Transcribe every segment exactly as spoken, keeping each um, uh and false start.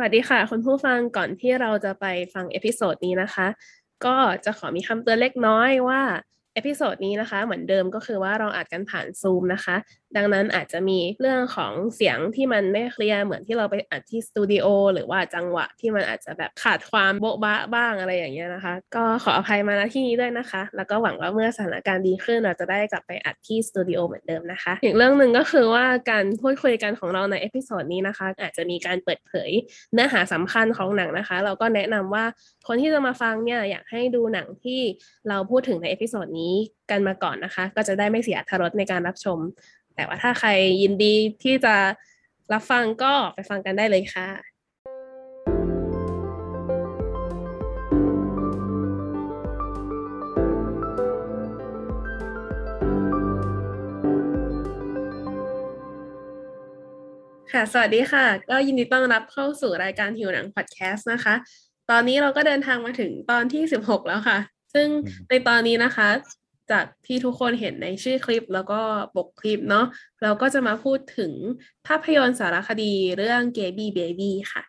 สวัสดีค่ะคุณผู้ฟังก่อนที่เราจะไปฟังเอพิโซดนี้นะคะก็จะขอมีคำเตือนเล็กน้อยว่าเอพิโซดนี้นะคะเหมือนเดิมก็คือว่าเราอัดกันผ่านซูมนะคะดังนั้นอาจจะมีเรื่องของเสียงที่มันไม่เคลียร์เหมือนที่เราไปอัดที่สตูดิโอหรือว่าจังหวะที่มันอาจจะแบบขาดความโบ๊ะบะบ้างอะไรอย่างเงี้ยนะคะก็ขออภัยมาณที่นี้ด้วยนะคะแล้วก็หวังว่าเมื่อสถานการณ์ดีขึ้นเราจะได้กลับไปอัดที่สตูดิโอเหมือนเดิมนะคะอีกเรื่องนึงก็คือว่าการพูดคุยกันของเราในเอพิโซดนี้นะคะอาจจะมีการเปิดเผยเนื้อหาสำคัญของหนังนะคะเราก็แนะนำว่าคนที่จะมาฟังเนี่ยอยากให้ดูหนังที่เราพูดถึงในเอพิโซดนี้กันมาก่อนนะคะก็จะได้ไม่เสียอรรถรสในการรับชมแต่ว่าถ้าใครยินดีที่จะรับฟังก็ไปฟังกันได้เลยค่ะค่ะสวัสดีค่ะก็ยินดีต้อนรับเข้าสู่รายการหิวหนังพอดแคสต์นะคะตอนนี้เราก็เดินทางมาถึงตอนที่สิบหกแล้วค่ะซึ่งในตอนนี้นะคะจากที่ทุกคนเห็นในชื่อคลิปแล้วก็ปกคลิปเนาะเราก็จะมาพูดถึงภาพยนตร์สารคดีเรื่อง Gayby Baby ค่ะ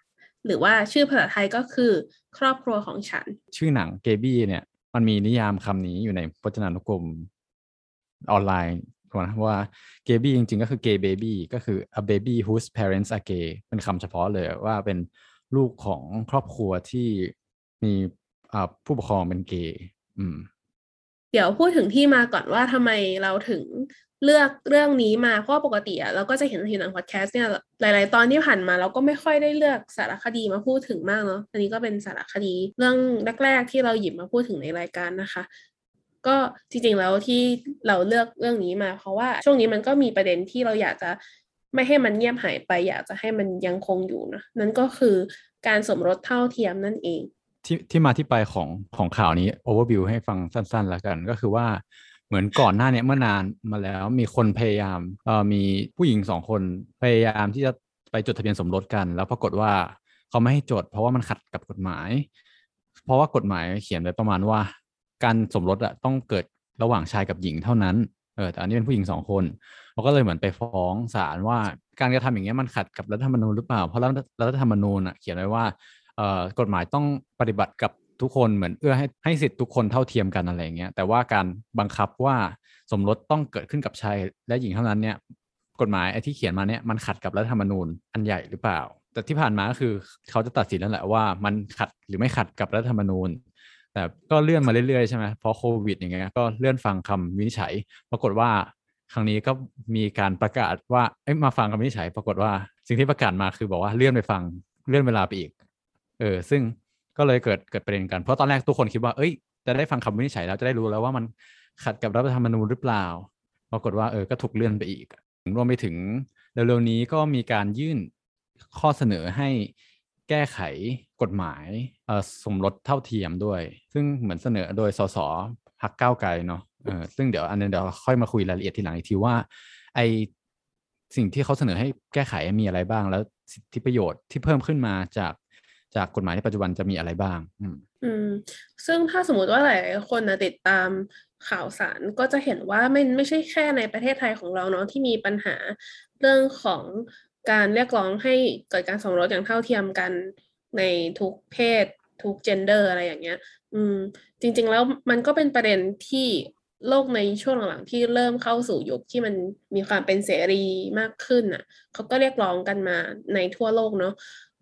หรือว่าชื่อภาษาไทยก็คือครอบครัวของฉันชื่อหนัง Gayby เนี่ยมันมีนิยามคำนี้อยู่ในพจนานุกรมออนไลน์นะว่า Gayby จริงๆก็คือ Gay Baby ก็คือ a baby whose parents are gay เป็นคำเฉพาะเลยว่าเป็นลูกของครอบครัวที่มีผู้ปกครองเป็นเกย์อืมเดี๋ยวพูดถึงที่มาก่อนว่าทำไมเราถึงเลือกเรื่องนี้มาเพราะปกติอะเราก็จะเห็นในหนังพอดแคสต์เนี่ยหลายๆตอนที่ผ่านมาเราก็ไม่ค่อยได้เลือกสารคดีมาพูดถึงมากเนาะอันนี้ก็เป็นสารคดีเรื่องแรกๆที่เราหยิบมาพูดถึงในรายการนะคะก็จริงๆแล้วที่เราเลือกเรื่องนี้มาเพราะว่าช่วงนี้มันก็มีประเด็นที่เราอยากจะไม่ให้มันเงียบหายไปอยากจะให้มันยังคงอยู่นะนั่นก็คือการสมรสเท่าเทียมนั่นเองที่ที่มาที่ไปของของข่าวนี้ overview ให้ฟังสั้นๆแล้วกันก็คือว่าเหมือนก่อนหน้านี้เมื่อนานมาแล้วมีคนพยายามเอ่อมีผู้หญิงสองคนพยายามที่จะไปจดทะเบียนสมรสกันแล้วปรากฏว่าเขาไม่ให้จดเพราะว่ามันขัดกับกฎหมายเพราะว่ากฎหมายเขียนไว้ประมาณว่าการสมรสอ่ะต้องเกิดระหว่างชายกับหญิงเท่านั้นเออแต่อันนี้เป็นผู้หญิงสองคนเขาก็เลยเหมือนไปฟ้องศาลว่าการกระทำอย่างเงี้ยมันขัดกับรัฐธรรมนูญหรือเปล่าเพราะรัฐธรรมนูญอ่ะเขียนไว้ว่ากฎหมายต้องปฏิบัติกับทุกคนเหมือนเอื้อให้ให้สิทธิทุกคนเท่าเทียมกันอะไรอย่างเงี้ยแต่ว่าการบังคับว่าสมรสต้องเกิดขึ้นกับชายและหญิงเท่านั้นเนี่ยกฎหมายไอ้ที่เขียนมาเนี่ยมันขัดกับรัฐธรรมนูญอันใหญ่หรือเปล่าแต่ที่ผ่านมาก็คือเขาจะตัดสินแล้วแหละว่ามันขัดหรือไม่ขัดกับรัฐธรรมนูญแต่ก็เลื่อนมาเรื่อยๆใช่ไหมเพราะโควิดอย่างเงี้ยก็เลื่อนฟังคำวินิจฉัยปรากฏว่าครั้งนี้ก็มีการประกาศว่าเอ้ยมาฟังคำวินิจฉัยปรากฏว่าสิ่งที่ประกาศมาคือบอกว่าเลื่อนไปฟังเลื่อนเวลาไปอีกเออซึ่งก็เลยเกิดเกิดประเด็นกันเพราะตอนแรกทุกคนคิดว่าเอ้ยจะได้ฟังคำวินิจฉัยแล้วจะได้รู้แล้วว่ามันขัดกับรัฐธรรมนูญหรือเปล่าปรากฏว่าเออก็ถูกเลื่อนไปอีกรวมไปถึงเร็วๆนี้ก็มีการยื่นข้อเสนอให้แก้ไขกฎหมายเอ่อสมรสเท่าเทียมด้วยซึ่งเหมือนเสนอโดยสสพรรคก้าวไกลเนาะเออซึ่งเดี๋ยวอันนั้นเดี๋ยวค่อยมาคุยรายละเอียดทีหลังอีกทีว่าไอสิ่งที่เขาเสนอให้แก้ไขมีอะไรบ้างแล้วสิทธิประโยชน์ที่เพิ่มขึ้นมาจากจากกฎหมายในปัจจุบันจะมีอะไรบ้างอืมซึ่งถ้าสมมติว่าหลายคนนะติดตามข่าวสารก็จะเห็นว่าไม่ไม่ใช่แค่ในประเทศไทยของเราเนาะที่มีปัญหาเรื่องของการเรียกร้องให้เกิดการสมรสอย่างเท่าเทียมกันในทุกเพศทุกเจนเดอร์อะไรอย่างเงี้ยอืมจริงๆแล้วมันก็เป็นประเด็นที่โลกในช่วงหลังๆที่เริ่มเข้าสู่ยุคที่มันมีความเป็นเสรีมากขึ้นอ่ะเขาก็เรียกร้องกันมาในทั่วโลกเนาะ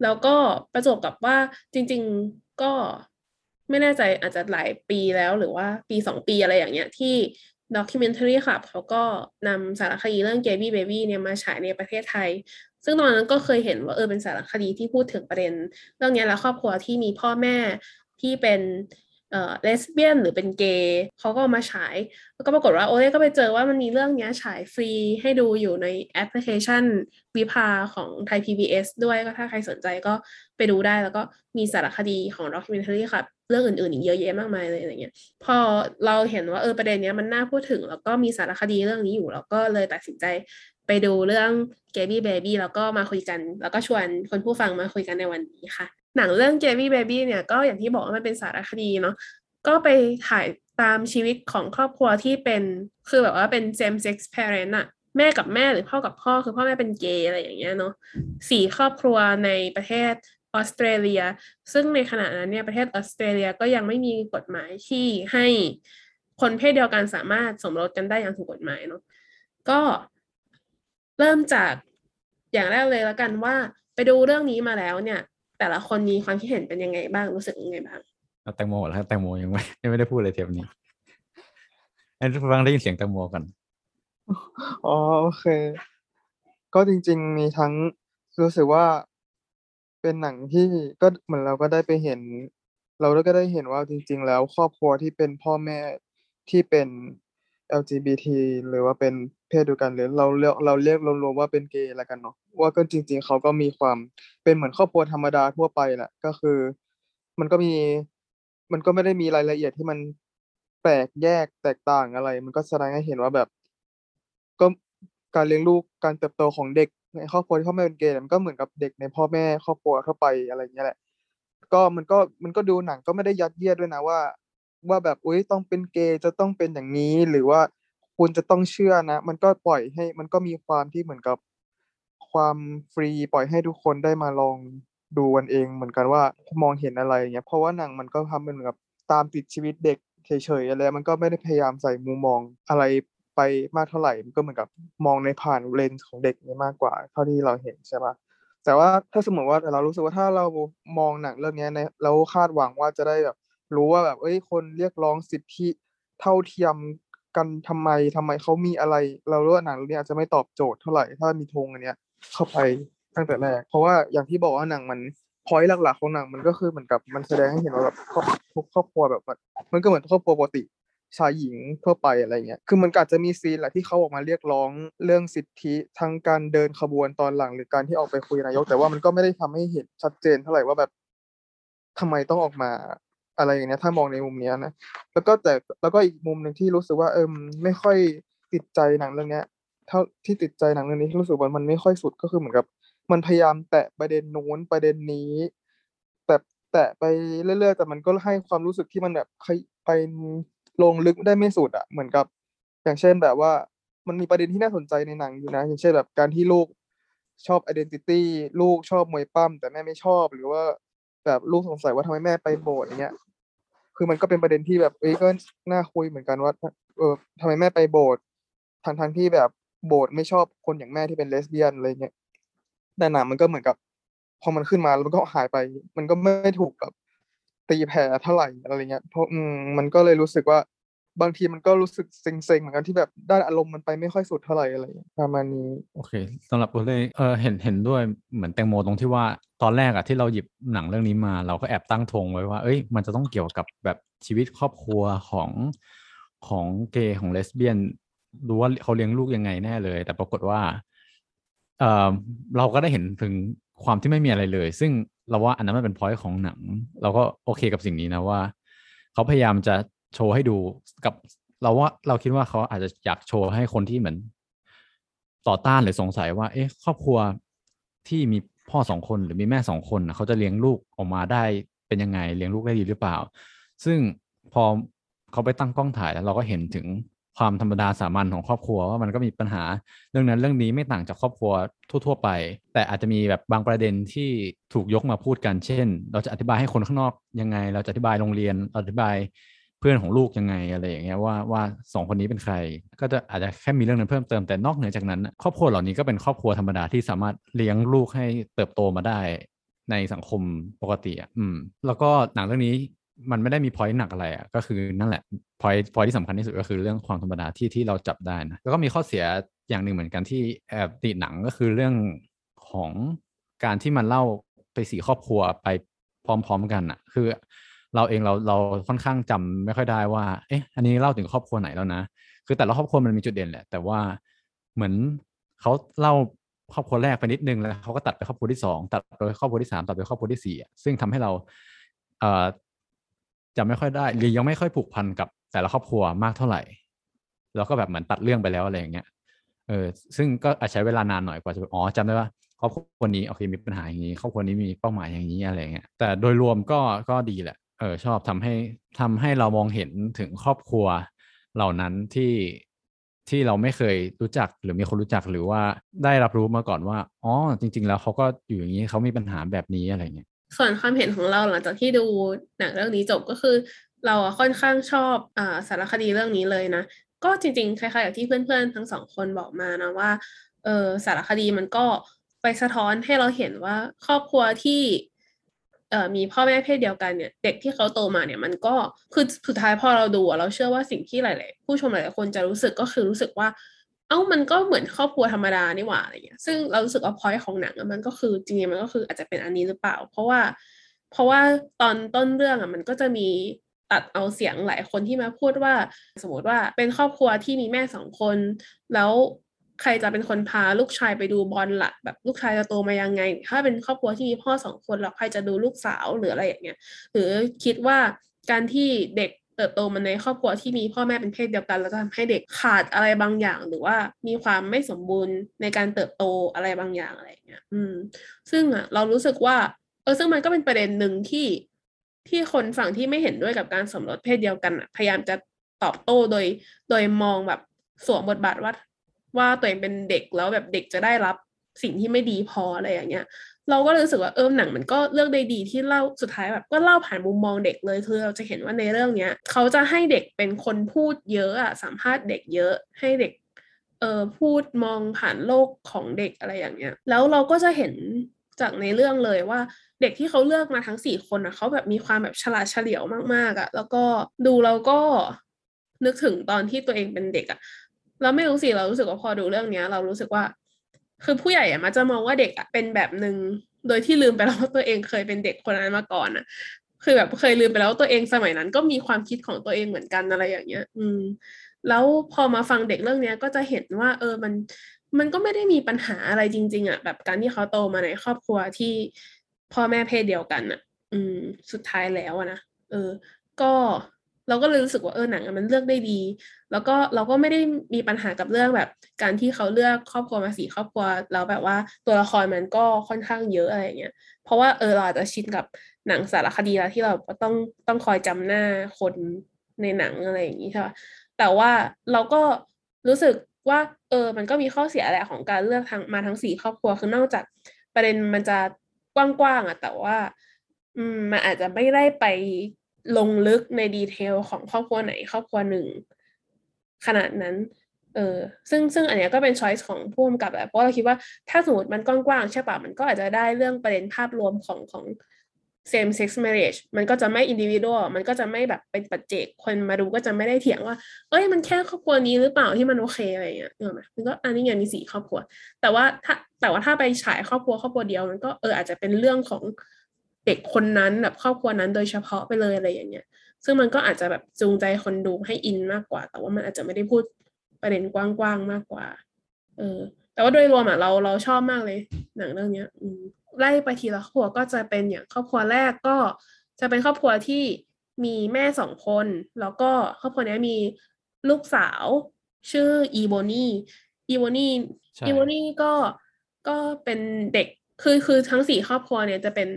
แล้วก็ประสบกับว่าจริงๆก็ไม่แน่ใจอาจจะหลายปีแล้วหรือว่าปีสองปีอะไรอย่างเงี้ยที่ Documentary ครับเขาก็นำสารคดีเรื่อง Gayby Baby เนี่ยมาฉายในประเทศไทยซึ่งตอนนั้นก็เคยเห็นว่าเออเป็นสารคดีที่พูดถึงประเด็นเรื่องนี้แล้วครอบครัวที่มีพ่อแม่ที่เป็นเอ่อเลสเบี้ยนหรือเป็นเกย์เขาก็มาฉายแล้วก็ปรากฏว่าโอเล่ก็ไปเจอว่ามันมีเรื่องนี้ฉายฟรีให้ดูอยู่ในแอปพลิเคชันวิภาของ Thai พี บี เอส ด้วยก็ถ้าใครสนใจก็ไปดูได้แล้วก็มีสารคดีของ Documentary ค่ะเรื่องอื่นๆอีกเยอะแยะมากมายเลยอะไรเงี้ยพอเราเห็นว่าเออประเด็นนี้มันน่าพูดถึงแล้วก็มีสารคดีเรื่องนี้อยู่แล้วก็เลยตัดสินใจไปดูเรื่อง Gayby Baby แล้วก็มาคุยกันแล้วก็ชวนคนผู้ฟังมาคุยกันในวันนี้ค่ะหนังเรื่อง Gayby Baby เนี่ยก็อย่างที่บอกว่ามันเป็นสารคดีเนาะก็ไปถ่ายตามชีวิตของครอบครัวที่เป็นคือแบบว่าเป็น same sex parent อะแม่กับแม่หรือพ่อกับพ่อคือพ่อแม่เป็นเกย์อะไรอย่างเงี้ยเนาะสี่ครอบครัวในประเทศ ออสเตรเลียซึ่งในขณะนั้นเนี่ยประเทศออสเตรเลียก็ยังไม่มีกฎหมายที่ให้คนเพศเดียวกันสามารถสมรสกันได้อย่างถูกกฎหมายเนาะก็เริ่มจากอย่างแรกเลยแล้วกันว่าไปดูเรื่องนี้มาแล้วเนี่ยแต่ละคนมีความคิดเห็นเป็นยังไงบ้างรู้สึกยังไงบ้างแตงโมแล้วแตงโมยังไม่ไม่ได้พูดเลยเทปนี้อันฟังได้ยินเสียงแตงโมกันอ๋อโอเคก็จริงๆมีทั้งรู้สึกว่าเป็นหนังที่ก็เหมือนเราก็ได้ไปเห็นเราก็ได้เห็นว่าจริงๆแล้วครอบครัวที่เป็นพ่อแม่ที่เป็น แอล จี บี ที หรือว่าเป็นเพศเดียวกันหรือเราเรียกเราเรียกรวมๆว่าเป็นเกย์ละกันเนาะว่าก็จริงๆเขาก็มีความเป็นเหมือนครอบครัวธรรมดาทั่วไปแหละก็คือมันก็มีมันก็ไม่ได้มีรายละเอียดที่มันแปลกแยกแตกต่างอะไรมันก็แสดงให้เห็นว่าแบบก็การเลี้ยงลูกการเติบโตของเด็กในครอบครัวที่พ่อแม่เป็นเกย์มันก็เหมือนกับเด็กในพ่อแม่ครอบครัวทั่วไปอะไรอย่างเงี้ยแหละก็มันก็มันก็ดูหนังก็ไม่ได้ยัดเยียดด้วยนะว่าว่าแบบอุ๊ยต้องเป็นเกย์จะต้องเป็นอย่างนี้หรือว่าคุณจะต้องเชื่อนะมันก็ปล่อยให้มันก็มีความที่เหมือนกับความฟรีปล่อยให้ทุกคนได้มาลองดูกันเองเหมือนกันว่ามองเห็นอะไรอย่างเงี้ยเพราะว่าหนังมันก็ทำเป็นเหมือนกับตามติดชีวิตเด็กเฉยๆอะไรมันก็ไม่ได้พยายามใส่มุมมองอะไรไปมากเท่าไหร่มันก็เหมือนกับมองในผ่านเลนส์ของเด็กนี่มากกว่าเท่าที่เราเห็นใช่ป่ะแต่ว่าถ้าสมมติว่าเรารู้สึกว่าถ้าเรามองหนังเรื่องนี้ในเราคาดหวังว่าจะได้แบบรู้ว่าแบบเอ้ยคนเรียกร้องสิทธิเท่าเทียมกันทำไมทำไมเขามีอะไรเรารู้ว่าหนังเรื่องนี้อาจจะไม่ตอบโจทย์เท่าไหร่ถ้ามีธงอันเนี้ยเข้าไปตั้งแต่แรกเพราะว่าอย่างที่บอกว่าหนังมันพอยต์หลักๆของหนังมันก็คือเหมือนกับมันแสดงให้เห็นว่าแบบทุกครอบครัวแบบมันก็เหมือนครอบครัวปกติชายหญิงทั่วไปอะไรเงี้ยคือมันอาจจะมีซีนแหละที่เขาออกมาเรียกร้องเรื่องสิทธิทางการเดินขบวนตอนหลังหรือการที่ออกไปคุยนายกแต่ว่ามันก็ไม่ได้ทำให้เห็นชัดเจนเท่าไหร่ว่าแบบทำไมต้องออกมาอะไรอย่างเงี้ยถ้ามองในมุมเนี้ยนะแล้วก็แต่แล้วก็อีกมุมนึงที่รู้สึกว่าเออไม่ค่อยติดใจหนังเรื่องเนี้ยเท่าที่ติดใจหนังเรื่องนี้ที่รู้สึกว่ามันไม่ค่อยสุดก็คือเหมือนกับมันพยายามแตะประเด็นโน้นประเด็นนี้แต่แตะไปเรื่อยๆแต่มันก็ให้ความรู้สึกที่มันแบบไปลงลึกได้ไม่สุดอ่ะเหมือนกับอย่างเช่นแบบว่ามันมีประเด็นที่น่าสนใจในหนังอยู่นะอย่างเช่นแบบการที่ลูกชอบ identity ลูกชอบมวยปั้มแต่แม่ไม่ชอบหรือว่าแบบลูกสงสัยว่าทำไมแม่ไปโบสถ์อย่างเงี้ยคือมันก็เป็นประเด็นที่แบบเอ้ยก็น่าคุยเหมือนกันว่าเออทำไมแม่ไปโบสถ์ทั้งๆที่แบบโบสถ์ไม่ชอบคนอย่างแม่ที่เป็นเลสเบี้ยนอะไรเงี้ยแต่หนังมันก็เหมือนกับพอมันขึ้นมาแล้วมันก็หายไปมันก็ไม่ถูกกับตีแผ่เท่าไหร่อะไรเงี้ยเพราะอืมมันก็เลยรู้สึกว่าบางทีมันก็รู้สึกเซ็งๆเหมือนกันที่แบบด้านอารมณ์มันไปไม่ค่อยสุดเท่าไหร่อะไรประมาณนี้โอเคสำหรับผมเลยเออเห็นเห็นด้วยเหมือนแตงโมตรงที่ว่าตอนแรกอะที่เราหยิบหนังเรื่องนี้มาเราก็แอบตั้งธงไว้ว่าเอ้ยมันจะต้องเกี่ยวกับแบบชีวิตครอบครัวของของเกย์ของเลสเบี้ยนดูว่าเขาเลี้ยงลูกยังไงแน่เลยแต่ปรากฏว่าเออเราก็ได้เห็นถึงความที่ไม่มีอะไรเลยซึ่งเราว่าอันนั้นมันเป็น point ของหนังเราก็โอเคกับสิ่งนี้นะว่าเขาพยายามจะโชว์ให้ดูกับเราว่าเราคิดว่าเขาอาจจะอยากโชว์ให้คนที่เหมือนต่อต้านหรือสงสัยว่าเอ๊ะครอบครัวที่มีพ่อสองคนหรือมีแม่สองคนเขาจะเลี้ยงลูกออกมาได้เป็นยังไงเลี้ยงลูกได้ดีหรือเปล่าซึ่งพอเขาไปตั้งกล้องถ่ายแล้วเราก็เห็นถึงความธรรมดาสามัญของครอบครัวว่ามันก็มีปัญหาเรื่องนั้นเรื่องนี้ไม่ต่างจากครอบครัวทั่วๆไปแต่อาจจะมีแบบบางประเด็นที่ถูกยกมาพูดกันเช่นเราจะอธิบายให้คนข้างนอกยังไงเราจะอธิบายโรงเรียนอธิบายเพื่อนของลูกยังไงอะไรอย่างเงี้ยว่าว่าสองคนนี้เป็นใครก็จะอาจจะแค่มีเรื่องนั้นเพิ่มเติมแต่นอกเหนือจากนั้นครอบครัวเหล่านี้ก็เป็นครอบครัวธรรมดาที่สามารถเลี้ยงลูกให้เติบโตมาได้ในสังคมปกติอ่ะอืมแล้วก็หนังเรื่องนี้มันไม่ได้มี point หนักอะไรอ่ะก็คือนั่นแหละ point point ที่สำคัญที่สุดก็คือเรื่องความธรรมดาที่ที่เราจับได้นะแล้วก็มีข้อเสียอย่างหนึ่งเหมือนกันที่แอบติดหนังก็คือเรื่องของการที่มันเล่าไปสี่ครอบครัวไปพร้อมๆกันอ่ะคือเราเองเราเราค่อนข้างจำไม่ค่อยได้ว่าเอ๊ะอันนี้เล่าถึงครอบครัวไหนแล้วนะคือแต่ละครอบครัวมันมีจุดเด่นแหละแต่ว่าเหมือนเขาเล่าครอบครัวแรกไปนิดนึงแล้วเขาก็ตัดไปครอบครัวที่สองตัดไปครอบครัวที่สามตัดไปครอบครัวที่สี่ซึ่งทำให้เราเอ่อจะไม่ค่อยได้หรือยังไม่ค่อยผูกพันกับแต่ละครอบครัวมากเท่าไหร่แล้วก็แบบเหมือนตัดเรื่องไปแล้วอะไรอย่างเงี้ยเออซึ่งก็ใช้เวลานานหน่อยกว่าจะอ๋อจำได้ว่าครอบครัวนี้โอเคมีปัญหาอย่างนี้ครอบครัวนี้มีเป้าหมายอย่างนี้อะไรเงี้ยแต่โดยรวมก็ก็ดีแหละเออชอบทำให้ทำให้เรามองเห็นถึงครอบครัวเหล่านั้นที่ที่เราไม่เคยรู้จักหรือมีคนรู้จักหรือว่าได้รับรู้มาก่อนว่าอ๋อจริงๆแล้วเขาก็อยู่อย่างนี้เขามีปัญหาแบบนี้อะไรเงี้ย ส่วนความเห็นของเราหลังจากที่ดูหนังเรื่องนี้จบก็คือเราค่อนข้างชอบอ่าสารคดีเรื่องนี้เลยนะก็จริงๆคล้ายๆกับที่เพื่อนๆทั้งสองคนบอกมานะว่าเออสารคดีมันก็ไปสะท้อนให้เราเห็นว่าครอบครัวที่เอ่อมีพ่อแม่เพศเดียวกันเนี่ยเด็กที่เขาโตมาเนี่ยมันก็คือสุดท้ายพอเราดูเราเชื่อว่าสิ่งที่หลายๆผู้ชมหลายๆคนจะรู้สึกก็คือรู้สึกว่าเอ้ามันก็เหมือนครอบครัวธรรมดานี่หว่าอะไรเงี้ยซึ่งเรารู้สึกว่า point ของหนังมันก็คือจริงๆมันก็คืออาจจะเป็นอันนี้หรือเปล่าเพราะว่าเพราะว่าตอนต้นเรื่องอ่ะมันก็จะมีตัดเอาเสียงหลายคนที่มาพูดว่าสมมติว่าเป็นครอบครัวที่มีแม่สองคนแล้วใครจะเป็นคนพาลูกชายไปดูบอลล่ะแบบลูกชายจะโตมายังไงถ้าเป็นครอบครัวที่มีพ่อสองคนแล้วใครจะดูลูกสาวหรืออะไรอย่างเงี้ยหรือคิดว่าการที่เด็กเติบโตมาในครอบครัวที่มีพ่อแม่เป็นเพศเดียวกันแล้วจะทำให้เด็กขาดอะไรบางอย่างหรือว่ามีความไม่สมบูรณ์ในการเติบโตอะไรบางอย่างอะไรอย่างเงี้ยอืมซึ่งอ่ะเรารู้สึกว่าเออซึ่งมันก็เป็นประเด็นหนึ่งที่ที่คนฝั่งที่ไม่เห็นด้วยกับการสมรสเพศเดียวกันอ่ะพยายามจะตอบโต้โดยโดยมองแบบสวมบทบาทว่าว่าตัวเองเป็นเด็กแล้วแบบเด็กจะได้รับสิ่งที่ไม่ดีพออะไรอย่างเงี้ยเราก็รู้สึกว่าเออหนังมันก็เลือกได้ดีที่เล่าสุดท้ายแบบก็เล่าผ่านมุมมองเด็กเลยคือเราจะเห็นว่าในเรื่องเนี้ยเขาจะให้เด็กเป็นคนพูดเยอะอะสัมภาษณ์เด็กเยอะให้เด็กเออพูดมองผ่านโลกของเด็กอะไรอย่างเงี้ยแล้วเราก็จะเห็นจากในเรื่องเลยว่าเด็กที่เขาเลือกมาทั้งสี่คนนะเขาแบบมีความแบบฉลาดเฉลียวมากๆอะแล้วก็ดูเราก็นึกถึงตอนที่ตัวเองเป็นเด็กอะเราไม่รู้สิเรารู้สึกว่าพอดูเรื่องนี้เรารู้สึกว่าคือผู้ใหญ่อะมันจะมองว่าเด็กอะเป็นแบบนึงโดยที่ลืมไปแล้วว่าตัวเองเคยเป็นเด็กคนนั้นมาก่อนอะคือแบบเคยลืมไปแล้วตัวเองสมัยนั้นก็มีความคิดของตัวเองเหมือนกันอะไรอย่างเงี้ยอืมแล้วพอมาฟังเด็กเรื่องนี้ก็จะเห็นว่าเออมันมันก็ไม่ได้มีปัญหาอะไรจริงๆอะแบบการที่เขาโตมาในครอบครัวที่พ่อแม่เพศเดียวกันอะอืมสุดท้ายแล้วอะนะเออก็เราก็เลยรู้สึกว่าเออหนังมันเลือกได้ดีแล้วก็เราก็ไม่ได้มีปัญหากับเรื่องแบบการที่เขาเลือกครอบครัวมาสี่ครอบครัวแล้วแบบว่าตัวละครมันก็ค่อนข้างเยอะอะไรอย่างเงี้ยเพราะว่าเออเราอาจจะชินกับหนังสารคดีแล้วที่เราต้องต้องคอยจำหน้าคนในหนังอะไรอย่างงี้ใช่ป่ะแต่ว่าเราก็รู้สึกว่าเออมันก็มีข้อเสียแหละของการเลือกทั้งมาทั้งสี่ครอบครัวคือนอกจากประเด็นมันจะกว้างๆอ่ะแต่ว่าอืมมันอาจจะไม่ได้ไปลงลึกในดีเทลของครอบครัวไหนครอบครัวหนึ่งขนาดนั้นเออซึ่งซึ่งอันนี้ก็เป็น choice ของผู้กำกับแหละเพราะเราคิดว่าถ้าสมมติมันกว้างๆใช่ป่ะมันก็อาจจะได้เรื่องประเด็นภาพรวมของของ same sex marriage มันก็จะไม่ individual มันก็จะไม่แบบเป็นปัจเจกคนมาดูก็จะไม่ได้เถียงว่าเอ้ยมันแค่ครอบครัวนี้หรือเปล่าที่มันโอเคอะไรอย่างเงี้ยเออมันก็อันนี้ไงมีสี่ครอบครัวแต่ว่าถ้าแต่ว่าถ้าไปฉายครอบครัวครอบครัวเดียวมันก็เอออาจจะเป็นเรื่องของเด็กคนนั้นแบบครอบครัวนั้นโดยเฉพาะไปเลยอะไรอย่างเงี้ยซึ่งมันก็อาจจะแบบจูงใจคนดูให้อินมากกว่าแต่ว่ามันอาจจะไม่ได้พูดประเด็นกว้างๆมากกว่าเออแต่ว่าโดยรวมอ่ะเราเราชอบมากเลยหนังเรื่องเนี้ยอืมไล่ไปทีละครอบครัวก็จะเป็นอย่างครอบครัวแรกก็จะเป็นครอบครัวที่มีแม่สองคนแล้วก็ครอบครัวนี้มีลูกสาวชื่ออีโบนี่อีโบนี่อีโบนี่ก็ก็เป็นเด็กคือคือทั้งสี่ครอบครัวเนี่ยจะเป็น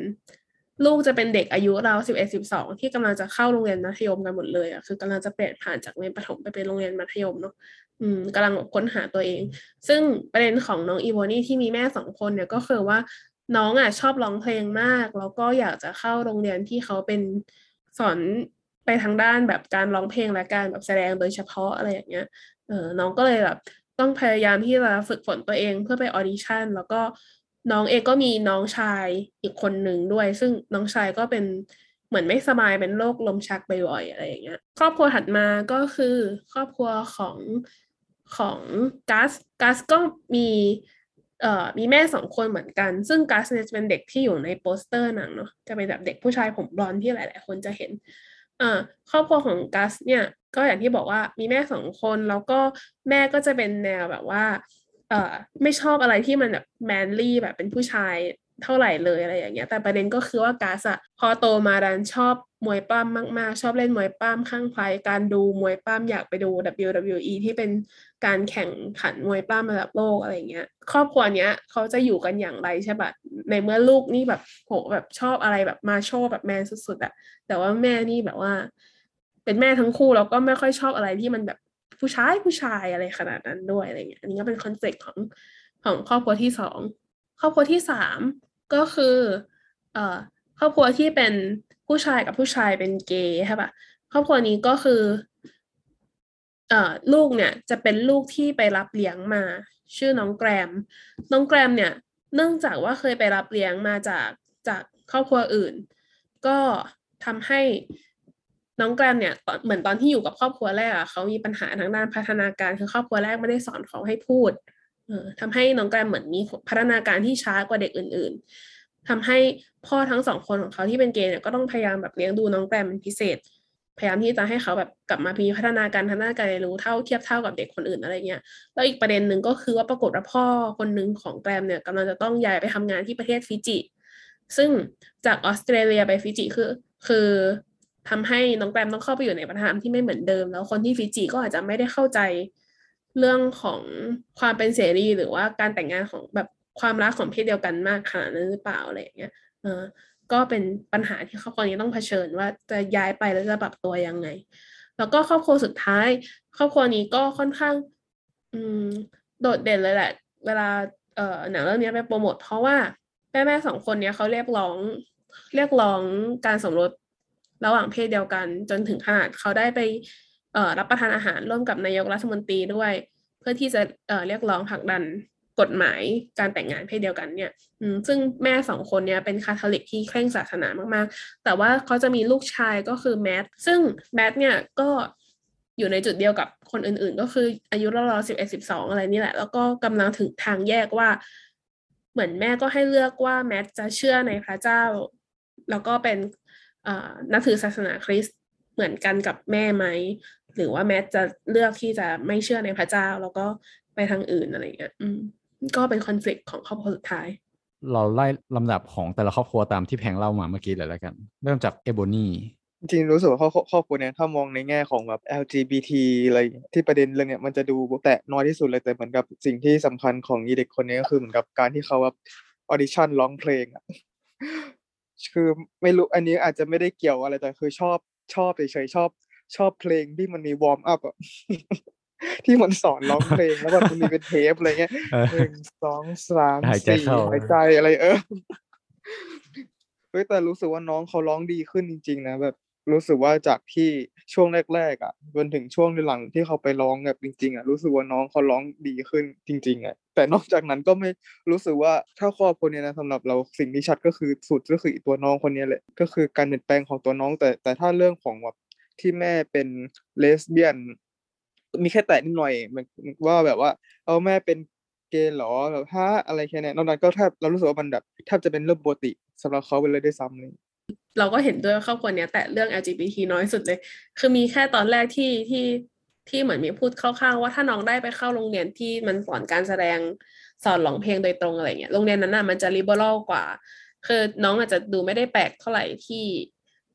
ลูกจะเป็นเด็กอายุราว สิบเอ็ดถึงสิบสอง ที่กำลังจะเข้าโรงเรียนมัธยมกันหมดเลยอ่ะคือกำลังจะเปลี่ยนผ่านจากเรียนประถมไปเป็นโรงเรียนมัธยมเนาะอืมกำลังค้นหาตัวเองซึ่งประเด็นของน้องอีโวนี่ที่มีแม่สองคนเนี่ยก็คือว่าน้องอ่ะชอบร้องเพลงมากแล้วก็อยากจะเข้าโรงเรียนที่เขาเป็นสอนไปทางด้านแบบการร้องเพลงและการแบบแสดงโดยเฉพาะอะไรอย่างเงี้ยเออน้องก็เลยแบบต้องพยายามที่จะฝึกฝนตัวเองเพื่อไปออดิชั่นแล้วก็น้องเองก็มีน้องชายอีกคนหนึ่งด้วยซึ่งน้องชายก็เป็นเหมือนไม่สบายเป็นโรคลมชักบ่อยๆอะไรอย่างเงี้ยครอบครัวถัดมาก็คือครอบครัวของของกัสกัสก็มีเอ่อมีแม่สองคนเหมือนกันซึ่งกัสเนี่ยจะเป็นเด็กที่อยู่ในโปสเตอร์หนังเนาะจะเป็นแบบเด็กผู้ชายผมบลอนด์ที่หลายๆคนจะเห็นอ่าครอบครัวของกัสเนี่ยก็อย่างที่บอกว่ามีแม่สองคนแล้วก็แม่ก็จะเป็นแนวแบบว่าเอ่อไม่ชอบอะไรที่มันแบบแมนลี่แบบเป็นผู้ชายเท่าไหร่เลยอะไรอย่างเงี้ยแต่ประเด็นก็คือว่ากัสอะพอโตมาดันชอบมวยปล้ำมากๆชอบเล่นมวยปล้ำข้างไคล้การดูมวยปล้ำอยากไปดู ดับเบิลยู ดับเบิลยู อี ที่เป็นการแข่งขันมวยปล้ำระดับโลกอะไรอย่างเงี้ยครอบครัวเนี้ยเขาจะอยู่กันอย่างไรใช่ป่ะในเมื่อลูกนี่แบบโหแบบชอบอะไรแบบมาโชว์แบบแมนสุดๆอะแต่ว่าแม่นี่แบบว่าเป็นแม่ทั้งคู่แล้วก็ไม่ค่อยชอบอะไรที่มันแบบผู้ชายผู้ชายอะไรขนาดนั้นด้วยอะไรเงี้ยอันนี้ก็เป็นคอนเซ็ปต์ของของครอบครัวที่สองครอบครัวที่สามก็คือเอ่อ ครอบครัวที่เป็นผู้ชายกับผู้ชายเป็นเกย์ใช่ป่ะครอบครัวนี้ก็คือเอ่อลูกเนี่ยจะเป็นลูกที่ไปรับเลี้ยงมาชื่อน้องแกรมน้องแกรมเนี่ยเนื่องจากว่าเคยไปรับเลี้ยงมาจากจากครอบครัวอื่นก็ทำให้น้องแกรมเนี่ยเหมือนตอนที่อยู่กับครอบครัวแรกอ่ะเขามีปัญหาทางด้านพัฒนาการคือครอบครัวแรกไม่ได้สอนเขาให้พูดเอ่อทำให้น้องแกรมเหมือนมีพัฒนาการที่ช้ากว่าเด็กอื่นๆทำให้พ่อทั้งสองคนของเขาที่เป็นเกย์เนี่ยก็ต้องพยายามแบบเลี้ยงดูน้องแกรมเป็นพิเศษพยายามที่จะให้เขาแบบกลับมามีพัฒนาการทางด้านการเรียนรู้เท่าเทียบเท่ากับเด็กคนอื่นอะไรเงี้ยแล้วอีกประเด็นหนึ่งก็คือว่าปรากฏว่าพ่อคนนึงของแกรมเนี่ยกำลังจะต้องย้ายไปทำงานที่ประเทศฟิจิซึ่งจากออสเตรเลียไปฟิจิคือคือทำให้น้องแกรมต้องเข้าไปอยู่ในวัฒนธรรมที่ไม่เหมือนเดิมแล้วคนที่ฟิจิก็อาจจะไม่ได้เข้าใจเรื่องของความเป็นเสรีหรือว่าการแต่งงานของแบบความรักของเพศเดียวกันมากขนาดนั้นหรือเปล่าอะไรเงี้ยเออก็เป็นปัญหาที่ครอบครัวนี้ต้องเผชิญว่าจะย้ายไปแล้วจะปรับตัวยังไงแล้วก็ครอบครัวสุดท้ายครอบครัวนี้ก็ค่อนข้างอืมโดดเด่นเลยแหละเวลาเอ่อหนังเรื่องนี้ไปโปรโมทเพราะว่าแม่ๆสองคนเนี้ยเขาเรียกร้องเรียกร้องการสมรสระหว่างเพศเดียวกันจนถึงขนาดเขาได้ไปเอ่อรับประทานอาหารร่วมกับนายกรัฐมนตรีด้วยเพื่อที่จะเอ่อเรียกร้องผลักดันกฎหมายการแต่งงานเพศเดียวกันเนี่ยซึ่งแม่สองคนเนี่ยเป็นคาทอลิกที่เคร่งศาสนามากๆแต่ว่าเขาจะมีลูกชายก็คือแมทซึ่งแมทเนี่ยก็อยู่ในจุดเดียวกับคนอื่นๆก็คืออายุราวๆสิบเอ็ด สิบสองอะไรนี่แหละแล้วก็กำลังถึงทางแยกว่าเหมือนแม่ก็ให้เลือกว่าแมทจะเชื่อในพระเจ้าแล้วก็เป็นนับถือศาสนาคริสต์เหมือนกันกับแม่ไหมหรือว่าแมทจะเลือกที่จะไม่เชื่อในพระเจ้าแล้วก็ไปทางอื่นอะไรเงี้ยก็เป็นคอนฟลิกต์ของครอบครัวสุดท้ายเราไล่ลำดับของแต่ละครอบครัวตามที่แพงเล่ามาเมื่อกี้เลยแล้วกันเริ่มจากเอโบนีจริงรู้สึกว่าครอบครัวเนี้ยถ้ามองในแง่ของแบบ แอล จี บี ที อะไรที่ประเด็นเรื่องเนี้ยมันจะดูแตะน้อยที่สุดเลยแต่เหมือนกับสิ่งที่สำคัญของเด็กคนนี้ก็คือเหมือนกับการที่เขาแบบออดิชั่นร้องเพลงอ่ะคือไม่รู้อันนี้อาจจะไม่ได้เกี่ยวอะไรแต่คือชอบชอบเฉยๆชอบชอบเพลงที่มันมีวอร์มอัพอ่ะที่มันสอนร้องเพลงแล้วแบบมันมีเป็นเทปอะไรเงี้ยหนึ่ง สอง สาม สี่หายใจเข้าหายใจอะไรเออเฮ้ยแต่รู้สึกว่าน้องเขาร้องดีขึ้นจริงๆนะแบบรู้สึกว่าจากที่ช่วงแรกๆอ่ะจนถึงช่วงหลังที่เขาไปร้องแบบจริงๆอ่ะรู้สึกว่าน้องเขาร้องดีขึ้นจริงๆอ่ะแต่นอกจากนั้นก็ไม่รู้สึกว่าถ้าครอบครัวเนี้ยนะสำหรับเราสิ่งที่ชัดก็คือสุดก็คือตัวน้องคนนี้แหละก็คือการเปลี่ยนแปลงของตัวน้องแต่แต่ถ้าเรื่องของแบบที่แม่เป็นเลสเบี้ยนมีแค่แตะนิดหน่อยมันว่าแบบว่าเอาแม่เป็นเกย์หรอแบบฮะอะไรแค่นี้นอกนั้นก็แทบเรารู้สึกว่ามันแบบแทบจะเป็นเรื่องปกติสำหรับเขาไปเลยด้วยซ้ำเลยเราก็เห็นด้วยว่าครอบครัวเนี้ยแต่เรื่อง แอล จี บี ที น้อยสุดเลยคือมีแค่ตอนแรกที่ที่ที่เหมือนมีพูดคร่าวๆว่าถ้าน้องได้ไปเข้าโรงเรียนที่มันสอนการแสดงสอนร้องเพลงโดยตรงอะไรเงี้ยโรงเรียนนั้นน่ะมันจะลิเบอรัลกว่าคือน้องอาจจะดูไม่ได้แปลกเท่าไหร่ที่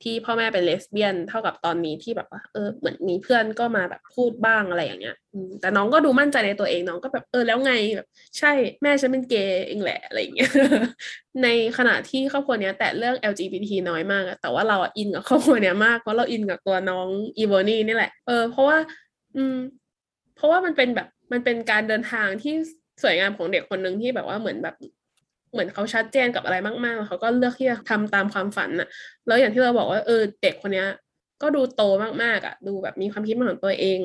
ที่พ่อแม่เป็นเลสเบี้ยนเท่ากับตอนนี้ที่แบบว่าเออเหมือนมีเพื่อนก็มาแบบพูดบ้างอะไรอย่างเงี้ยแต่น้องก็ดูมั่นใจในตัวเองน้องก็แบบเออแล้วไงแบบใช่แม่ฉันเป็นเกย์เองแหละอะไรอย่างเงี้ย ในขณะที่ครอบครัวเนี้ยแต่เรื่อง แอล จี บี ที น้อยมากอะแต่ว่าเราอินกับครอบครัวเนี้ยมากเพราะเราอินกับตัวน้องอีโบนี่นี่แหละเออเพราะว่าอืมเพราะว่ามันเป็นแบบมันเป็นการเดินทางที่สวยงามของเด็กคนนึงที่แบบว่าเหมือนแบบเหมือนเขาชัดเจนกับอะไรมากๆเขาก็เลือกที่จะทำตามความฝันน่ะแล้วอย่างที่เราบอกว่าเออเด็กคนนี้ก็ดูโตมากๆอ่ะดูแบบมีความคิดของตัวเอง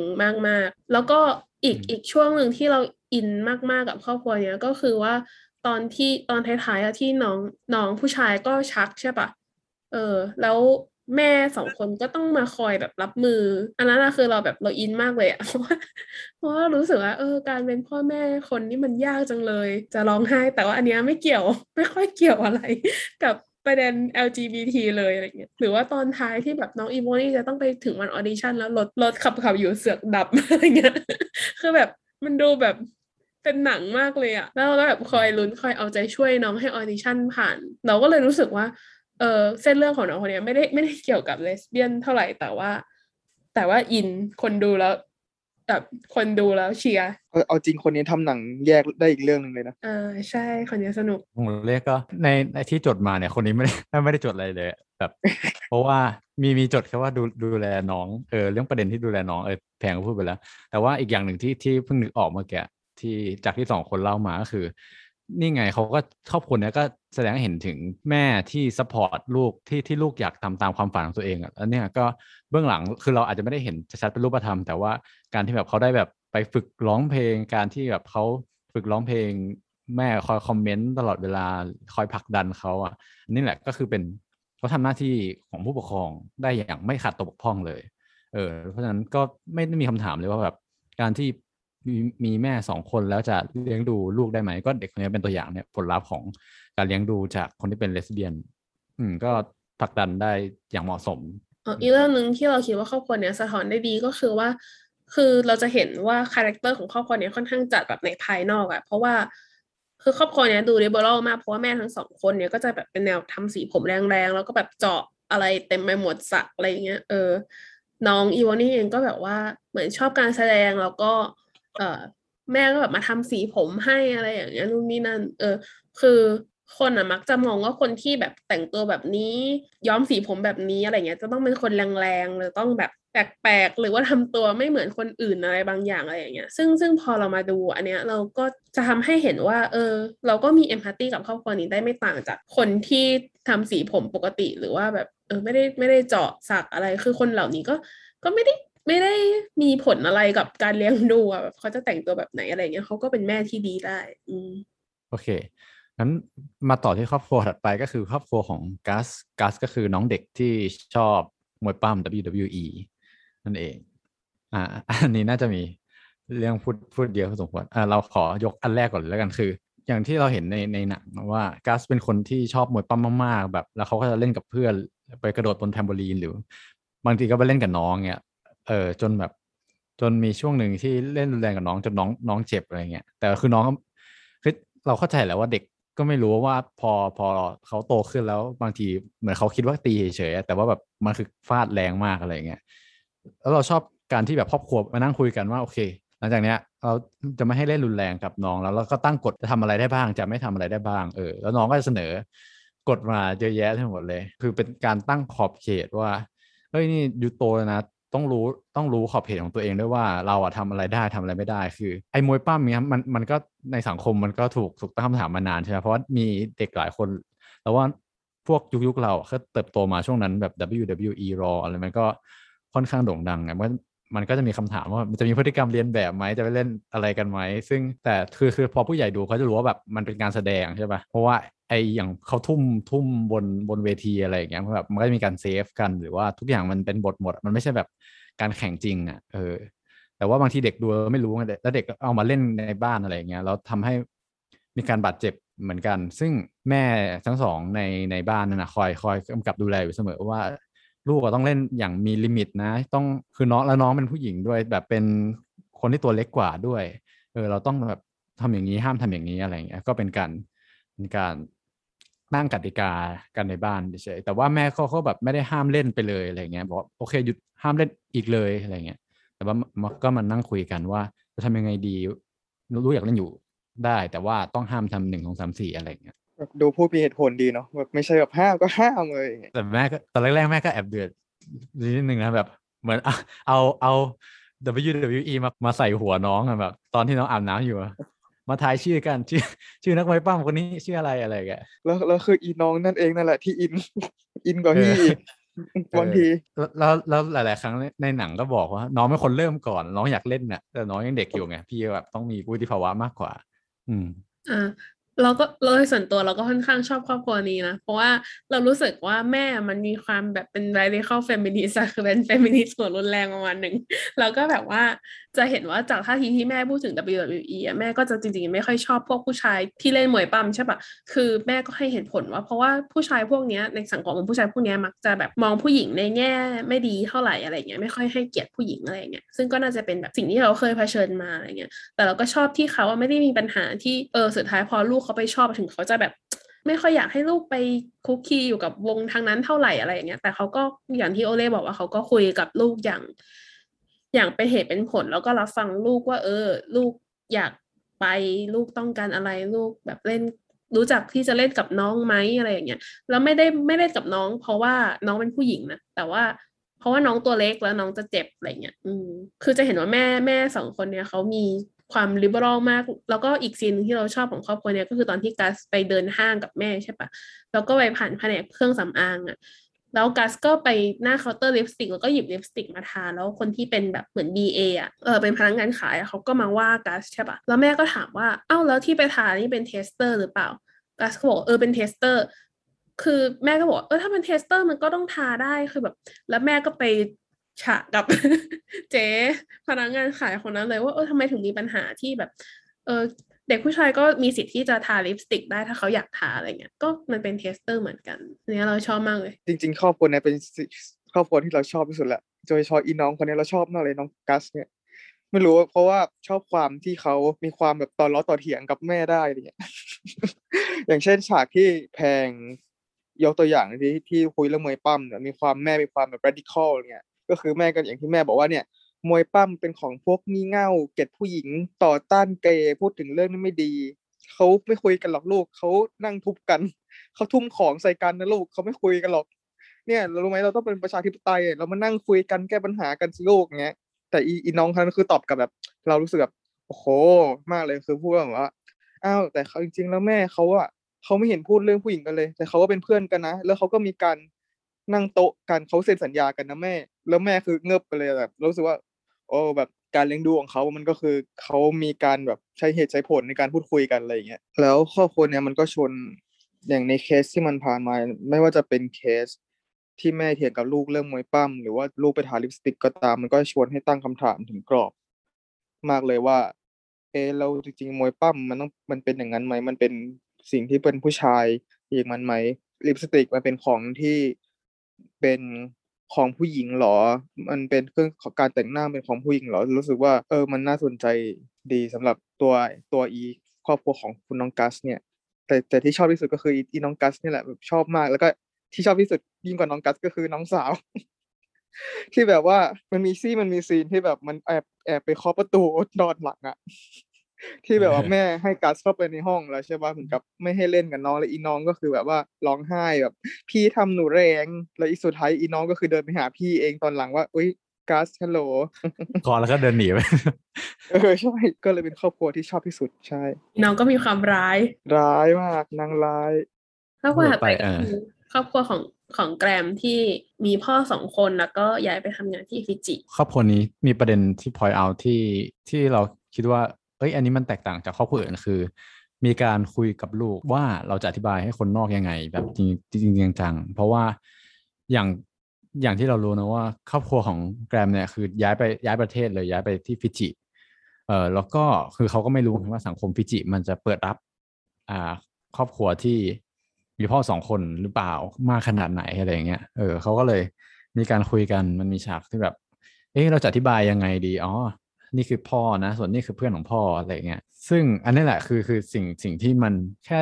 มากๆแล้วก็อีกอีกช่วงหนึ่งที่เราอินมากๆกับครอบครัวเนี้ยก็คือว่าตอนที่ตอนท้ายๆอ่ะที่น้องน้องผู้ชายก็ชักใช่ปะเออแล้วแม่สองคนก็ต้องมาคอยแบบรับมืออันนั้นนะคือเราแบบเราอินมากเลยอ่ะเพราะว่าเพราะว่ารู้สึกว่าเออการเป็นพ่อแม่คนนี่มันยากจังเลยจะร้องไห้แต่ว่าอันเนี้ยไม่เกี่ยวไม่ค่อยเกี่ยวอะไรกับประเด็น แอล จี บี ที เลยอะไรเงี้ยหรือว่าตอนท้ายที่แบบน้องอีโมนี่จะต้องไปถึงวันออดิชั่นแล้วรถรถขับขับอยู่เสือกดับอะไรเงี้ยคือแบบมันดูแบบเป็นหนังมากเลยอ่ะแล้วก็แบบคอยลุ้นคอยเอาใจช่วยน้องให้ออดิชั่นผ่านเราก็เลยรู้สึกว่าเออเส้นเรื่องของน้องคนนี้ไม่ได้ไม่ได้เกี่ยวกับเลสเบี้ยนเท่าไหร่แต่ว่าแต่ว่าอินคนดูแล้วแบบคนดูแล้วเชียร์เอาจริงคนนี้ทำหนังแยกได้อีกเรื่องนึงเลยนะอ่าใช่คนนี้สนุกผมเรียกก็ในในที่จดมาเนี่ยคนนี้ไม่ได้ไม่ได้จดอะไรเลยแบบเพราะว่ามีมีจดแค่ว่าดูดูแลน้องเออเรื่องประเด็นที่ดูแลน้องเออแพงก็พูดไปแล้วแต่ว่าอีกอย่างหนึ่งที่ที่เพิ่งนึกออกเมื่อกี้ที่จากที่สองคนเล่ามาก็คือ นี่ไงเขาก็ครอบครัวเนี้ยก็แสดงให้เห็นถึงแม่ที่ซัพพอร์ตลูกที่ที่ลูกอยากทำตามความฝันของตัวเองอ่ะแล้วเนี่ยก็เบื้องหลังคือเราอาจจะไม่ได้เห็นชัดเป็นรูปธรรมแต่ว่าการที่แบบเขาได้แบบไปฝึกร้องเพลงการที่แบบเขาฝึกร้องเพลงแม่คอยคอมเมนต์ตลอดเวลาคอยผลักดันเขาอ่ะนี่แหละก็คือเป็นเขาทำหน้าที่ของผู้ปกครองได้อย่างไม่ขาดตกบกพร่องเลยเออเพราะฉะนั้นก็ไม่ได้มีคำถามเลยว่าแบบการที่มีแม่สองคนแล้วจะเลี้ยงดูลูกได้ไหมก็เด็กคนนี้เป็นตัวอย่างเนี่ยผลลัพธ์ของการเลี้ยงดูจากคนที่เป็นเลสเบี้ยนอืมก็ผลักดันได้อย่างเหมาะสมอ๋ออีกเรื่องนึงที่เราคิดว่าครอบครัวเนี้ยสะท้อนได้ดีก็คือว่าคือเราจะเห็นว่าคาแรคเตอร์ของครอบครัวเนี้ยค่อนข้างจัดแบบในภายนอกอะเพราะว่าคือครอบครัวเนี้ยดูลิเบอรัลมากเพราะว่าแม่ทั้งสองคนเนี้ยก็จะแบบเป็นแนวทำสีผมแรงๆแล้วก็แบบเจาะอะไรเต็มไปหมดสักอะไรอย่างเงี้ยเออน้องอีวานี่เองก็แบบว่าเหมือนชอบการแสดงแล้วก็เออแม่ก็แบบมาทำสีผมให้อะไรอย่างเงี้ยนู่นนี่นั่นเออคือคนอ่ะมักจะมองว่าคนที่แบบแต่งตัวแบบนี้ย้อมสีผมแบบนี้อะไรเงี้ยจะต้องเป็นคนแรงๆหรือต้องแบบแปลกๆหรือว่าทำตัวไม่เหมือนคนอื่นอะไรบางอย่างอะไรอย่างเงี้ยซึ่งซึ่งพอเรามาดูอันเนี้ยเราก็จะทำให้เห็นว่าเออเราก็มีเอมพาธีกับครอบครัวนี้ได้ไม่ต่างจากคนที่ทำสีผมปกติหรือว่าแบบเออไม่ได้ไม่ได้เจาะสักอะไรคือคนเหล่านี้ก็ก็ไม่ได้ไม่ได้มีผลอะไรกับการเลี้ยงดูอ่ะแบบเขาจะแต่งตัวแบบไหนอะไรเงี้ยเขาก็เป็นแม่ที่ดีได้อืมโอเคงั้นมาต่อที่ครอบครัวถัดไปก็คือครอบครัวของกัสกัสก็คือน้องเด็กที่ชอบมวยปั้ม ดับเบิลยู ดับเบิลยู อี นั่นเองอ่าอันนี้น่าจะมีเรื่องพูดพูดเยอะพอสมควรอ่าเราขอยกอันแรกก่อนแล้วกันคืออย่างที่เราเห็นในในหนังว่ากัสเป็นคนที่ชอบมวยปั้มมากๆแบบแล้วเขาก็จะเล่นกับเพื่อนไปกระโดดบนแทมโบลีนหรือบางทีก็ไปเล่นกับน้องเงี้ยเออจนแบบจนมีช่วงหนึ่งที่เล่นรุนแรงกับน้องจนน้องน้องเจ็บอะไรเงี้ยแต่คือน้องคือเราเข้าใจแหละ ว่าเด็กก็ไม่รู้ว่าพอพอเขาโตขึ้นแล้วบางทีเหมือนเขาคิดว่าตีเฉยๆแต่ว่าแบบมันคือฟาดแรงมากอะไรเงี้ยแล้วเราชอบการที่แบบครอบครัวมานั่งคุยกันว่าโอเคหลังจากเนี้ยเราจะไม่ให้เล่นรุนแรงกับน้องแล้วเราก็ตั้งกฎจะทำอะไรได้บ้างจะไม่ทำอะไรได้บ้างเออแล้วน้องก็จะเสนอกฎมาเยอะแยะทั้งหมดเลยคือเป็นการตั้งขอบเขตว่าเฮ้ยนี่อยู่โตแล้วนะต้องรู้ต้องรู้ขอบเขตของตัวเองด้วยว่าเราอะทำอะไรได้ทำอะไรไม่ได้คือไอ้มวยปั้มเนี้ยมันมันก็ในสังคมมันก็ถูกถูกตั้งคำถามมานานใช่ไหมเพราะว่ามีเด็กหลายคนแล้วว่าพวกยุคยุคเราเขาเติบโตมาช่วงนั้นแบบ ดับเบิลยู ดับเบิลยู อี Raw อะไรมันก็ค่อนข้างโด่งดังไงมันมันก็จะมีคำถามว่ามันจะมีพฤติกรรมเลียนแบบไหมจะไปเล่นอะไรกันไหมซึ่งแต่คือคือพอผู้ใหญ่ดูเขาจะรู้ว่าแบบมันเป็นการแสดงใช่ป่ะเพราะว่าไออย่างเขาทุ่มทุ่มบนบนเวทีอะไรอย่างเงี้ยแบบมันก็มีการเซฟกันหรือว่าทุกอย่างมันเป็นบทหมดมันไม่ใช่แบบการแข่งจริงอ่ะเออแต่ว่าบางทีเด็กดูไม่รู้ไงแล้วเด็กเอามาเล่นในบ้านอะไรอย่างเงี้ยแล้วทำให้มีการบาดเจ็บเหมือนกันซึ่งแม่ทั้งสองในในบ้านนั่นนะคอยคอยกำกับดูแลอยู่เสมอว่าลูกก็ต้องเล่นอย่างมีลิมิตนะต้องคือน้องแล้วน้องเป็นผู้หญิงด้วยแบบเป็นคนที่ตัวเล็กกว่าด้วยเออเราต้องแบบทำอย่างนี้ห้ามทำอย่างนี้อะไรอย่างเงี้ยก็เป็นการเป็นการตั้งกติกากันในบ้านเฉยแต่ว่าแม่เขาเขาแบบไม่ได้ห้ามเล่นไปเลยอะไรเงี้ยบอกโอเคหยุดห้ามเล่นอีกเลยอะไรเงี้ยแต่ว่าก็มานั่งคุยกันว่าจะทำยังไงดีรู้อยากเล่นอยู่ได้แต่ว่าต้องห้ามทำหนึ่งสองสามสี่อะไรเงี้ยดูพูดมีเหตุผลดีเนาะแบบไม่ใช่แบบห้ามก็ห้ามเลยแต่แม่ก็ตอนแรกๆแม่ก็แอบเดือดนิดนึงนะแบบเหมือนเอาเอา ดับเบิลยู ดับเบิลยู อี มามาใส่หัวน้องแบบตอนที่น้องอาบน้ำอยู่มาทายชื่อกันชื่อชื่อนักมวยปั้มคนนี้ชื่ออะไรอะไรแกแล้วแล้วคืออีน้องนั่นเองนั่นแหละที่อินอินกว่าพี่บางทีแล้วแล้วหลายๆครั้งในหนังก็บอกว่าน้องเป็นคนเริ่มก่อนน้องอยากเล่นน่ะแต่น้องยังเด็กอยู่ไงพี่แบบต้องมีวุฒิภาวะมากกว่าอืมอ่าเราก็โดยส่วนตัวเราก็ค่อนข้างชอบครอบครัวนี้นะเพราะว่าเรารู้สึกว่าแม่มันมีความแบบเป็น radical feminist คือเป็น feminist ส่วนรุนแรงประมาณหนึ่งแล้วก็แบบว่าจะเห็นว่าจากท่าทีที่แม่พูดถึง ดับเบิลยู ดับเบิลยู อี อ่ะแม่ก็จะจริงๆไม่ค่อยชอบพวกผู้ชายที่เล่นมวยปั้มใช่ปะคือแม่ก็ให้เหตุผลว่าเพราะว่าผู้ชายพวกนี้ในสังคมของผู้ชายพวกนี้มักจะแบบมองผู้หญิงในแง่ไม่ดีเท่าไหร่อะไรเงี้ยไม่ค่อยให้เกียรติผู้หญิงอะไรเงี้ยซึ่งก็น่าจะเป็นแบบสิ่งที่เราเคยเผชิญมาอะไรเงี้ยแต่เราก็ชอบที่เขาไม่ได้มีปัญหาที่เออสุดท้ายพอลูกเขาไปชอบถึงเขาจะแบบไม่ค่อยอยากให้ลูกไปคุกคีอยู่กับวงทางนั้นเท่าไหร่อะไรอย่างเงี้ยแต่เขาก็อย่างที่โอเล่บอกว่าเขาก็คุยกับลูกอย่างอย่างเป็นเหตุเป็นผลแล้วก็รับฟังลูกว่าเออลูกอยากไปลูกต้องการอะไรลูกแบบเล่นรู้จักที่จะเล่นกับน้องไหมอะไรอย่างเงี้ยแล้วไม่ได้ไม่เล่นกับน้องเพราะว่าน้องเป็นผู้หญิงนะแต่ว่าเพราะว่าน้องตัวเล็กแล้วน้องจะเจ็บอะไรเงี้ยอืมคือจะเห็นว่าแม่แม่สองคนเนี่ยเขามี ความลิเบอรัลมากแล้วก็อีกซีนนึงที่เราชอบของครอบครัวเนี้ยก็คือตอนที่กัสไปเดินห้างกับแม่ใช่ปะแล้วก็ไปผ่านแผนกเครื่องสำอางอ่ะแล้วกัสก็ไปหน้าเคาน์เตอร์ลิปสติกแล้วก็หยิบลิปสติกมาทาแล้วคนที่เป็นแบบเหมือน บี เอ อ่ะเออเป็นพนักงานขายเขาก็มาว่ากัสใช่ปะแล้วแม่ก็ถามว่าเอ้าแล้วที่ไปทานี่เป็นเทสเตอร์หรือเปล่ากัสก็บอกเออเป็นเทสเตอร์คือแม่ก็บอกเออถ้าเป็นเทสเตอร์มันก็ต้องทาได้คือแบบแล้วแม่ก็ไปฉะกับเจ๊พนักงานขายคนนั้นเลยว่าเออทำไมถึงมีปัญหาที่แบบเออเด็กผู้ชายก็มีสิทธิ์ที่จะทาลิปสติกได้ถ้าเขาอยากทาอะไรเงี้ยก็มันเป็นเทสเตอร์เหมือนกันเนี่ยเราชอบมากเลยจริงๆครอบครัวเนี่ยเป็นครอบครัวที่เราชอบที่สุดละโดยเฉพาะอีน้องคนนี้เราชอบมากเลยน้องกัสเนี่ยไม่รู้เพราะว่าชอบความที่เขามีความแบบต่อล้อต่อเถียงกับแม่ได้อะไรเงี้ย อย่างเช่นฉากที่แพงยกตัวอย่างที่ที่คุยเรื่องมวยปั้มเนี่ยมีความแม่มีความแบบ radical เงี้ยก็คือแม่ก็อย่างที่แม่บอกว่าเนี่ยมวยปั้มเป็นของพวกงี่เง่าเกลียดผู้หญิงต่อต้านเกย์พูดถึงเรื่องนั้นไม่ดีเขาไม่คุยกันหรอกลูกเขานั่งทุบกันเขาทุ่มของใส่กันนะลูกเขาไม่คุยกันหรอกเนี่ยเรารู้ไหมเราต้องเป็นประชาธิปไตยเรามานั่งคุยกันแก้ปัญหากันสิลูกเงี้ยแต่อีน้องเขาคือตอบกับแบบเรารู้สึกแบบโอ้โหมากเลยคือพูดแบบว่าอ้าวแต่เขาจริงๆแล้วแม่เขาอะเขาไม่เห็นพูดเรื่องผู้หญิงกันเลยแต่เขาก็เป็นเพื่อนกันนะแล้วเขาก็มีการนั่งโต๊ะกันเขาเซ็นสัญญากันนะแม่แล้วแม่คือเงือบไปเลยแบบรู้สึกว่าโอ้แบบการเลี้ยงดูของเขามันก็คือเขามีการแบบใช้เหตุใช้ผลในการพูดคุยกันอะไรอย่างเงี้ยแล้วครอบครัวเนี่ยมันก็ชนอย่างในเคสที่มันผ่านมาไม่ว่าจะเป็นเคสที่แม่เถียงกับลูกเรื่องมวยปั้มหรือว่าลูกไปทาลิปสติกก็ตามมันก็ชวนให้ตั้งคำถามถึงกรอบมากเลยว่าเออเราจริงๆมวยปั้มมันต้องมันเป็นอย่างนั้นไหมมันเป็นสิ่งที่เป็นผู้ชายอย่างมันไหมลิปสติกมันเป็นของที่เป็นของผู้หญิงหรอมันเป็นเครื่องของการแต่งหน้าเป็นของผู้หญิงหรอรู้สึกว่าเออมันน่าสนใจดีสำหรับตัวตัวอีครอบครัวของคุณน้องกัสเนี่ยแต่แต่ที่ชอบที่สุดก็คืออีน้องกัสนี่แหละแบบชอบมากแล้วก็ที่ชอบที่สุดยิ่งกว่าน้องกัสก็คือน้องสาว ที่แบบว่ามันมีซี่มันมีซีนที่แบบมันแอบแอบไปเคาะประตูนอนหลังอะ ที่แบบว่าแม่ให้กัสเข้าไปในห้องแล้วใช่ป่ะเหมือนกับไม่ให้เล่นกับน้องแล้วอีน้องก็คือแบบว่าร้องไห้แบบพี่ทำหนูแรงแล้วอีสุดท้ายอีน้องก็คือเดินไปหาพี่เองตอนหลังว่าอุ๊ยกัสฮัลโหลกอดแล้วก็เดินหนีไปเออใช่ก็เลยเป็นครอบครัวที่ชอบที่สุดใช่น้องก็มีความร้ายร้ายมากนางร้ายครอบครัวไปครอบครัวของของแกรมที่มีพ่อสองคนแล้วก็ย้ายไปทำงานที่ฟิจิครอบครัวนี้มีประเด็นที่ point out ที่ที่เราคิดว่าเอ้ยอันนี้มันแตกต่างจากครอบครัวอื่นคือมีการคุยกับลูกว่าเราจะอธิบายให้คนนอกยังไงแบบจริงจริงจังเพราะว่าอย่างอย่างที่เรารู้นะว่าครอบครัวของแกรมเนี่ยคือย้ายไปย้ายประเทศเลยย้ายไปที่ฟิจิเอ่อแล้วก็คือเขาก็ไม่รู้ว่าสังคมฟิจิมันจะเปิดรับอ่าครอบครัวที่มีพ่อสองคนหรือเปล่ามากขนาดไหนอะไรอย่างเงี้ยเออเขาก็เลยมีการคุยกันมันมีฉากที่แบบเอ้ยเราจะอธิบายยังไงดีอ๋อนี่คือพ่อนะส่วนนี่คือเพื่อนของพ่ออะไรเงี้ยซึ่งอันนี้แหละคือคือสิ่งสิ่งที่มันแค่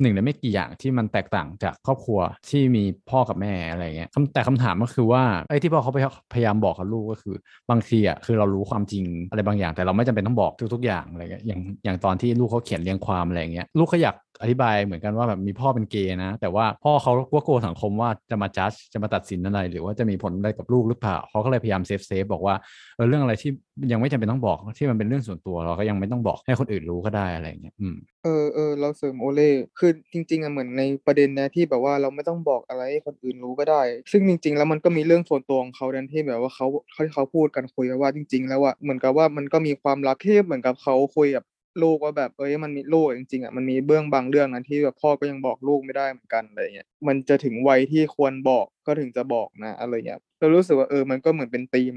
หนึ่งในไม่กี่อย่างที่มันแตกต่างจากครอบครัวที่มีพ่อกับแม่อะไรเงี้ยแต่คำถามก็คือว่าไอ้ที่พ่อเขาพยายามบอกกับลูกก็คือบางทีอ่ะคือเรารู้ความจริงอะไรบางอย่างแต่เราไม่จำเป็นต้องบอกทุกๆอย่างอะไรเงี้ยอย่างอย่างตอนที่ลูกเขาเขียนเรียงความอะไรเงี้ยลูกเขาอยากอธิบายเหมือนกันว่าแบบมีพ่อเป็นเกย์นะแต่ว่าพ่อเขาก็กลัวสังคมว่าจะมาจัดจะมาตัดสินอะไรหรือว่าจะมีผลอะไรกับลูกหรือเปล่าเขาก็เลยพยายามเซฟเซฟบอกว่าเออเรื่องอะไรที่ยังไม่จำเป็นต้องบอกที่มันเป็นเรื่องส่วนตัวเราก็ยังไม่ต้องบอกให้คนอื่นรู้ก็ได้อะไรเงี้ยอืมเออเออเราเสริมโอเล่คือจริงๆอ่ะเหมือนในประเด็นนะที่แบบว่าเราไม่ต้องบอกอะไรให้คนอื่นรู้ก็ได้ซึ่งจริงๆแล้วมันก็มีเรื่องส่วนตัวของเขาดันที่แบบว่าเขาเขาเขาพูดกันคุยกันว่าจริงๆแล้วว่าเหมือนกับว่ามันก็มีความลับที่เหมือนกับเขาคุยกับลูกว่าแบบเอ้ยมันมีลูกจริงๆอ่ะมันมีเบื้องบางเรื่องนะที่แบบพ่อก็ยังบอกลูกไม่ได้เหมือนกันอะไรเงี้ยมันจะถึงวัยที่ควรบอกก็ถึงจะบอกนะอะไรเงี้ยเรารู้สึกว่าเออมันก็เหมือนเป็นธีม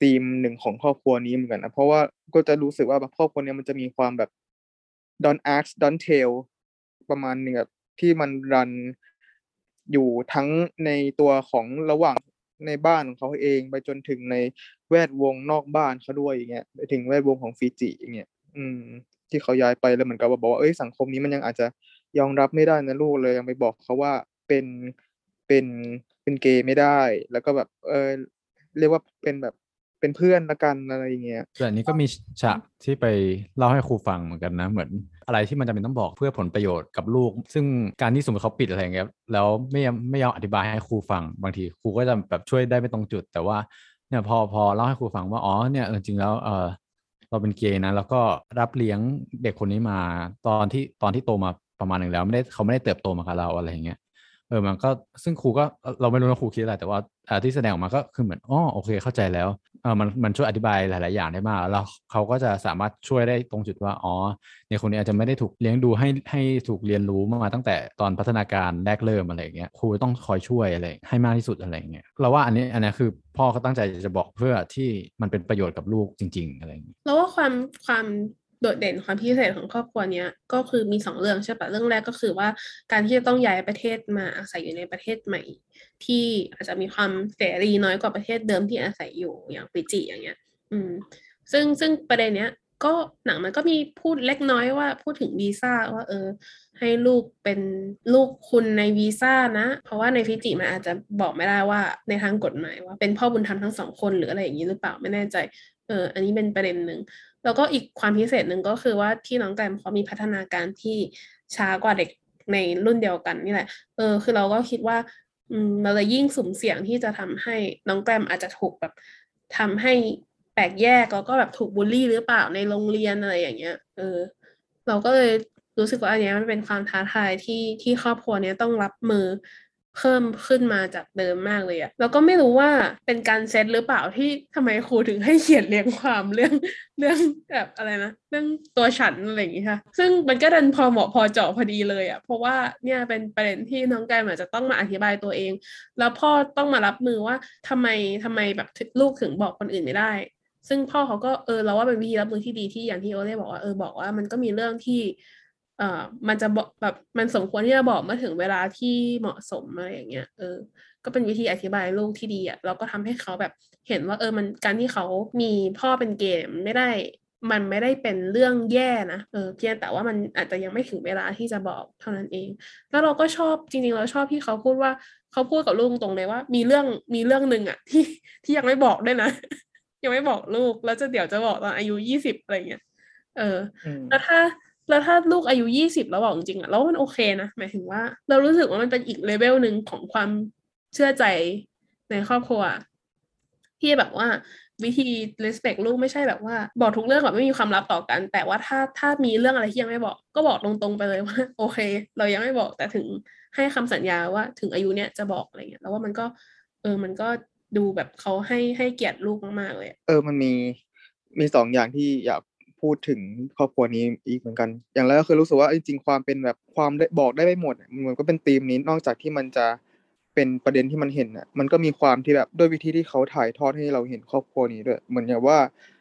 ธีมหนึ่งของครอบครัวนี้เหมือนกันนะเพราะว่าก็จะรู้สึกว่าแบบครอบครัวนี้มันจะมีความแบบ don't ask don't tell ประมาณนึงแบบที่มันรันอยู่ทั้งในตัวของระหว่างในบ้านของเขาเองไปจนถึงในแวดวงนอกบ้านเขาด้วยอย่างเงี้ยไปถึงแวดวงของฟิจิอย่างเงี้ยอืมที่เขาย้ายไปแล้วเหมือนกับว่าบอกว่าเอ้ยสังคมนี้มันยังอาจจะยอมรับไม่ได้นะลูกเลยยังไปบอกเขาว่าเป็นเป็นเป็นเกย์ไม่ได้แล้วก็แบบเออเรียกว่าเป็นแบบเป็นเพื่อนละกันอะไรอย่างเงี้ยแต่อันนี้ก็มีฉากที่ไปเล่าให้ครูฟังเหมือนกันนะเหมือนอะไรที่มันจำเป็นต้องบอกเพื่อผลประโยชน์กับลูกซึ่งการที่สมมติเขาปิดอะไรอย่างเงี้ยแล้วไม่ไม่ยอมอธิบายให้ครูฟังบางทีครูก็จะแบบช่วยได้ไม่ตรงจุดแต่ว่าเนี่ยพอพอเล่าให้ครูฟังว่าอ๋อเนี่ยจริงๆแล้วเออ เราเป็นเกย์นะแล้วก็รับเลี้ยงเด็กคนนี้มาตอนที่ตอนที่โตมาประมาณนึงแล้วไม่ได้เขาไม่ได้เติบโตมากับเราอะไรอย่างเงี้ยเออมันก็ซึ่งครูก็เราไม่รู้นะครูคิดอะไรแต่ว่าที่แสดงออกมาก็คือเหมือนอ๋อโอเคเข้าใจแล้วเออมันมันช่วยอธิบายหลายๆอย่างได้มากแล้วเขาก็จะสามารถช่วยได้ตรงจุดว่าอ๋อเด็กคนนี้อาจจะไม่ได้ถูกเลี้ยงดูให้ให้ถูกเรียนรู้มาตั้งแต่ตอนพัฒนาการแรกเริ่มอะไรอย่างเงี้ยครูต้องคอยช่วยอะไรให้มากที่สุดอะไรอย่างเงี้ยเราว่าอันนี้อันนี้คือพ่อเขาตั้งใจจะบอกเพื่อที่มันเป็นประโยชน์กับลูกจริงๆอะไรอย่างเงี้ยเราว่าความความโดดเด่นความพิเศษของครอบครัวเนี้ยก็คือมีสองเรื่องใช่ปะเรื่องแรกก็คือว่าการที่จะต้องย้ายประเทศมาอาศัยอยู่ในประเทศใหม่ที่อาจจะมีความเสรีน้อยกว่าประเทศเดิมที่อาศัยอยู่อย่างฟิจิอย่างเงี้ยอืมซึ่งซึ่งประเด็นเนี้ยก็หนังมันก็มีพูดเล็กน้อยว่าพูดถึงวีซ่าว่าเออให้ลูกเป็นลูกคุณในวีซ่านะเพราะว่าในฟิจิมันอาจจะบอกไม่ได้ว่าในทางกฎหมายว่าเป็นพ่อบุญธรรมทั้งสองคนหรืออะไรอย่างนี้หรือเปล่าไม่แน่ใจเอออันนี้เป็นประเด็นนึงแล้วก็อีกความพิเศษหนึ่งก็คือว่าที่น้องแกรมเขามีพัฒนาการที่ช้ากว่าเด็กในรุ่นเดียวกันนี่แหละเออคือเราก็คิดว่าอืมมันเลยยิ่งสุ่มเสี่ยงที่จะทำให้น้องแกรมอาจจะถูกแบบทำให้แปลกแยกแล้วก็แบบถูกบูลลี่หรือเปล่าในโรงเรียนอะไรอย่างเงี้ยเออเราก็เลยรู้สึกว่าอันนี้มันเป็นความท้าทายที่ที่ครอบครัวเนี้ยต้องรับมือเพิ่มขึ้นมาจากเดิมมากเลยอะแล้วก็ไม่รู้ว่าเป็นการเซตหรือเปล่าที่ทำไมครูถึงให้เขียนเรียงความเรื่องเรื่องแบบอะไรนะเรื่องตัวฉันอะไรอย่างงี้ค่ะซึ่งมันก็ดันพอเหมาะพอเจาะพอดีเลยอะเพราะว่าเนี่ยเป็นประเด็นที่น้องกายอาจจะต้องมาอธิบายตัวเองแล้วพ่อต้องมารับมือว่าทำไมทำไมแบบลูกถึงบอกคนอื่นไม่ได้ซึ่งพ่อเขาก็เออเราว่าเป็นวิธีรับมือที่ดีที่อย่างที่โอเล่บอกว่าเออบอกว่ามันก็มีเรื่องที่เอ่อมันจะแบบมันสมควรที่จะบอกเมื่อถึงเวลาที่เหมาะสมอะไรอย่างเงี้ยเออก็เป็นวิธีอธิบายลูกที่ดีอ่ะแล้วก็ทำให้เขาแบบเห็นว่าเออมันการที่เขามีพ่อเป็นเกย์ไม่ได้มันไม่ได้เป็นเรื่องแย่นะเออเพียงแต่ว่ามันอาจจะยังไม่ถึงเวลาที่จะบอกเท่านั้นเองแล้วเราก็ชอบจริงๆเราชอบที่เขาพูดว่าเขาพูดกับลูกตรงเลยว่ามีเรื่องมีเรื่องนึงอ่ะที่ที่ยังไม่บอกด้วยนะยังไม่บอกลูกแล้วจะเดี๋ยวจะบอกตอนอายุยี่สิบอะไรเงี้ยเออแล้วถ้าแล้วถ้าลูกอายุยี่สิบแล้วบอกจริงๆอ่ะแล้วมันโอเคนะหมายถึงว่าเรารู้สึกว่ามันเป็นอีกเลเวลนึงของความเชื่อใจในครอบครัวที่แบบว่าวิธี respect ลูกไม่ใช่แบบว่าบอกทุกเรื่องแบบไม่มีความลับต่อกันแต่ว่าถ้าถ้ามีเรื่องอะไรที่ยังไม่บอกก็บอกตรงๆไปเลยว่าโอเคเรายังไม่บอกแต่ถึงให้คำสัญญาว่าถึงอายุเนี้ยจะบอกอะไรเงี้ยแล้วว่ามันก็เออมันก็ดูแบบเขาให้ให้เกียรติลูกมากๆเลยเออมันมีมีสองอย่างที่อยากพูดถึงครอบครัวนี้อีกเหมือนกันอย่างแรกก็คือรู้สึกว่าจริงๆความเป็นแบบความบอกได้ไม่หมดมันก็เป็นธีมนี้นอกจากที่มันจะเป็นประเด็นที่มันเห็นน่ะมันก็มีความที่แบบด้วยวิธีที่เขาถ่ายทอดให้เราเห็นครอบครัวนี้ด้วยเหมือนอย่างว่า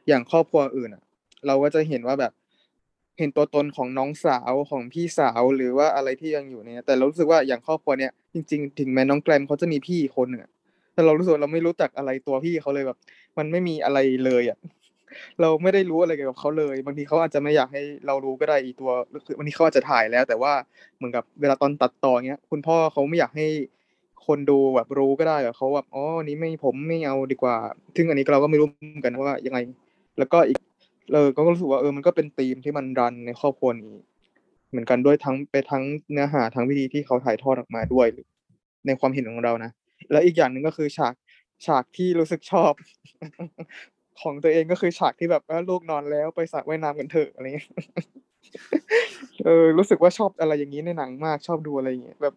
อย่างครอบครัวอื่นน่ะเราก็จะเห็นว่าแบบเห็นตัวตนของน้องสาวของพี่สาวหรือว่าอะไรที่ยังอยู่เนี่ยแต่เรารู้สึกว่าอย่างครอบครัวเนี้ยจริงๆถึงแม้น้องแกรมเขาจะมีพี่คนนึงแต่เรารู้สึกเราไม่รู้จักอะไรตัวพี่เขาเลยแบบมันไม่มีอะไรเลยอ่ะเราไม่ได้รู้อะไรเกี่ยวกับเขาเลยบางทีเขาอาจจะไม่อยากให้เรารู้ก็ได้อีตัวคือบางทีเขาอาจจะถ่ายแล้วแต่ว่าเหมือนกับเวลาตอนตัดต่อเงี้ยคุณพ่อเขาไม่อยากให้คนดูแบบรู้ก็ได้แบบเขาแบบอ๋อนี้ไม่ผมไม่เอาดีกว่าซึ่งอันนี้เราก็ไม่รู้เหมือนกันว่ายังไงแล้วก็อีกเออก็รู้สึกว่าเออมันก็เป็นธีมที่มันรันในครอบครัวนี้เหมือนกันด้วยทั้งไปทั้งเนื้อหาทั้งวิธีที่เขาถ่ายทอดออกมาด้วยในความเห็นของเรานะแล้วอีกอย่างนึงก็คือฉากฉากที่รู้สึกชอบ ของตัวเองก็คือฉากที่แบบว่าลูกนอนแล้วไปสระว่ายน้ำกันเถอะอะไรเงี้ยเออรู้สึกว่าชอบอะไรอย่างนี้ในหนังมากชอบดูอะไรอย่างเงี้ยแบบ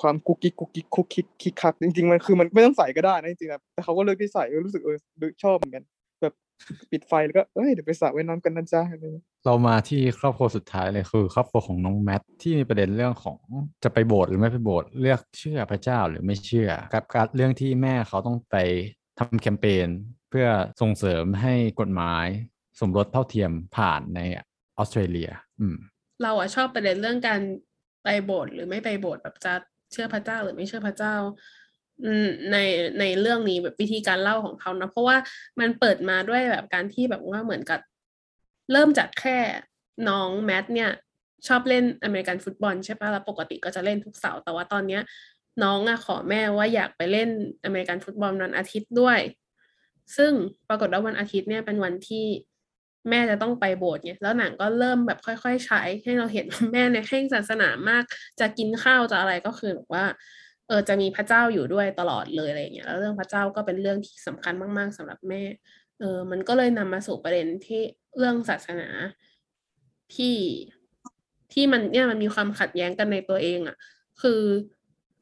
ความกุ๊กกิ๊กกุ๊กกิ๊กคุกคิกคิกคักจริงๆมันคือมันไม่ต้องใส่ก็ได้นะจริงๆนะแต่เขาก็เลือกที่ใส่รู้สึกเออชอบเหมือนกันแบบปิดไฟแล้วก็เอ้ยเดี๋ยวไปสระว่ายน้ำกันนะจ๊ะเรามาที่ครอบครัวสุดท้ายเลยคือครอบครัวของน้องแมทที่มีประเด็นเรื่องของจะไปโบสถ์หรือไม่ไปโบสถ์เลือกเชื่อพระเจ้าหรือไม่เชื่อกับการเรื่องที่แม่เขาต้องไปทำแคมเปญเพื่อส่งเสริมให้กฎหมายสมรสเท่าเทียมผ่านในออสเตรเลียเราอะชอบประเด็นเรื่องการไปโบสถ์หรือไม่ไปโบสถ์แบบจะเชื่อพระเจ้าหรือไม่เชื่อพระเจ้าในในเรื่องนี้แบบวิธีการเล่าของเขานะเพราะว่ามันเปิดมาด้วยแบบการที่แบบว่าเหมือนกับเริ่มจากแค่น้องแมทเนี่ยชอบเล่นอเมริกันฟุตบอลใช่ปะแล้วปกติก็จะเล่นทุกเสาร์แต่ว่าตอนเนี้ยน้องอะขอแม่ว่าอยากไปเล่นอเมริกันฟุตบอลวันอาทิตย์ด้วยซึ่งปรากฏว่าวันอาทิตย์เนี่ยเป็นวันที่แม่จะต้องไปโบสถ์เนี่ยแล้วหนังก็เริ่มแบบค่อยๆใช้ให้เราเห็นแม่ในแห่งศาสนามากจะกินข้าวจะอะไรก็คือแบบว่าเออจะมีพระเจ้าอยู่ด้วยตลอดเลยอะไรอย่างเงี้ยแล้วเรื่องพระเจ้าก็เป็นเรื่องที่สำคัญมากๆสำหรับแม่ เออมันก็เลยนำมาสู่ประเด็นที่เรื่องศาสนาที่ที่มันเนี่ยมันมีความขัดแย้งกันในตัวเองอ่ะคือ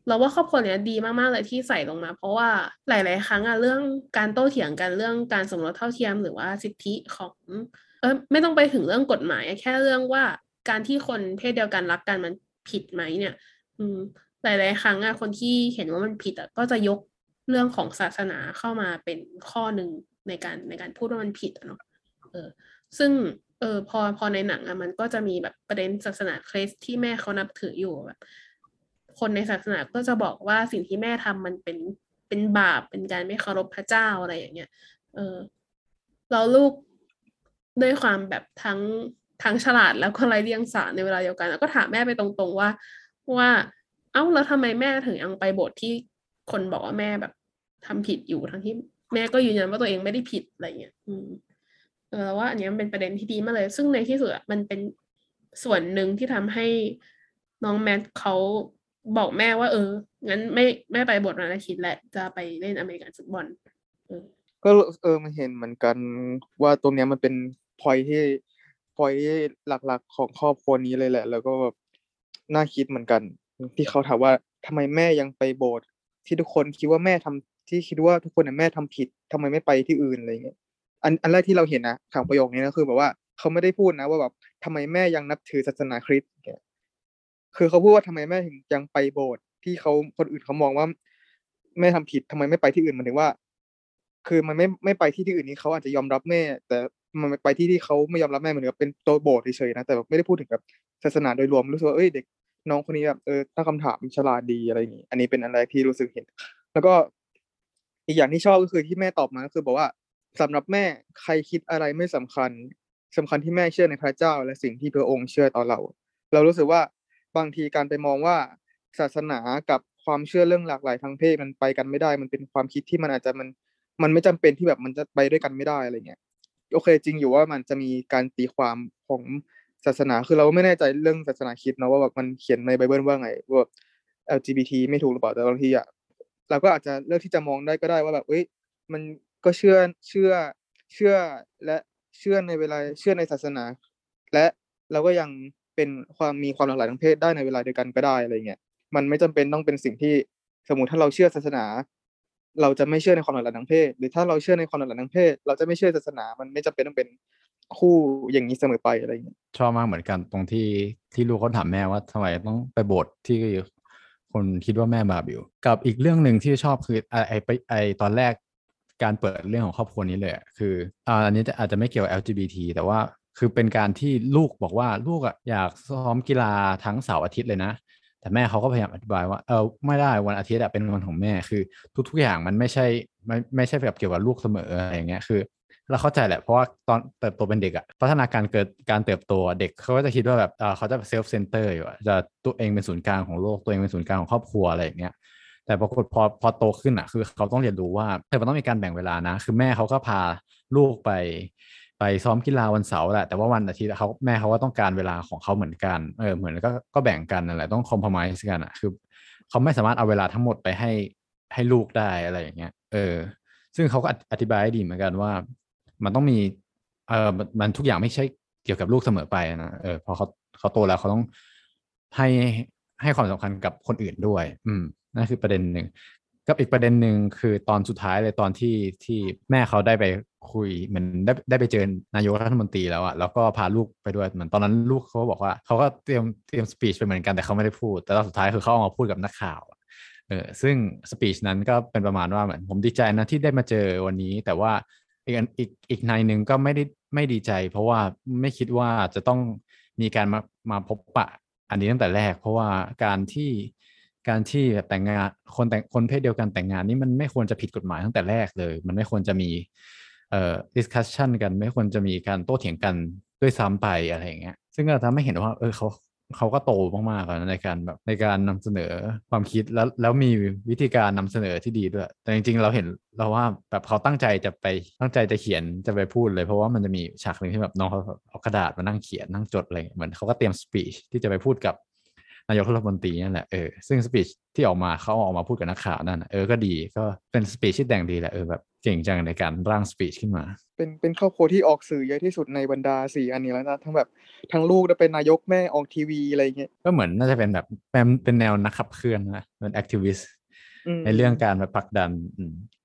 เราว่าครอบครัวเนี้ยดีมากๆเลยที่ใส่ลงมาเพราะว่าหลายๆครั้งอ่ะเรื่องการโต้เถียงกันเรื่องการสมรสเท่าเทียมหรือว่าสิทธิของเออไม่ต้องไปถึงเรื่องกฎหมายแค่เรื่องว่าการที่คนเพศเดียวกันรักกันมันผิดไหมเนี่ยอืมหลายๆครั้งอ่ะคนที่เห็นว่ามันผิดอ่ะก็จะยกเรื่องของศาสนาเข้ามาเป็นข้อนึงในการในการพูดว่ามันผิดอ่ะเนาะเออซึ่งเออพอพอในหนังอ่ะมันก็จะมีแบบประเด็นศาสนาคริสต์ที่แม่เขานับถืออยู่แบบคนในศาสนาก็จะบอกว่าสิ่งที่แม่ทำมันเป็นเป็นบาปเป็นการไม่เคารพพระเจ้าอะไรอย่างเงี้ยเออเราลูกด้วยความแบบทั้งทั้งฉลาดแล้วก็ไร้เดียงสาในเวลาเดียวกันแล้วก็ถามแม่ไปตรงๆว่าว่าเอ้าแล้วทำไมแม่ถึงยังไปโบสถ์ที่คนบอกว่าแม่แบบทำผิดอยู่ทั้งที่แม่ก็ยืนยันว่าตัวเองไม่ได้ผิดอะไรเงี้ยอืมเออว่าอันนี้มันเป็นประเด็นที่ดีมากเลยซึ่งในที่สุดมันเป็นส่วนหนึ่งที่ทำให้น้องแมทเขาบอกแม่ว่าเอองั้นไม่ไม่ไปบทนาคิดแหละจะไปเล่นอเมริกันฟุตบอลเออก็เออมันเห็นเหมือนกันว่าตรงเนี้ยมันเป็นพอยที่พอยที่หลักๆของครอบครัวนี้เลยแหละแล้วก็แบบน่าคิดเหมือนกันที่เขาถามว่าทำไมแม่ยังไปโบสถ์ที่ทุกคนคิดว่าแม่ทำที่คิดว่าทุกคนน่ะแม่ทำผิดทำไมไม่ไปที่อื่นอะไรเงี้ยอันอันแรกที่เราเห็นนะคำประโยคนี้นะคือแบบว่าเขาไม่ได้พูดนะว่าแบบทำไมแม่ยังนับถือศาสนาคริสต์เนี่ยคือเขาพูดว่าทำไมแม่ถึงยังไปโบสถ์ที่เขาคนอื่นเขามองว่าแม่ทำผิดทำไมไม่ไปที่อื่นมันถึงว่าคือมันไม่ไม่ไปที่ที่อื่นนี้เขาอาจจะยอมรับแม่แต่มันไปที่ที่เขาไม่ยอมรับแม่เหมือนกับเป็นตัวโบสถ์เฉยๆนะแต่แบบไม่ได้พูดถึงแบบศาสนาโดยรวมรู้สึกว่าเอ้ยเด็กน้องคนนี้แบบเออตั้งคำถามฉลาดดีอะไรอย่างนี้อันนี้เป็นอะไรที่รู้สึกเห็นแล้วก็อีกอย่างที่ชอบก็คือที่แม่ตอบมาก็คือบอกว่าสำหรับแม่ใครคิดอะไรไม่สำคัญสำคัญที่แม่เชื่อในพระเจ้าและสิ่งที่พระองค์เชื่อต่อเราเรารู้สึกว่าบางทีการไปมองว่าศาสนากับความเชื่อเรื่องหลากหลายทางเพศมันไปกันไม่ได้มันเป็นความคิดที่มันอาจจะมันมันไม่จำเป็นที่แบบมันจะไปด้วยกันไม่ได้อะไรเงี้ยโอเคจริงอยู่ว่ามันจะมีการตีความของศาสนาคือเราไม่แน่ใจเรื่องศาสนาคริสต์เนาะว่าแบบมันเขียนในไบเบิลว่าไงว่า แอล จี บี ที ไม่ถูกหรือเปล่าแต่บางทีอ่ะเราก็อาจจะเลือกที่จะมองได้ก็ได้ว่าแบบเอ้ยมันก็เชื่อเชื่อเชื่อและเชื่อในเวลาเชื่อในศาสนาและเราก็ยังเป็นความมีความหลากหลายทางเพศได้ในเวลาเดียวกันก็ได้อะไรเงี้ยมันไม่จำเป็นต้องเป็นสิ่งที่สมมุติถ้าเราเชื่อศาสนาเราจะไม่เชื่อในความหลากหลายทางเพศหรือถ้าเราเชื่อในความหลากหลายทางเพศเราจะไม่เชื่อศาสนามันไม่จำเป็นต้องเป็นคู่อย่างนี้เสมอไปอะไรเงี้ยชอบมากเหมือนกันตรงที่ที่ลูกเขาถามแม่ว่าทำไมต้องไปโบสถ์ที่คนคิดว่าแม่บาปอยู่กับอีกเรื่องนึงที่ชอบคือไอไปไอตอนแรกการเปิดเรื่องของครอบครัวนี้เลยคืออันนี้อาจจะไม่เกี่ยวกับ แอล จี บี ที แต่ว่าคือเป็นการที่ลูกบอกว่าลูกอ่ะอยากซ้อมกีฬาทั้งเสาร์อาทิตย์เลยนะแต่แม่เขาก็พยายามอธิบายว่าเออไม่ได้วันอาทิตย์อ่ะเป็นวันของแม่คือทุกๆอย่างมันไม่ใช่ไม่ไม่ใช่แบบเกี่ยวกับลูกเสมออะไรอย่างเงี้ยคือเราเข้าใจแหละเพราะว่าตอนเติบโตเป็นเด็กอ่ะพัฒนาการเกิดการเติบโตเด็กเขาก็จะคิดว่าแบบเออเขาจะเซลฟ์เซนเตอร์อยู่จะตัวเองเป็นศูนย์กลางของโลกตัวเองเป็นศูนย์กลางของครอบครัวอะไรอย่างเงี้ยแต่ปรากฏพอพอโตขึ้นอ่ะคือเขาต้องเรียนรู้ว่าเออมันต้องมีการแบ่งเวลานะคือแม่เขาก็พาลูกไปไปซ้อมกีฬาวันเสาร์แหละแต่ว่าวันอาทิตย์เขาแม่เขาก็ต้องการเวลาของเขาเหมือนกันเออเหมือนก็ก็แบ่งกันอะไรต้องคอมโพรไมซ์กันอ่ะคือเขาไม่สามารถเอาเวลาทั้งหมดไปให้ให้ลูกได้อะไรอย่างเงี้ยเออซึ่งเขาก็อธิบายดีเหมือนกันว่ามันต้องมีเออมันทุกอย่างไม่ใช่เกี่ยวกับลูกเสมอไปนะเออพอเขาเขาโตแล้วเขาต้องให้ให้ความสำคัญกับคนอื่นด้วยอืมนั่นคือประเด็นหนึ่งกับอีกประเด็นหนึ่งคือตอนสุดท้ายเลยตอนที่ที่แม่เขาได้ไปคุยเหมือนได้ได้ไปเจอนายกรัฐมนตรีแล้วอ่ะแล้วก็พาลูกไปด้วยเหมือนตอนนั้นลูกเขาบอกว่าเขาก็เตรียมเตรียมสปีชไปเหมือนกันแต่เขาไม่ได้พูดแต่ตอนสุดท้ายคือเขาเอามาพูดกับนักข่าวเออซึ่งสปีชนั้นก็เป็นประมาณว่าเหมือนผมดีใจนะที่ได้มาเจอวันนี้แต่ว่าอีกอีกอีกนายนึงก็ไม่ได้ไม่ดีใจเพราะว่าไม่คิดว่าจะต้องมีการมามาพบปะอันนี้ตั้งแต่แรกเพราะว่าการที่การที่แต่งงานคนแต่งคนเพศเดียวกันแต่งงานนี่มันไม่ควรจะผิดกฎหมายตั้งแต่แรกเลยมันไม่ควรจะมีเอ่อ discussion กันไม่ควรจะมีการโต้เถียงกันด้วยซ้ำไปอะไรอย่างเงี้ยซึ่งเราทำให้เห็นว่าเออเขาเขาก็โตมากๆแล้วในการแบบในการนำเสนอความคิดแล้วแล้วมีวิธีการนำเสนอที่ดีด้วยแต่จริงๆเราเห็นเราว่าแบบเขาตั้งใจจะไปตั้งใจจะเขียนจะไปพูดเลยเพราะว่ามันจะมีฉากนึงที่แบบน้องเขาเอากระดาษมานั่งเขียนนั่งจดอะไรเหมือนเขาก็เตรียม speech ที่จะไปพูดกับ นายกรัฐมนตรีนั่นแหละเออซึ่งสปีชที่ออกมาเขาออกมาพูดกับนักข่าวนั่นเออก็ดีก็เป็นสปีชที่แต่งดีแหละเออแบบเก่งจังในการร่างสปีชขึ้นมาเป็นเป็นครอบครัวที่ออกสื่อเยอะที่สุดในบรรดาสี่อันนี้แล้วนะทั้งแบบทั้งลูกได้เป็นนายกแม่ออกทีวีอะไรเงี้ยก็เหมือนน่าจะเป็นแบบเป็นแนวนักขับเคลื่อนนะเป็นแอคทิวิสต์ในเรื่องการแบบผลักดัน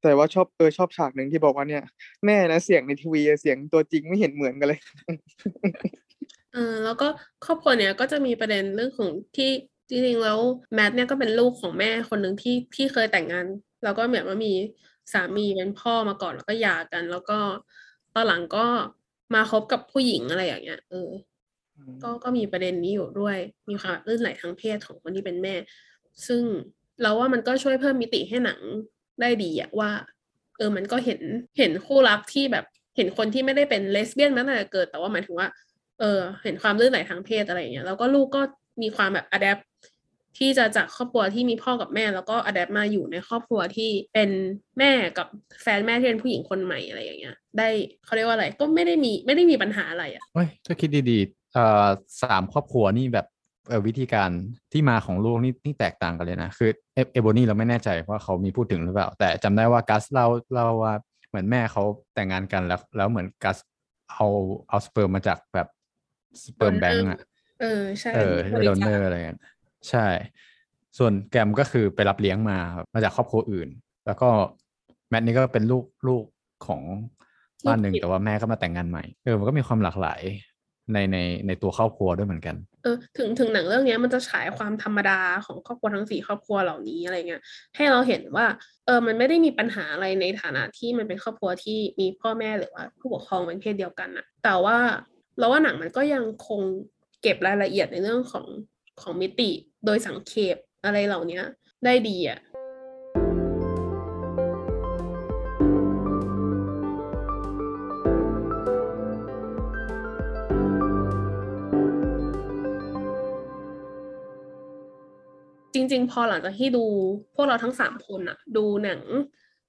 แต่ว่าชอบเออชอบฉากนึงที่บอกว่าเนี่ยแม่นะเสียงในทีวีเสียงตัวจริงไม่เห็นเหมือนกันเลย เออแล้วก็ครอบครัวเนี้ยก็จะมีประเด็นเรื่องของที่จริงๆแล้วแมทเนี่ยก็เป็นลูกของแม่คนนึงที่ที่เคยแต่งงานแล้วก็เหมือนว่ามีสามีเป็นพ่อมาก่อนแล้วก็หย่ากันแล้วก็ตอนหลังก็มาคบกับผู้หญิงอะไรอย่างเงี้ยเออก็ก็มีประเด็นนี้อยู่ด้วยมีความลื่นไหลทางเพศของคนที่เป็นแม่ซึ่งเราว่ามันก็ช่วยเพิ่มมิติให้หนังได้ดีอะว่าเออมันก็เห็นเห็นคู่รักที่แบบเห็นคนที่ไม่ได้เป็นเลสเบี้ยนมาตั้งแต่เกิดแต่ว่าหมายถึงว่าเออเห็นความลื่นไหลทางเพศอะไรอย่างเงี้ยแล้วก็ลูกก็มีความแบบอะแดปที่จะจากครอบครัวที่มีพ่อกับแม่แล้วก็อะแดปมาอยู่ในครอบครัวที่เป็นแม่กับแฟนแม่ที่เป็นผู้หญิงคนใหม่อะไรอย่างเงี้ยได้เขาเรียกว่าอะไรก็ไม่ได้มีไม่ได้มีปัญหาอะไรอ่ะเฮ้ยถ้าคิดดีๆเอ่อสามครอบครัวนี่แบบวิธีการที่มาของลูกนี่นี่แตกต่างกันเลยนะคือเอเอโบนี่เราไม่แน่ใจว่าเขามีพูดถึงหรือเปล่าแต่จำได้ว่ากัสเราเราว่าเหมือนแม่เขาแต่งงานกันแล้วแล้วเหมือนกัสเอาเอาสเปิร์มมาจากแบบสเปิร์มแบงก์อ่ะเออใช่เออโดนเนอร์อะไรเงี้ยใช่ส่วนแกมก็คือไปรับเลี้ยงมามาจากครอบครัวอื่นแล้วก็แมทนี่ก็เป็นลูกลูกของบ้านหนึ่งแต่ว่าแม่ก็มาแต่งงานใหม่เออมันก็มีความหลากหลายในในในตัวครอบครัวด้วยเหมือนกันเออถึงถึงหนังเรื่องนี้มันจะฉายความธรรมดาของครอบครัวทั้งสี่ครอบครัวเหล่านี้อะไรเงี้ยให้เราเห็นว่าเออมันไม่ได้มีปัญหาอะไรในฐานะที่มันเป็นครอบครัวที่มีพ่อแม่หรือว่าผู้ปกครองเป็นเพศเดียวกันนะแต่ว่าเราว่าหนังมันก็ยังคงเก็บรายละเอียดในเรื่องของของมิติโดยสังเขปอะไรเหล่านี้ได้ดีอ่ะจริงๆพอหลังจากที่ดูพวกเราทั้งสามคนอะดูหนัง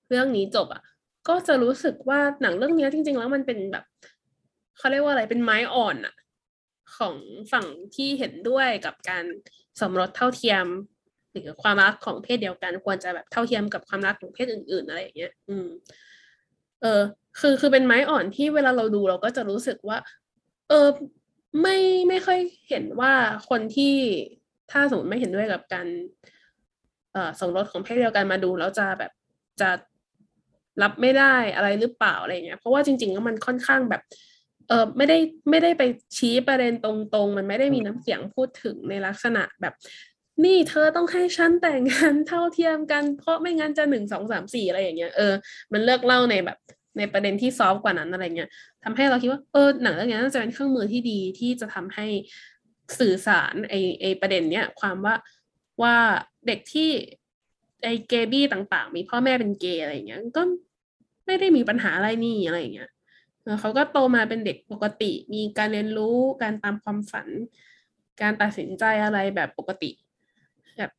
เรื่องนี้จบอะก็จะรู้สึกว่าหนังเรื่องนี้จริงๆแล้วมันเป็นแบบเขาเรียกว่าอะไรเป็นไม้อ่อนอะของฝั่งที่เห็นด้วยกับการสมรสเท่าเทียมหรือความรักของเพศเดียวกันควรจะแบบเท่าเทียมกับความรักของเพศอื่นๆอะไรอย่างเงี้ยอืมเออคือคือเป็นไม้อ่อนที่เวลาเราดูเราก็จะรู้สึกว่าเออไม่ไม่ค่อยเห็นว่าคนที่ถ้าสมมติไม่เห็นด้วยกับการสมรสของเพศเดียวกันมาดูแล้วจะแบบจะรับไม่ได้อะไรหรือเปล่าอะไรเงี้ยเพราะว่าจริงๆก็มันค่อนข้างแบบเออไม่ได้ไม่ได้ไปชี้ประเด็นตรงๆมันไม่ได้มีน้ำเสียงพูดถึงในลักษณะแบบนี่เธอต้องให้ฉันแต่งงานเท่าเทียมกันเพราะไม่งั้นจะหนึ่ง สอง สาม สี่อะไรอย่างเงี้ยเออมันเลิกเล่าในแบบในประเด็นที่ซอฟต์กว่านั้นอะไรเงี้ยทำให้เราคิดว่าเออหนังเรื่องนี้น่าจะเป็นเครื่องมือที่ดีที่จะทำให้สื่อสารไอไอประเด็นเนี้ยความว่าว่าเด็กที่ไอเกย์บี้ต่างๆมีพ่อแม่เป็นเกย์อะไรอย่างเงี้ยก็ไม่ได้มีปัญหาอะไรนี่อะไรอย่างเงี้ยเขาก็โตมาเป็นเด็กปกติมีการเรียนรู้การตามความฝันการตัดสินใจอะไรแบบปกติแบบ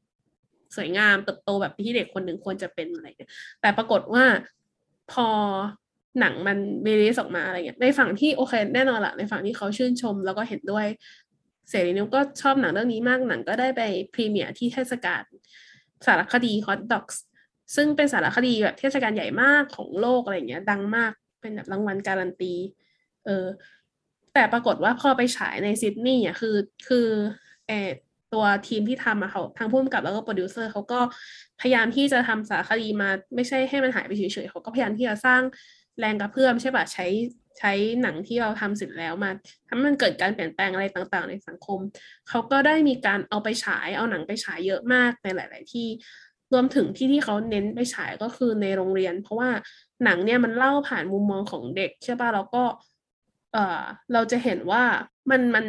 สวยงามเติบโตแบบที่เด็กคนหนึ่งควรจะเป็นอะไรเงี้ยแต่ปรากฏว่าพอหนังมันเบลิสออกมาอะไรเงี้ยในฝั่งที่โอเคแน่นอนละในฝั่งที่เขาชื่นชมแล้วก็เห็นด้วยเสรีนิวก็ชอบหนังเรื่องนี้มากหนังก็ได้ไปพรีเมียร์ที่เทศกาลสารคดี Hot Dogs ซึ่งเป็นสารคดีแบบเทศกาลใหญ่มากของโลกอะไรอย่างเงี้ยดังมากเป็นแบบรางวัลการันตีเออแต่ปรากฏว่าพอไปฉายในซิดนีย์อ่ะคือคือเออตัวทีมที่ทำอ่ะเขาทางผู้กำกับแล้วก็โปรดิวเซอร์เขาก็พยายามที่จะทำสารคดีมาไม่ใช่ให้มันหายไปเฉยๆเขาก็พยายามที่จะสร้างแรงกระเพื่อมใช่ป่ะใช้ใช้หนังที่เราทำเสร็จแล้วมาทำให้มันเกิดการเปลี่ยนแปลงอะไรต่างๆในสังคมเขาก็ได้มีการเอาไปฉายเอาหนังไปฉายเยอะมากในหลายๆที่รวมถึงที่ที่เขาเน้นไปฉายก็คือในโรงเรียนเพราะว่าหนังเนี่ยมันเล่าผ่านมุมมองของเด็กใช่ป่ะแล้วก็เออเราจะเห็นว่ามันมัน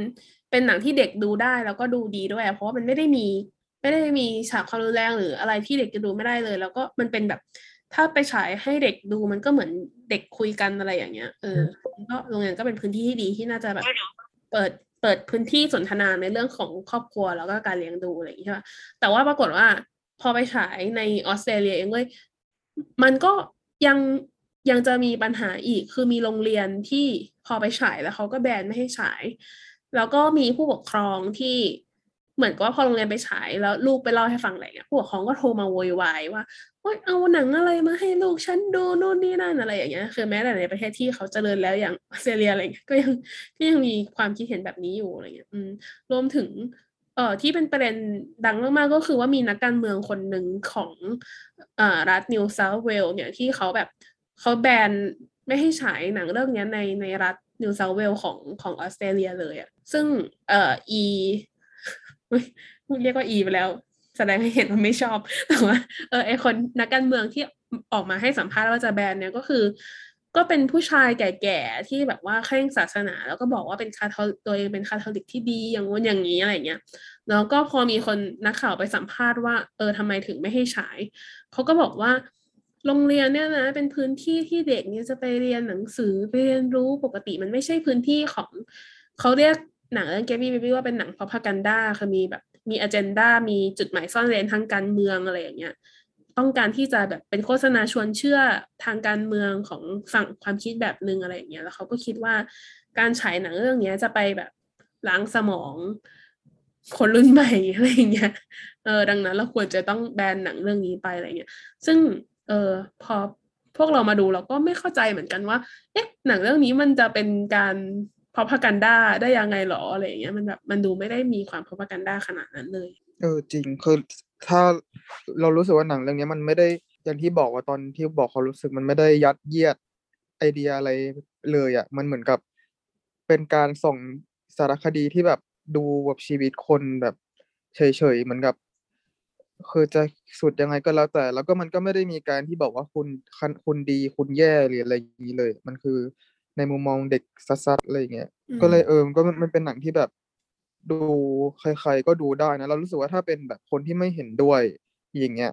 เป็นหนังที่เด็กดูได้แล้วก็ดูดีด้วยเพราะว่ามันไม่ได้มีไม่ได้มีฉากความรุนแรงหรืออะไรที่เด็กจะดูไม่ได้เลยแล้วก็มันเป็นแบบถ้าไปฉายให้เด็กดูมันก็เหมือนเด็กคุยกันอะไรอย่างเงี้ยเออก็โรงเรียนก็เป็นพื้นที่ที่ดีที่น่าจะแบบเปิดเปิดพื้นที่สนทนาในเรื่องของครอบครัวแล้วก็การเลี้ยงดูอะไรอย่างเงี้ยใช่ป่ะแต่ว่าปรากฏว่าพอไปฉายในออสเตรเลียเองเว้ยมันก็ยังยังจะมีปัญหาอีกคือมีโรงเรียนที่พอไปฉายแล้วเขาก็แบนไม่ให้ฉายแล้วก็มีผู้ปกครองที่ เหมือนกับว่าพอโรงเรียนไปฉายแล้วลูกไปเล่าให้ฟังอะไรเงี้ยผู้ปกครองก็โทรมาโวยวายว่าโอ๊ยเอาหนังอะไรมาให้ลูกฉันดูโน่นนี่นั่นอะไรอย่างเงี้ยคือแม้แต่ในประเทศที่เขาเจริญแล้วอย่างออสเตรเลียอะไรเงี้ยก็ยังก็ยังมีความคิดเห็นแบบนี้อยู่อะไรเงี้ยอืมรวมถึงเอ่อที่เป็นประเด็นดังมากๆก็คือว่ามีนักการเมืองคนหนึ่งของเอ่อรัฐนิวเซาท์เวลส์เนี่ยที่เขาแบบเขาแบนไม่ให้ฉายหนังเรื่องนี้ในในรัฐนิวเซาท์เวลส์ของของออสเตรเลียเลยอ่ะซึ่งเอ่ออีเรียกว่าอีไปแล้วแสดงให้เห็นว่าไม่ชอบแต่ว่าเออไอคนนักการเมืองที่ออกมาให้สัมภาษณ์ว่าจะแบนเนี่ยก็คือก็เป็นผู้ชายแก่ๆที่แบบว่าเคร่งศาสนาแล้วก็บอกว่าเป็นคาทอลิกตัวเองเป็นคาทอลิกที่ดีอย่างงู้นอย่างนี้อะไรเงี้ยแล้วก็พอมีคนนักข่าวไปสัมภาษณ์ว่าเออทำไมถึงไม่ให้ฉายเขาก็บอกว่าโรงเรียนเนี่ยนะเป็นพื้นที่ที่เด็กเนี่ยจะไปเรียนหนังสือไปเรียนรู้ปกติมันไม่ใช่พื้นที่ของเขาเรียกหนังเรื่อง Gayby Baby ว่าเป็นหนัง propaganda คือมีแบบมี agenda มีจุดหมายซ่อนเร้นทางการเมืองอะไรอย่างเงี้ยต้องการที่จะแบบเป็นโฆษณาชวนเชื่อทางการเมืองของฝั่งความคิดแบบนึงอะไรอย่างเงี้ยแล้วเขาก็คิดว่าการฉายหนังเรื่องนี้จะไปแบบล้างสมองคนรุ่นใหม่อะไรอย่างเงี้ยเออดังนั้นเราควรจะต้องแบนหนังเรื่องนี้ไปอะไรเงี้ยซึ่งเออพอพวกเรามาดูเราก็ไม่เข้าใจเหมือนกันว่าเอ๊ะหนังเรื่องนี้มันจะเป็นการpropaganda ได้ยังไงหรออะไรอย่างเงี้ยมันแบบมันดูไม่ได้มีความ propaganda ขนาดนั้นเลยเออจริงคือถ้าเรารู้สึกว่าหนังเรื่องนี้มันไม่ได้อย่างที่บอกว่าตอนที่บอกเขารู้สึกมันไม่ได้ยัดเยียดไอเดียอะไรเลยอ่ะมันเหมือนกับเป็นการส่องสารคดีที่แบบดูแบบชีวิตคนแบบเฉยๆเหมือนกับคือจะสุดยังไงก็แล้วแต่แล้วก็มันก็ไม่ได้มีการที่บอกว่าคุณคุณดีคุณแย่หรืออะไรอย่างงี้เลยมันคือในมุมมองเด็กซัดๆอะไรอย่างเงี้ยก็เลยเออมันก็มันเป็นหนังที่แบบดูใครๆก็ดูได้นะเรารู้สึกว่าถ้าเป็นแบบคนที่ไม่เห็นด้วยอย่างเงี้ย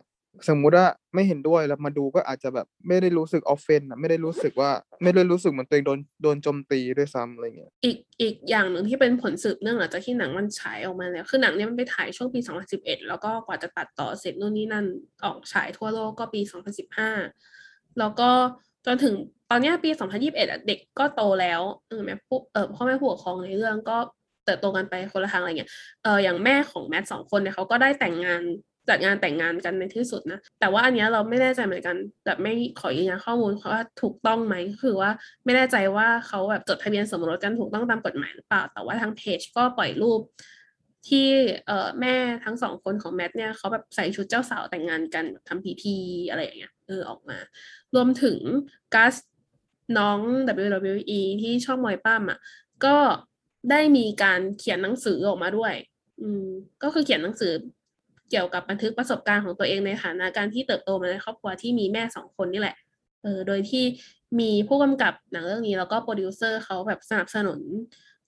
สมมุติว่าไม่เห็นด้วยแล้วมาดูก็อาจจะแบบไม่ได้รู้สึกออฟเฟนนะไม่ได้รู้สึกว่าไม่ได้รู้สึกเหมือนตัวเองโดนโดนโจมตีด้วยซ้ำอะไรเงี้ยอีกอีกอย่างหนึ่งที่เป็นผลสืบเนื่องหลังจากที่หนังมันฉายออกมาแล้วคือหนังเนี้ยมันไปถ่ายช่วงปีสองพันสิบเอ็ดแล้วก็กว่าจะตัดต่อเสร็จนู่นนี่นั่นออกฉายทั่วโลกก็ปีสองพันสิบห้าแล้วก็จนถึงตอนนี้ปีสองพันยี่สิบเอ็ดอ่ะเด็กก็โตแล้วเออแม่ผู้เอ่อพ่อแม่ผู้ปกครองในเรื่องก็เติบโตกันไปคนละทางอะไรเงี้ยเอออย่างแม่ของแมทสองคนเนี่ยเขาก็ได้แต่งงานจัดงานแต่งงานกันในที่สุดนะแต่ว่าอันเนี้ยเราไม่แน่ใจเหมือนกันแบบไม่ขอยืนยันข้อมูลว่าถูกต้องไหมก็คือว่าไม่แน่ใจว่าเขาแบบจดทะเบียนสมรสกันถูกต้องตามกฎหมายหรือเปล่าแต่ว่าทางเพจก็ปล่อยรูปที่เอ่อแม่ทั้งสองคนของแมทเนี่ยเขาแบบใส่ชุดเจ้าสาวแต่งงานกันทำพิธีอะไรอย่างเงี้ยเออออกมารวมถึงกัสน้อง ดับเบิลยู ดับเบิลยู อี ที่ช่องมวยปั้มอ่ะก็ได้มีการเขียนหนังสือออกมาด้วยอืมก็คือเขียนหนังสือเกี่ยวกับบันทึกประสบการณ์ของตัวเองในฐานะการที่เติบโตมาในครอบครัวที่มีแม่สองคนนี่แหละเออโดยที่มีผู้กำกับหนังเรื่องนี้แล้วก็โปรดิวเซอร์เขาแบบสนับสนุน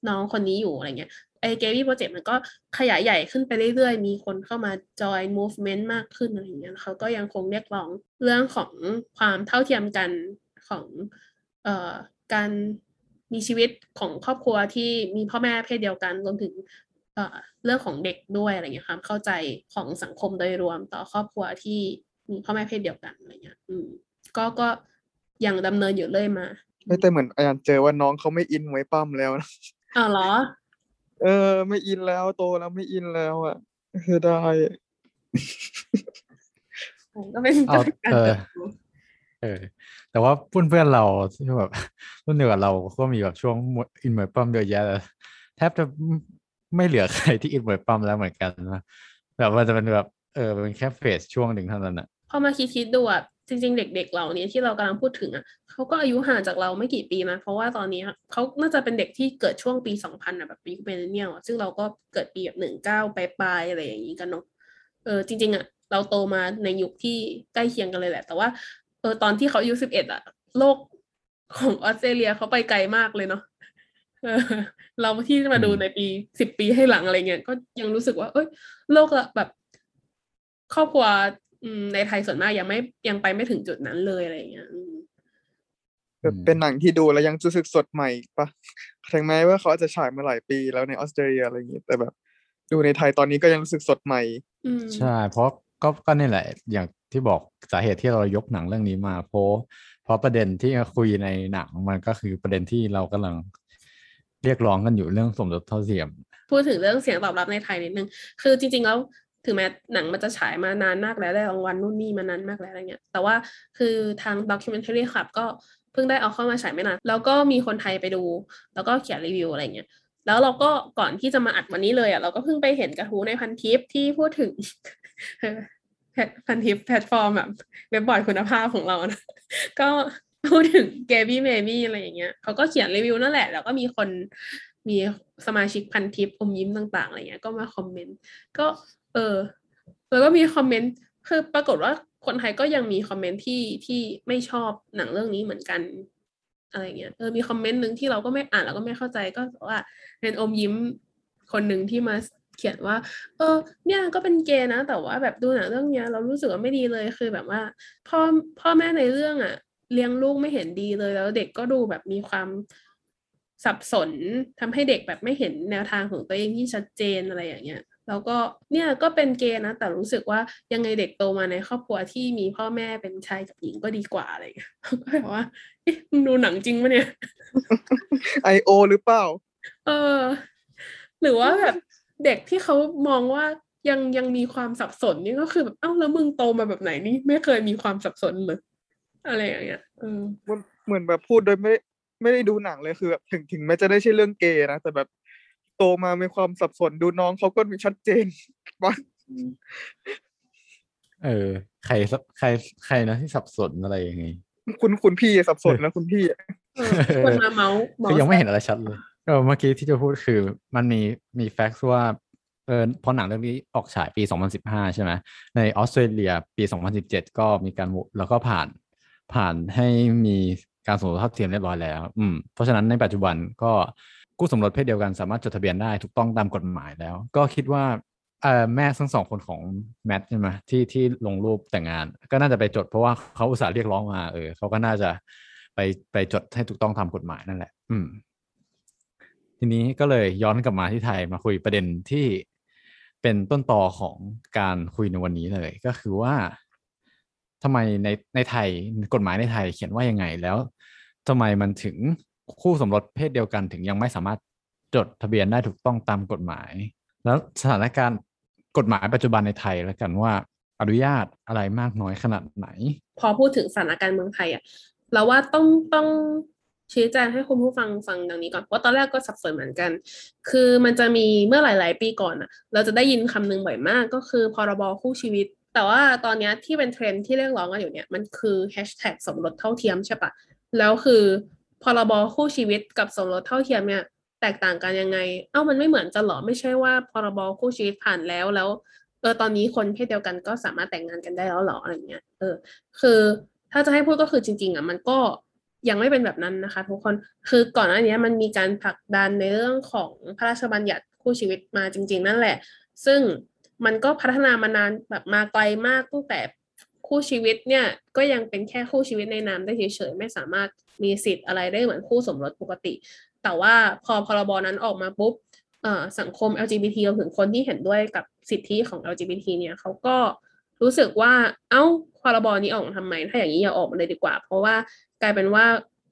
น้องคนนี้อยู่อะไรเงี้ยไอ้ Gayby Project มันก็ขยายใหญ่ขึ้นไปเรื่อยๆมีคนเข้ามา join movement มากขึ้นอะไรอย่างเงี้ยเขาก็ยังคงเรียกร้องเรื่องของความเท่าเทียมกันของเอ่อการมีชีวิตของครอบครัวที่มีพ่อแม่เพศเดียวกันรวมถึงเอ่อเรื่องของเด็กด้วยอะไรอย่างเงี้ยค่ะเข้าใจของสังคมโดยรวมต่อครอบครัวที่มีพ่อแม่เพศเดียวกันอะไรเงี้ยอืมก็ก็ยังดำเนินอยู่เรื่อยมาไม่แต่เหมือนอาจารย์เจอว่าน้องเขาไม่อินมวยปั้มแล้วนะอ้าวเหรอเออไม่อินแล้วโตแล้วไม่อินแล้วอ่ะคือได้ผมก็ไม่รู้จักกันเออแต่ว่าเพื่อนๆเราที่แบบรุ่นเดียวกับเราก็มีแบบช่วงอินมวยปั้มเยอะแยะแทบจะไม่เหลือใครที่อินมวยปั้มแล้วเหมือนกันนะแบบว่าจะเป็นแบบเออเป็นแค่เฟสช่วงหนึ่งเท่านั้นนะพอมาคิดๆดูอ่ะจริงๆเด็กๆเหล่านี้ที่เรากำลังพูดถึงอ่ะเขาก็อายุห่างจากเราไม่กี่ปีนะเพราะว่าตอนนี้เขาน่าจะเป็นเด็กที่เกิดช่วงปีสองพันอ่ะแบบปีมิลเลนเนียลซึ่งเราก็เกิดปีแบบหนึ่งเก้าปลายๆอะไรอย่างนี้กันเนาะเออจริงๆอ่ะเราโตมาในยุคที่ใกล้เคียงกันเลยแหละแต่ว่าเออตอนที่เขาอายุสิบเอ็ดอ่ะโลกของออสเตรเลียเขาไปไกลมากเลยเนาะเออเราที่มาดูในปีสิบปีให้หลังอะไรเงี้ยก็ยังรู้สึกว่าเอ้ยโลกละแบบครอบครัวในไทยส่วนมากยังไม่ยังไปไม่ถึงจุดนั้นเลยอะไรเงี้ยเป็นหนังที่ดูแล้วยังรู้สึกสดใหม่ปะถึงแม้ว่าเขาอาจจะฉายมาหลายปีแล้วในออสเตรเลียอะไรเงี้ยแต่แบบดูในไทยตอนนี้ก็ยังรู้สึกสดใหม่ใช่เพราะก็ก็นี่แหละอย่างที่บอกสาเหตุที่เรายกหนังเรื่องนี้มาเพราะเพราะประเด็นที่คุยในหนังมันก็คือประเด็นที่เรากำลังเรียกร้องกันอยู่เรื่องสมรสเท่าเทียม พูดถึงเรื่องเสียงตอบรับในไทยนิดนึงคือจริงๆแล้วถึงแม้หนังมันจะฉายมานานมากแล้วได้รางวัลนู่นนี่มานานมากแล้วอะไรเงี้ยแต่ว่าคือทาง Documentary Club ก็เพิ่งได้เอาเข้ามาฉายไม่นานแล้วก็มีคนไทยไปดูแล้วก็เขียนรีวิวอะไรเงี้ยแล้วเราก็ก่อนที่จะมาอัดวันนี้เลยอ่ะเราก็เพิ่งไปเห็นกระทู้ในพันทิปที่พูดถึง พันทิปแพลตฟอร์มแบบเว็บบอร์ดคุณภาพของเรานะก็พูดถึง Gayby Baby อะไรอย่างเงี้ยเขาก็เขียนรีวิวนั่นแหละแล้วก็มีคนมีสมาชิกพันทิปอมยิ้มต่างๆอะไรเงี้ยก็มาคอมเมนต์ก็เออแล้วก็มีคอมเมนต์คือปรากฏว่าคนไทยก็ยังมีคอมเมนต์ที่ที่ไม่ชอบหนังเรื่องนี้เหมือนกันอะไรเงี้ยเออมีคอมเมนต์นึงที่เราก็ไม่อ่านแล้วก็ไม่เข้าใจก็ว่าเป็นอมยิ้มคนนึงที่มาเขียนว่าเออเนี่ยก็เป็นเกย์นะแต่ว่าแบบดูหนังเรื่องเนี้ยเรารู้สึกว่าไม่ดีเลยคือแบบว่าพ่อพ่อแม่ในเรื่องอ่ะเลี้ยงลูกไม่เห็นดีเลยแล้วเด็กก็ดูแบบมีความสับสนทำให้เด็กแบบไม่เห็นแนวทางของตัวเองที่ชัดเจนอะไรอย่างเงี้ยแล้วก็เนี่ยก็เป็นเกย์นะแต่รู้สึกว่ายังไงเด็กโตมาในครอบครัวที่มีพ่อแม่เป็นชายกับหญิงก็ดีกว่าอะไรอย่างเงี้ยก็แบบว่าเอ๊ะดูหนังจริงป่ะเนี่ย ไอ โอ หรือเปล่าเออหรือว่าแบบเด็กที่เขามองว่ายังยังมีความสับสนนี่ก็คือแบบเอ้าแล้วมึงโตมาแบบไหนนี่ไม่เคยมีความสับสนเลยอะไรอย่างเงี้ยเออเหมือนแบบพูดโดยไม่ได้ไม่ได้ดูหนังเลยคือแบบถึงถึงแม้จะได้ใช่เรื่องเกย์นะแต่แบบโตมามีความสับสนดูน้องเขาก็มีชัดเจนบ้างเออใครใครใครนะที่สับสนอะไรยังไงคุณคุณพี่สับสนนะคุณพี่คนมาเมาคือยังไม่เห็นอะไรชัดเลยเออเมื่อกี้ที่จะพูดคือมันมีมีแฟกซ์ว่าเออพอหนังเรื่องนี้ออกฉายปีสองพันสิบห้าใช่ไหมในออสเตรเลียปีสองพันสิบเจ็ดก็มีการแล้วก็ผ่านผ่านให้มีการสมรสเท่าเทียมเรียบร้อยแล้วอืมเพราะฉะนั้นในปัจจุบันก็คู่สมรสเพศเดียวกันสามารถจดทะเบียนได้ถูกต้องตามกฎหมายแล้วก็คิดว่าเอ่อแม่ทั้งสองคนของแมทใช่ไหมที่ที่ลงรูปแต่งงานก็น่าจะไปจดเพราะว่าเขาอุตส่าห์เรียกร้องมาเออเขาก็น่าจะไปไปจดให้ถูกต้องตามกฎหมายนั่นแหละอืมทีนี้ก็เลยย้อนกลับมาที่ไทยมาคุยประเด็นที่เป็นต้นตอของการคุยในวันนี้เลยก็คือว่าทำไมในในไทยกฎหมายในไทยเขียนว่ายังไงแล้วทำไมมันถึงคู่สมรสเพศเดียวกันถึงยังไม่สามารถจดทะเบียนได้ถูกต้องตามกฎหมายแล้วสถานการณ์กฎหมายปัจจุบันในไทยแล้วกันว่าอนุญาตอะไรมากน้อยขนาดไหนพอพูดถึงสถานการณ์เมืองไทยอ่ะเราว่าต้องต้องชี้แจงให้คุณผู้ฟังฟังดังนี้ก่อนเพราะตอนแรกก็สับสนเหมือนกันคือมันจะมีเมื่อหลายๆปีก่อนอ่ะเราจะได้ยินคำหนึ่งบ่อยมากก็คือพรบคู่ชีวิตแต่ว่าตอนนี้ที่เป็นเทรนด์ที่เรียกร้องกันอยู่เนี่ยมันคือแฮชแท็กสมรสเท่าเทียมใช่ปะแล้วคือพรบคู่ชีวิตกับสมรสเท่าเทียมเนี่ยแตกต่างกันยังไงเอ้ามันไม่เหมือนจะหรอไม่ใช่ว่าพรบคู่ชีวิตผ่านแล้วแล้วเออตอนนี้คนเพศเดียวกันก็สามารถแต่งงานกันได้แล้วหรออะไรเงี้ยเออคือถ้าจะให้พูดก็คือจริงๆอ่ะมันก็ยังไม่เป็นแบบนั้นนะคะทุกคนคือก่อนหน้านี้มันมีการผลักดันในเรื่องของพระราชบัญญัติคู่ชีวิตมาจริงๆนั่นแหละซึ่งมันก็พัฒนามานานแบบมาไกลมากตั้งแต่คู่ชีวิตเนี่ยก็ยังเป็นแค่คู่ชีวิตในนามได้เฉยๆไม่สามารถมีสิทธิ์อะไรได้เหมือนคู่สมรสปกติแต่ว่าพอพรบนั้นออกมาปุ๊บเอ่อสังคม แอล จี บี ที รวมถึงคนที่เห็นด้วยกับสิทธิของ แอล จี บี ที เนี่ยเขาก็รู้สึกว่าเอ้าพรบนี้ออกมาทำไมถ้าอย่างนี้อย่าออกมาเลยดีกว่าเพราะว่ากลายเป็นว่า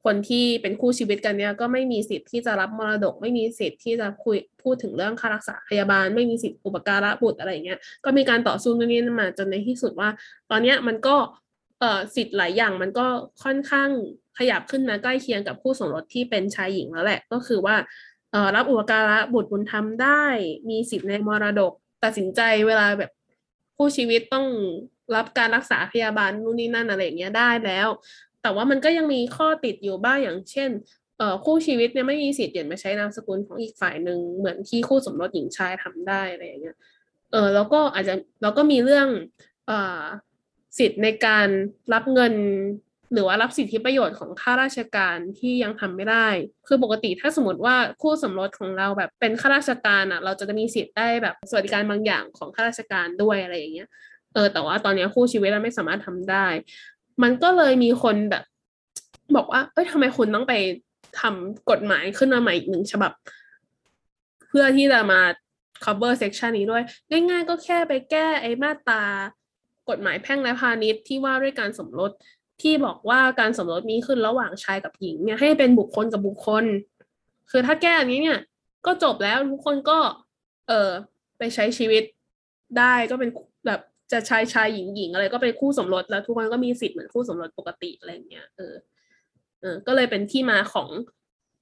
คนที่เป็นคู่ชีวิตกันเนี่ยก็ไม่มีสิทธิ์ที่จะรับมรดกไม่มีสิทธิ์ที่จะคุยพูดถึงเรื่องค่ารักษาพยาบาลไม่มีสิทธิ์อุปการะบุตรอะไรอย่างเงี้ยก็มีการต่อสู้ตรงนี้มาจนในที่สุดว่าตอนเนี้ยมันก็เอ่อสิทธิ์หลายอย่างมันก็ค่อนข้างขยับขึ้นมาใกล้เคียงกับคู่สมรสที่เป็นชายหญิงแล้วแหละก็คือว่าเอ่อรับอุปการะบุตรบุญธรรมได้มีสิทธิ์ในมรดกตัดสินใจเวลาแบบคู่ชีวิตต้องรับการรักษาพยาบาลนู่นนี่นั่นอะไรอย่างเงี้ยได้แล้วแต่ว่ามันก็ยังมีข้อติดอยู่บ้างอย่างเช่นเอ่อคู่ชีวิตเนี่ยไม่มีสิทธิ์เปลี่ยนมาใช้นามสกุลของอีกฝ่ายนึงเหมือนที่คู่สมรสหญิงชายทำได้อะไรอย่างเงี้ยเออแล้วก็อาจจะแล้วก็มีเรื่องเอ่อสิทธิ์ในการรับเงินหรือว่ารับสิทธิประโยชน์ของข้าราชการที่ยังทำไม่ได้คือปกติถ้าสมมติว่าคู่สมรสของเราแบบเป็นข้าราชการอ่ะเราจะมีสิทธิ์ได้แบบสวัสดิการบางอย่างของข้าราชการด้วยอะไรอย่างเงี้ยเออแต่ว่าตอนนี้คู่ชีวิตเราไม่สามารถทำได้มันก็เลยมีคนแบบบอกว่าเอ้ยทำไมคุณต้องไปทำกฎหมายขึ้นมาใหม่อีกหนึ่งฉบับเพื่อที่จะมา cover section นี้ด้วยง่ายๆก็แค่ไปแก้ไอ้มาตรากฎหมายแพ่งและพาณิชย์ที่ว่าด้วยการสมรสที่บอกว่าการสมรสมีขึ้นระหว่างชายกับหญิงเนี่ยให้เป็นบุคคลกับบุคคลคือถ้าแก้อันนี้เนี่ยก็จบแล้วทุกคนก็ เออไปใช้ชีวิตได้ก็เป็นแบบจะชายชายหญิงหญิงอะไรก็เป็นคู่สมรสแล้วทุกคนก็มีสิทธิ์เหมือนคู่สมรสปกติอะไรเงี้ยเออเออก็เลยเป็นที่มาของ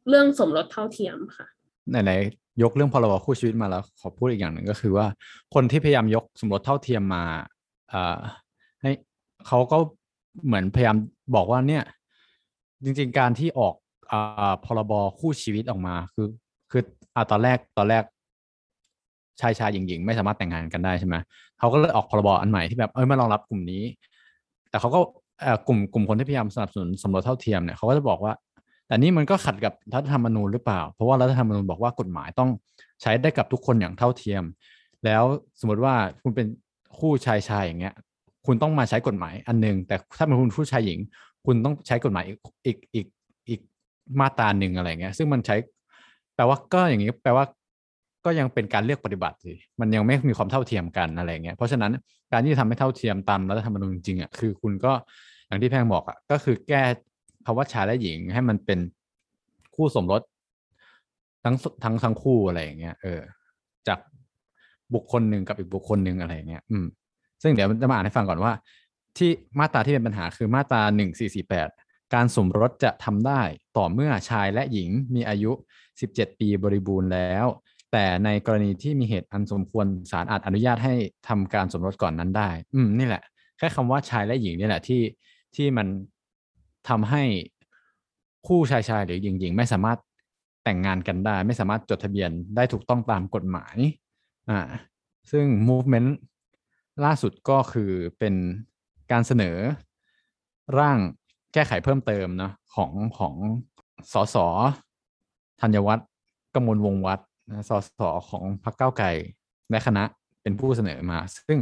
เรื่องสมรสเท่าเทียมค่ะไหนๆยกเรื่องพรบคู่ชีวิตมาแล้วขอพูดอีกอย่างหนึ่งก็คือว่าคนที่พยายามยกสมรสเท่าเทียมมาเอ่อให้เขาก็เหมือนพยายามบอกว่าเนี่ยจริงๆการที่ออกอ่าพรบคู่ชีวิตออกมาคือคืออ่ะตอนแรกตอนแรกชายชายหญิงหญิงไม่สามารถแต่งงานกันได้ใช่ไหมเขาก็เลยออกพรบอันใหม่ที่แบบเอ้ยมารองรับกลุ่มนี้แต่เขาก็เอ่อกลุ่มกลุ่มคนที่พยายามสนับสนุนสมรสเท่าเทียมเนี่ยเขาก็จะบอกว่าแต่นี่มันก็ขัดกับรัฐธรรมนูญหรือเปล่าเพราะว่ารัฐธรรมนูญบอกว่ากฎหมายต้องใช้ได้กับทุกคนอย่างเท่าเทียมแล้วสมมติว่าคุณเป็นคู่ชายชายอย่างเงี้ยคุณต้องมาใช้กฎหมายอันนึงแต่ถ้าเป็นคุณผู้ชายหญิงคุณต้องใช้กฎหมายอีกอีกอีกอีกมาตราหนึ่งอะไรเงี้ยซึ่งมันใช้แปลว่าก็อย่างนี้แปลว่าก็ยังเป็นการเลือกปฏิบัติสิมันยังไม่มีความเท่าเทียมกันอะไรเงี้ยเพราะฉะนั้นการที่จะทำให้เท่าเทียมตามรัฐธรรมนูญจริงอ่ะคือคุณก็อย่างที่แพงบอกอ่ะก็คือแก้คำว่าชายและหญิงให้มันเป็นคู่สมรสทั้งทั้งทั้งคู่อะไรอย่างเงี้ยเออจากบุคคลหนึ่งกับอีกบุคคลหนึ่งอะไรอย่างเงี้ยอืมซึ่งเดี๋ยวจะมาอ่านให้ฟังก่อนว่าที่มาตราที่เป็นปัญหาคือมาตราหนึ่งสี่สี่แปดการสมรสจะทำได้ต่อเมื่อชายและหญิงมีอายุสิบเจ็ดปีบริบูรณ์แล้วแต่ในกรณีที่มีเหตุอันสมควรศาลอาจอนุญาตให้ทำการสมรสก่อนนั้นได้อืมนี่แหละแค่คำว่าชายและหญิงนี่แหละที่ที่มันทำให้คู่ชายชายหรือหญิงหญิงไม่สามารถแต่งงานกันได้ไม่สามารถจดทะเบียนได้ถูกต้องตามกฎหมายอ่าซึ่ง movement ล่าสุดก็คือเป็นการเสนอร่างแก้ไขเพิ่มเติมเนาะของของสสธัญวัฒน์กมลวงศ์วัฒน์สสของพรรคก้าวไกลและคณะเป็นผู้เสนอมาซึ่ง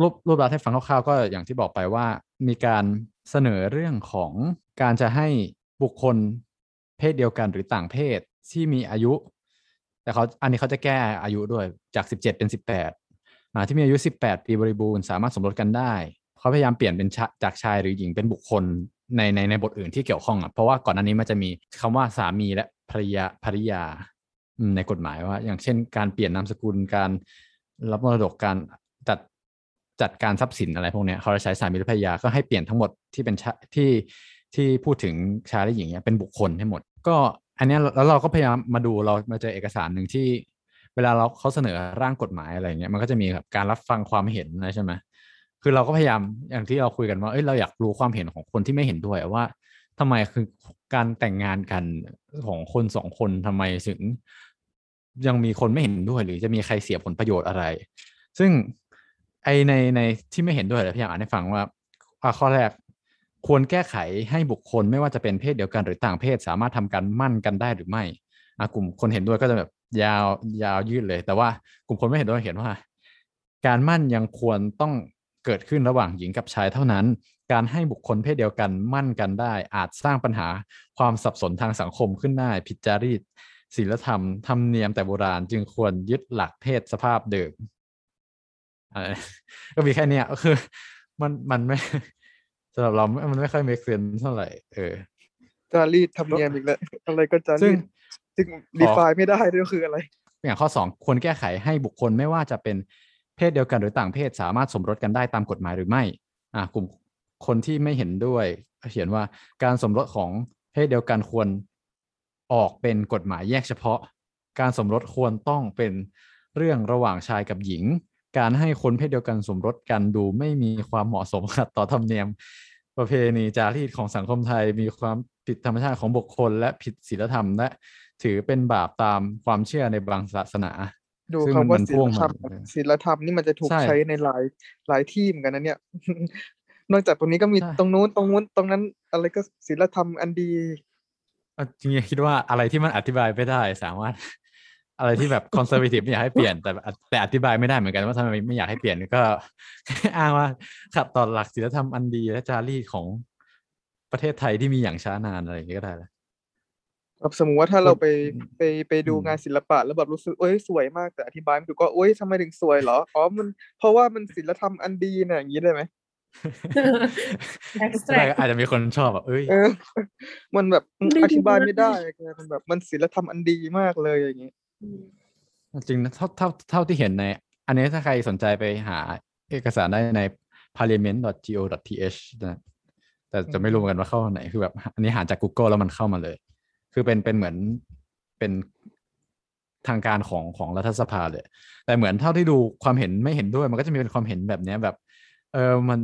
รูปรูปราวให้ฟังคร่าวๆก็อย่างที่บอกไปว่ามีการเสนอเรื่องของการจะให้บุคคลเพศเดียวกันหรือต่างเพศที่มีอายุแต่เขาอันนี้เขาจะแก้อายุด้วยจากสิบเจ็ดเป็นสิบแปดอ่าที่มีอายุสิบแปดปีบริบูรณ์สามารถสมรสกันได้เขาพยายามเปลี่ยนเป็นจากชายหรือหญิงเป็นบุคคลในในในบทอื่นที่เกี่ยวข้องอ่ะเพราะว่าก่อนหน้านี้มันจะมีคำว่าสามีและภริยาภริยาในกฎหมายว่าอย่างเช่นการเปลี่ยนนามสกุลการรับมรดกการจัดจัดการทรัพย์สินอะไรพวกนี้เขาจะใช้สามีหรือภรรยาก็ให้เปลี่ยนทั้งหมดที่เป็นที่ที่พูดถึงชายและหญิงเนี่ยเป็นบุคคลให้หมดก็อันนี้แล้วเราก็พยายามมาดูเรามาเจอเอกสารหนึ่งที่เวลาเราเขาเสนอร่างกฎหมายอะไรเงี้ยมันก็จะมีแบบการรับฟังความเห็นอะไรใช่ไหมคือเราก็พยายามอย่างที่เราคุยกันว่าเอ้ยเราอยากรู้ความเห็นของคนที่ไม่เห็นด้วยว่าทำไมคือการแต่งงานกันของคนสองคนทำไมถึงยังมีคนไม่เห็นด้วยหรือจะมีใครเสียผลประโยชน์อะไรซึ่งไอในในที่ไม่เห็นด้วยเลยพยายามอ่านให้ฟังว่าข้อแรกควรแก้ไขให้บุคคลไม่ว่าจะเป็นเพศเดียวกันหรือต่างเพศสามารถทำการมั่นกันได้หรือไม่กลุ่มคนเห็นด้วยก็จะแบบยาวยาวยืดเลยแต่ว่ากลุ่มคนไม่เห็นด้วยเห็นว่าการมั่นยังควรต้องเกิดขึ้นระหว่างหญิงกับชายเท่านั้นการให้บุคคลเพศเดียวกันมั่นกันได้อาจสร้างปัญหาความสับสนทางสังคมขึ้นได้ผิดจารีตศีลธรรมธรรมเนียมแต่โบราณจึงควรยึดหลักเพศสภาพเดิมก็มีแค่เนี้ยก็คือมันมันไม่สำหรับเรามันไม่ค่อยเมคเซนส์เท่าไหร่เออจารีตธรรมเนียมอีกแล้วอะไรก็จารีตซึ่งดีไฟไม่ได้ด้วยคืออะไรอย่างข้อสองควรแก้ไขให้บุคคลไม่ว่าจะเป็นเพศเดียวกันหรือต่างเพศสามารถสมรสกันได้ตามกฎหมายหรือไม่อ่ากลุ่มคนที่ไม่เห็นด้วยเขียนว่าการสมรสของเพศเดียวกันควรออกเป็นกฎหมายแยกเฉพาะการสมรสควรต้องเป็นเรื่องระหว่างชายกับหญิงการให้คนเพศเดียวกันสมรสกันดูไม่มีความเหมาะสมขัดต่อธรรมเนียมประเพณีจารีตของสังคมไทยมีความผิดธรรมชาติของบุคคลและผิดศีลธรรมและถือเป็นบาปตามความเชื่อในบางศาสนาดูคำว่าศีลธรรมศีลธรรมนี่มันจะถูกใช้ในหลายหลายที่เหมือนกันนะเนี่ยนอกจากตรงนี้ก็มีตรงนู้นตรงนู้นตรงนั้นอะไรก็ศีลธรรมอันดีจริงๆคิดว่าอะไรที่มันอธิบายไม่ได้สามารถอะไรที่แบบคอนเซอร์เวทีฟไม่อยากให้เปลี่ยนแต่แต่อธิบายไม่ได้เหมือนกันว่าทำไมไม่อยากให้เปลี่ยนก็อ้างว่าขัดต่อหลักศีลธรรมอันดีและจารีตของประเทศไทยที่มีอย่างช้านานอะไรอย่างนี้ก็ได้แล้วสมมุติว่าถ้าเราไปไปไปดูงานศิลปะแล้วแบบรู้สึกเอ้ยสวยมากแต่อธิบายไม่ถูกก็เอ้ยทำไมถึงสวยเหรออ๋อมันเพราะว่ามันศิลธรรมอันดีน่ะอย่างนี้ได้ไหมอาจจะมีคนชอบแบบเอ้ยมันแบบอธิบายไม่ได้มันแบบมันศิลธรรมอันดีมากเลยอย่างนี้ จริงนะเท่าเท่าเท่าที่เห็นในอันนี้ถ้าใครสนใจไปหาเอกสารได้ใน parliament dot go dot th นะแต่จะไม่รู้กันว่าเข้าไหนคือแบบอันนี้หาจาก Google แล้วมันเข้ามาเลยคือเป็นเป็นเหมือนเป็นทางการของของรัฐสภาเลยแต่เหมือนเท่าที่ดูความเห็นไม่เห็นด้วยมันก็จะมีเป็นความเห็นแบบนี้แบบเออมัน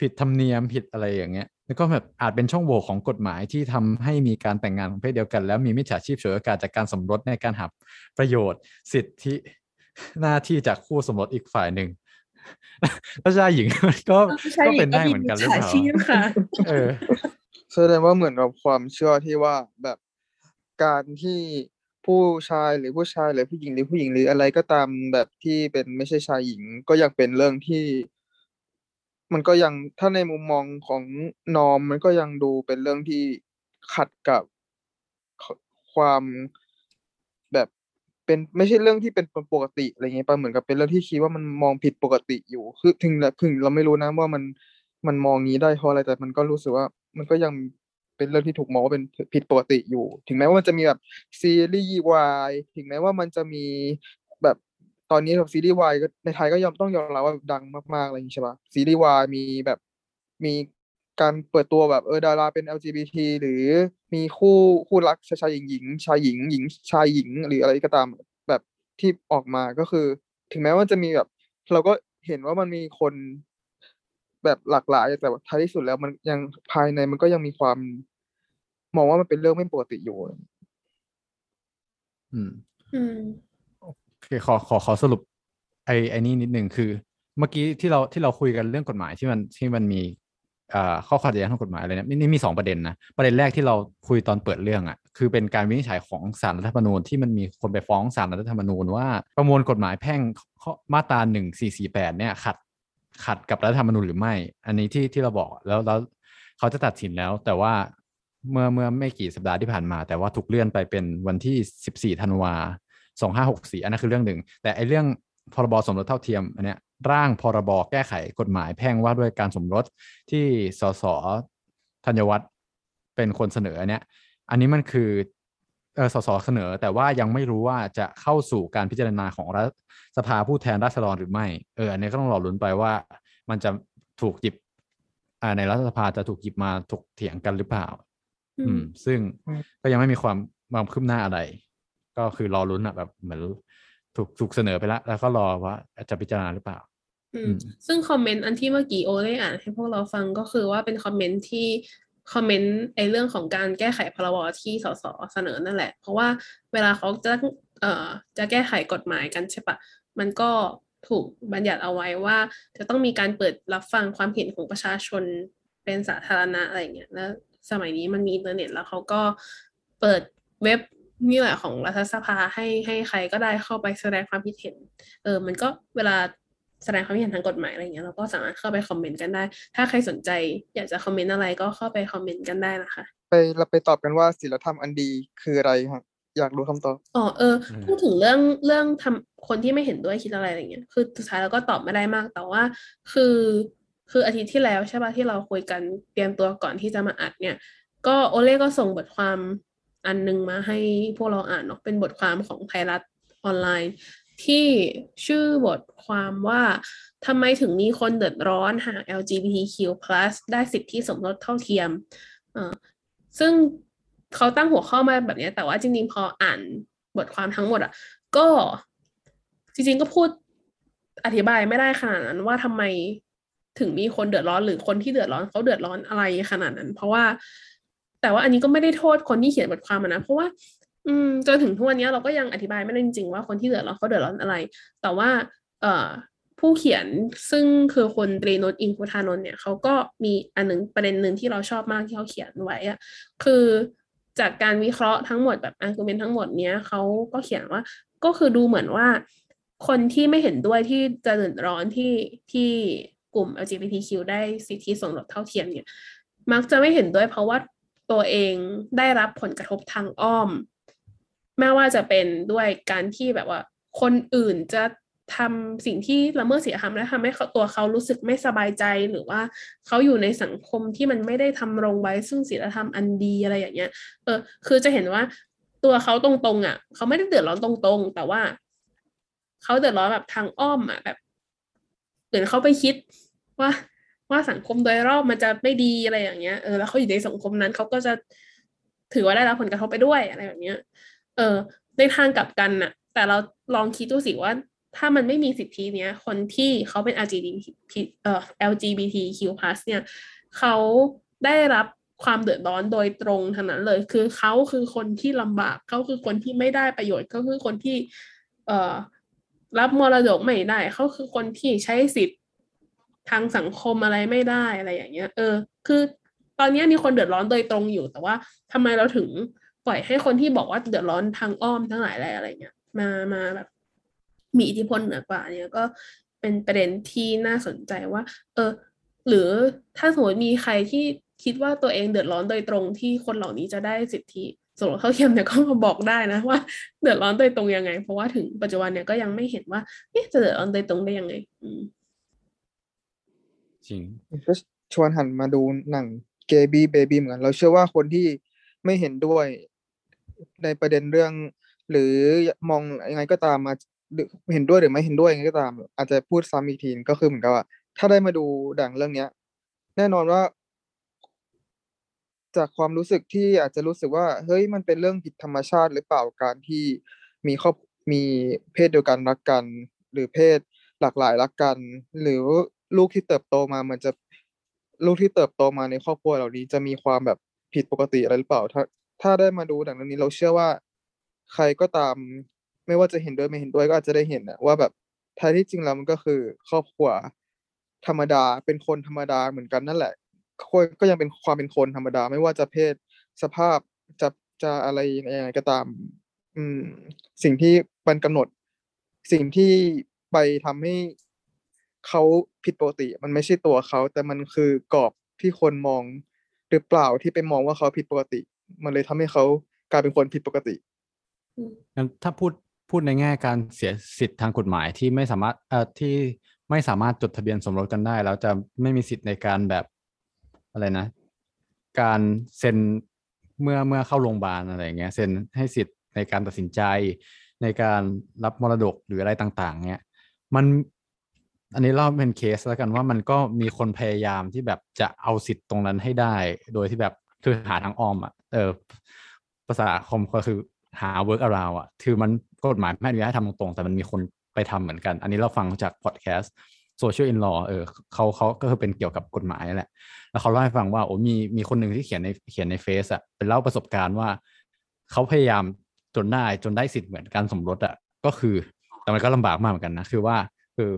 ผิดธรรมเนียมผิดอะไรอย่างเงี้ยแล้วก็แบบอาจเป็นช่องโหว่ของกฎหมายที่ทำให้มีการแต่งงานของเพศเดียวกันแล้วมีมิจฉาชีพฉวยโอกาสจากการสมรสในการหาประโยชน์สิทธิหน้าที่จากคู่สมรสอีกฝ่ายหนึ่งแล้วชายหญิงก็ก็เป็นได้เหมือนกันหรือเปล่าเออแสดงว่าเหมือนกับความเชื่อที่ว่าแบบการที่ผู้ชายหรือผู้ชายหรือผู้หญิงหรือผู้หญิงหรืออะไรก็ตามแบบที่เป็นไม่ใช่ชายหญิงก็ยังเป็นเรื่องที่มันก็ยังถ้าในมุมมองของนอร์มมันก็ยังดูเป็นเรื่องที่ขัดกับความแบบเป็นไม่ใช่เรื่องที่เป็นปกติอะไรเงี้ยป่ะเหมือนกับเป็นเรื่องที่คิดว่ามันมองผิดปกติอยู่คือถึงถึงเราไม่รู้นะว่ามันมันมองงี้ได้เพราะอะไรแต่มันก็รู้สึกว่ามันก็ยังเป็นเรื่องที่ถูกมองว่าเป็นผิดปกติอยู่ถึงแม้ว่ามันจะมีแบบซีรีส์วายถึงแม้ว่ามันจะมีแบบตอนนี้แบบซีรีส์วายในไทยก็ยอมต้องยอมรับว่าดังมากๆอะไรอย่างนี้ใช่ป่ะซีรีส์วายมีแบบมีการเปิดตัวแบบเออดาราเป็น แอล จี บี ที หรือมีคู่คู่รักชายหญิงชายหญิงหญิงชายหญิงหรืออะไรก็ตามแบบที่ออกมาก็คือถึงแม้ว่าจะมีแบบเราก็เห็นว่ามันมีคนแบบหลากหลายแต่ท้ายที่สุดแล้วมันยังภายในมันก็ยังมีความมองว่ามันเป็นเรื่องไม่ปกติอยู่อืมอืมโอเคขอขอขอสรุปไอ้ไอ้นี่นิดนึงคือเมื่อกี้ที่เราที่เราคุยกันเรื่องกฎหมายที่มันที่มันมีอ่าข้อขัดแย้งทางกฎหมายอะไรเนี่ยนี่มีสองประเด็นนะประเด็นแรกที่เราคุยตอนเปิดเรื่องอ่ะคือเป็นการวินิจฉัยของศาลรัฐธรรมนูญที่มันมีคนไปฟ้องศาลรัฐธรรมนูญว่าประมวลกฎหมายแพ่งมาตราหนึ่งพันสี่ร้อยสี่สิบแปดเนี่ยขัดขัดกับรัฐธรรมนูญหรือไม่อันนี้ที่ที่เราบอกแล้วแล้วเขาจะตัดสินแล้วแต่ว่าเมื่อเมื่อไม่กี่สัปดาห์ที่ผ่านมาแต่ว่าถูกเลื่อนไปเป็นวันที่สิบสี่ธันวาคมสองห้าหกสี่อันนั้นคือเรื่องหนึ่งแต่ไอ้เรื่องพรบสมรสเท่าเทียมอันเนี้ยร่างพรบแก้ไขกฎหมายแพ่งว่าด้วยการสมรสที่สสธัญวัฒน์เป็นคนเสนออันเนี้ยอันนี้มันคือเออสสเสนอแต่ว่ายังไม่รู้ว่าจะเข้าสู่การพิจารณาของรัฐสภาผู้แทนราษฎรหรือไม่เอออันนี้ก็ต้องรอลุ้นไปว่ามันจะถูกหยิบอ่าในรัฐสภาจะถูกหยิบมาถกเถียงกันหรือเปล่าอืมซึ่งก็ยังไม่มีความความคืบหน้าอะไรก็คือรอลุ้นอะแบบเหมือนถูกถูกเสนอไปแล้วแล้วก็รอว่าจะพิจารณาหรือเปล่าอืมซึ่งคอมเมนต์อันที่เมื่อกี้โอได้อ่านให้พวกเราฟังก็คือว่าเป็นคอมเมนต์ที่คอมเมนต์ไอ้เรื่องของการแก้ไขพรบที่สสเสนอนั่นแหละเพราะว่าเวลาเขาจะเอ่อจะแก้ไขกฎหมายกันใช่ปะมันก็ถูกบัญญัติเอาไว้ว่าจะต้องมีการเปิดรับฟังความเห็นของประชาชนเป็นสาธารณะอะไรอย่างเงี้ยแล้วสมัยนี้มันมีอินเทอร์เน็ตแล้วเขาก็เปิดเว็บนี่แหละของรัฐสภาให้ให้ใครก็ได้เข้าไปแสดงความคิดเห็นเออมันก็เวลาแสดงความคิดเห็นทางกฎหมายอะไรอย่างเงี้ยเราก็สามารถเข้าไปคอมเมนต์กันได้ถ้าใครสนใจอยากจะคอมเมนต์อะไรก็เข้าไปคอมเมนต์กันได้นะคะไปเราไปตอบกันว่าศีลธรรมอันดีคืออะไรฮะอยากรู้คำตอบอ๋อเออพูดถึงเรื่องเรื่องทำคนที่ไม่เห็นด้วยคิดอะไรอะไรอย่างเงี้ยคือสุดท้ายเราก็ตอบไม่ได้มากแต่ว่าคือคืออาทิตย์ที่แล้วใช่ป่ะที่เราคุยกันเตรียมตัวก่อนที่จะมาอัดเนี่ยก็โอเล่ก็ส่งบทความอันนึงมาให้พวกเราอ่านเนาะเป็นบทความของไทยรัฐออนไลน์ที่ชื่อบทความว่าทำไมถึงมีคนเดือดร้อนหาก แอล จี บี ที คิว พลัส ได้สิทธิสมรสเท่าเทียมอ่าซึ่งเขาตั้งหัวข้อมาแบบนี้แต่ว่าจริงๆพออ่านบทความทั้งหมดอ่ะก็จริงๆก็พูดอธิบายไม่ได้ขนาดนั้นว่าทำไมถึงมีคนเดือดร้อนหรือคนที่เดือดร้อนเขาเดือดร้อนอะไรขนาดนั้นเพราะว่าแต่ว่าอันนี้ก็ไม่ได้โทษคนที่เขียนบทความนะเพราะว่าจนถึงทุกวันนี้เราก็ยังอธิบายไม่ได้จริงๆว่าคนที่เดือดร้อนเขาเดือดร้อนอะไรแต่ว่าผู้เขียนซึ่งคือคนตรีนุชอิงคุธานนท์เนี่ยเขาก็มีอันนึงประเด็นนึงที่เราชอบมากที่เขาเขียนไว้อะคือจากการวิเคราะห์ทั้งหมดแบบ argument ทั้งหมดเนี้ยเขาก็เขียนว่าก็คือดูเหมือนว่าคนที่ไม่เห็นด้วยที่จะเดือดร้อนที่ที่กลุ่ม แอล จี บี ที คิว ได้สิทธิสมรสเท่าเทียมเนี่ยมักจะไม่เห็นด้วยเพราะว่าตัวเองได้รับผลกระทบทางอ้อมแม้ว่าจะเป็นด้วยการที่แบบว่าคนอื่นจะทำสิ่งที่ละเมิดศีลธรรมและทำให้ตัวเขารู้สึกไม่สบายใจหรือว่าเขาอยู่ในสังคมที่มันไม่ได้ทำรงไว้ซึ่งศีลธรรมอันดีอะไรอย่างเงี้ยเออคือจะเห็นว่า ตัวเขาตรงๆอ่ะเขาไม่ได้เดือดร้อนตรงๆแต่ว่าเขาเดือดร้อนแบบทางอ้อมอ่ะแบบเหมือนเขาไปคิดว่าว่าสังคมโดยรอบมันจะไม่ดีอะไรอย่างเงี้ยเออแล้วเขาอยู่ในสังคมนั้นเขาก็จะถือว่าได้รับผลกระทบไปด้วยอะไรแบบเนี้ยเออในทางกลับกันน่ะแต่เราลองคิดดูสิว่าถ้ามันไม่มีสิทธิเนี้ยคนที่เขาเป็น แอล จี บี ที คิว พลัส เนี่ยเขาได้รับความเดือดร้อนโดยตรงทั้งนั้นเลยคือเขาคือคนที่ลำบากเขาคือคนที่ไม่ได้ประโยชน์เขาคือคนที่เอ่อรับมรดกไม่ได้เขาคือคนที่ใช้สิทธิทางสังคมอะไรไม่ได้อะไรอย่างเงี้ยเออคือตอนนี้มีคนเดือดร้อนโดยตรงอยู่แต่ว่าทำไมเราถึงปล่อยให้คนที่บอกว่าเดือดร้อนทางอ้อมทั้งหลายอะไรเงี้ยมามาแบบมีอิทธิพลเหนือกว่าเนี่ยก็เป็นประเด็นที่น่าสนใจว่าเออหรือถ้าสมมติมีใครที่คิดว่าตัวเองเดือดร้อนโดยตรงที่คนเหล่านี้จะได้สิทธิสมรสเท่าเทียมเนี่ยก็มาบอกได้นะว่าเดือดร้อนโดยตรงยังไงเพราะว่าถึงปัจจุบันเนี่ยก็ยังไม่เห็นว่าเนี่ยจะเดือดร้อนโดยตรงได้ยังไงจริงก็ชวนหันมาดูหนัง Gayby Baby เหมือนกันเราเชื่อว่าคนที่ไม่เห็นด้วยในประเด็นเรื่องหรือมองยังไงก็ตามมาเห็นด้วยหรือไม่เห็นด้วยยังไงก็ตามอาจจะพูดซ้ำอีกทีก็คือเหมือนกับว่าถ้าได้มาดูหนังเรื่องนี้แน่นอนว่าจากความรู้สึกที่อาจจะรู้สึกว่าเฮ้ยมันเป็นเรื่องผิดธรรมชาติหรือเปล่าการที่มีครอบมีเพศเดียวกันรักกันหรือเพศหลากหลายรักกันหรือลูกที่เติบโตมามันจะลูกที่เติบโตมาในครอบครัวเหล่านี้จะมีความแบบผิดปกติอะไรหรือเปล่าถ้าถ้าได้มาดูหนังเรื่องนี้เราเชื่อว่าใครก็ตามไม่ว่าจะเห็นด้วยไม่เห็นด้วยก็อาจจะได้เห็นนะว่าแบบแท้ที่จริงแล้วมันก็คือครอบครัวธรรมดาเป็นคนธรรมดาเหมือนกันนั่นแหละก็ยังเป็นความเป็นคนธรรมดาไม่ว่าจะเพศสภาพจะจะอะไรยังไงก็ตามอืมสิ่งที่มันกำหนดสิ่งที่ไปทำให้เขาผิดปกติมันไม่ใช่ตัวเขาแต่มันคือกรอบที่คนมองหรือเปล่าที่ไปมองว่าเขาผิดปกติมันเลยทำให้เขากลายเป็นคนผิดปกติถ้าพูดพูดในแง่การเสียสิทธิทางกฎหมายที่ไม่สามารถเอ่อที่ไม่สามารถจดทะเบียนสมรสกันได้แล้วจะไม่มีสิทธิ์ในการแบบอะไรนะการเซ็นเมื่อเมื่อเข้าโรงพยาบาลอะไรอย่างเงี้ยเซ็นให้สิทธิ์ในการตัดสินใจในการรับมรดกหรืออะไรต่างๆเงี้ยมันอันนี้เล่าเป็นเคสแล้วกันว่ามันก็มีคนพยายามที่แบบจะเอาสิทธิ์ตรงนั้นให้ได้โดยที่แบบคือหาทางอ้อมอ่ะเออภาษาคอมก็คือหา work around อ่ะคือมันกฎหมายไม่อนุญาตให้ทำตรงๆแต่มันมีคนไปทำเหมือนกันอันนี้เราฟังจากพอดแคสต์ Social in Law เออเขาเขาก็คือเป็นเกี่ยวกับกฎหมายแหละแล้วเขาเล่าให้ฟังว่าโอ้มีมีคนหนึ่งที่เขียนในเขียนในเฟซอ่ะเป็นเล่าประสบการณ์ว่าเขาพยายามจนได้จนได้สิทธิ์เหมือนกันสมรสอ่ะก็คือแต่มันก็ลำบากมากเหมือนกันนะคือว่าคือ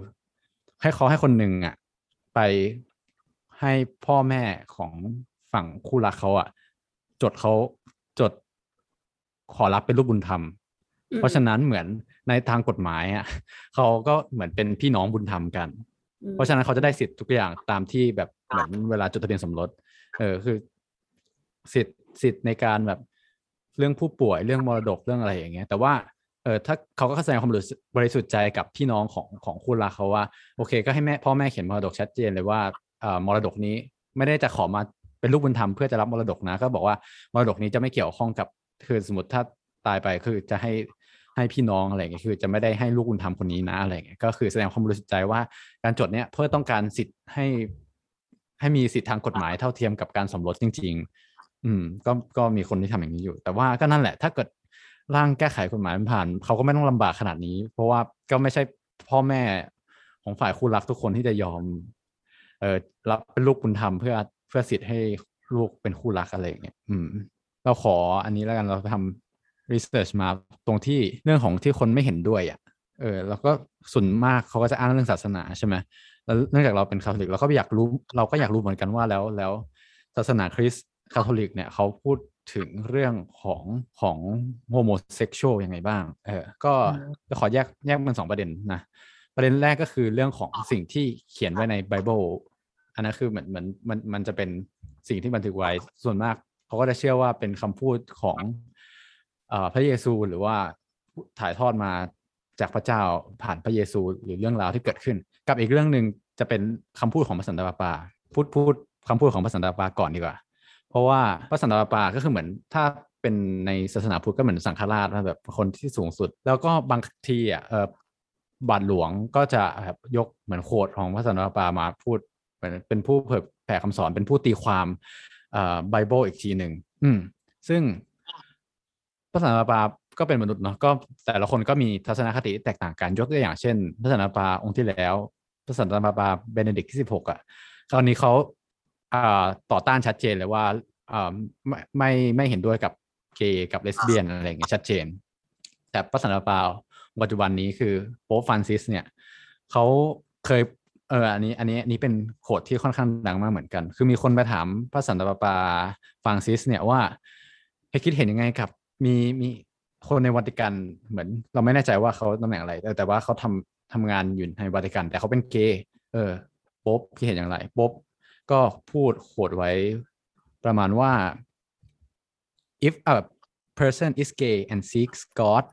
ให้เขาให้คนหนึ่งอ่ะไปให้พ่อแม่ของฝั่งคู่รักเขาอ่ะจดเขาจดขอรับเป็นลูกบุญธรรมเพราะฉะนั้นเหมือนในทางกฎหมายอ่ะเขาก็เหมือนเป็นพี่น้องบุญธรรมกันเพราะฉะนั้นเขาจะได้สิทธิ์ทุกอย่างตามที่แบบเหมือนเวลาจดทะเบียนสมรสเออคือสิทธิ์สิทธิ์ในการแบบเรื่องผู้ป่วยเรื่องมรดกเรื่องอะไรอย่างเงี้ยแต่ว่าเออถ้าเขาก็แสดงความบริสุทธิ์ใจกับพี่น้องของของคู่รักเขาว่าโอเคก็ให้แม่พ่อแม่เขียนมรดกชัดเจนเลยว่าเอ่อมรดกนี้ไม่ได้จะขอมาเป็นลูกบุญธรรมเพื่อจะรับมรดกนะก็บอกว่ามรดกนี้จะไม่เกี่ยวข้องกับคือสมมติถ้าตายไปคือจะให้ให้พี่น้องอะไรเงี้ยคือจะไม่ได้ให้ลูกบุญธรรมคนนี้นะอะไรเงี้ยก็คือแสดงความบริสุทธิ์ใจว่าการจดเนี้ยเพื่อต้องการสิทธิ์ให้ให้มีสิทธิทางกฎหมายเท่าเทียมกับการสมรสจริงๆอืมก็ก็มีคนที่ทำอย่างนี้อยู่แต่ว่าก็นั่นแหละถ้าเกิดร่างแก้ไขกฎหมายมันผ่านเขาก็ไม่ต้องลำบากขนาดนี้เพราะว่าก็ไม่ใช่พ่อแม่ของฝ่ายคู่รักทุกคนที่จะยอมเอ่อรับเป็นลูกบุญธรรมเพื่อเพื่อสิทธิ์ให้ลูกเป็นคู่รักอะไรอย่างเงี้ยอืมเราขออันนี้แล้วกันเราทำรีเสิร์ชมาตรงที่เรื่องของที่คนไม่เห็นด้วยอ่ะเออแล้วก็ส่วนมากเขาก็จะอ้างเรื่องศาสนาใช่ไหมแล้วเนื่องจากเราเป็นคาทอลิกเราก็อยากรู้เราก็อยากรู้เหมือนกันว่าแล้วแล้วศาสนาคริสต์คาทอลิกเนี่ยเขาพูดถึงเรื่องของของโฮโมเซ็กชวลยังไงบ้างเออก็จะขอแยกแยกเป็นสองประเด็นนะประเด็นแรกก็คือเรื่องของสิ่งที่เขียนไว้ในไบเบิลอันนั้นคือเหมือนเหมือนมันมันจะเป็นสิ่งที่บันทึกไว้ส่วนมากเขาก็จะเชื่อว่าเป็นคำพูดของเอ่อพระเยซูหรือว่าถ่ายทอดมาจากพระเจ้าผ่านพระเยซูหรือเรื่องราวที่เกิดขึ้นกับอีกเรื่องนึงจะเป็นคำพูดของพระสันตะปาปาพูดพูดคำพูดของพระสันตะปาปาก่อนดีกว่าเพราะว่าพระสันตะปาปาก็คือเหมือนถ้า เป็นในศาสนาพุทธก็เหมือนสังฆราชแบบคนที่สูงสุดแล้วก็บางทีอ่ะเออบาทหลวงก็จะแบบยกเหมือนโคดของพระสันตะปามาพูดเป็นเป็นผู้เผยแผ่คำสอนเป็นผู้ตีความเอ่อไบเบิลอีกทีหนึ่งอืมซึ่งพระสันตะปาก็เป็นมนุษย์เนาะก็แต่ละคนก็มีทัศนคติแตกต่างกันยกตัวอย่างเช่นพระสันตะปาองค์ที่แล้วพระสันตะปาเบเนดิกต์ที่สิบหกอ่ะคราวนี้เขาต่อต้านชัดเจนเลยว่าไม่ไม่ไม่เห็นด้วยกับเกย์กับเลสเบี้ยนอะไรอย่างเงี้ยชัดเจนแต่พระสันตะปาปัจจุบันนี้คือโป๊ปฟรานซิสเนี่ยเขาเคยเอออันนี้อันนี้อันนี้เป็นโคดที่ค่อนข้างดังมากเหมือนกันคือมีคนไปถามพระสันตะปาฟรานซิสเนี่ยว่าให้คิดเห็นยังไงกับมีมีคนในวาติกันเหมือนเราไม่แน่ใจว่าเขาตำแหน่งอะไรแต่แต่ว่าเขาทำทำงานอยู่ในวาติกันแต่เขาเป็นเกย์เออโป๊ปคิดเห็นอย่างไรโป๊ปก็พูดโคดไว้ประมาณว่า if a person is gay and seeks God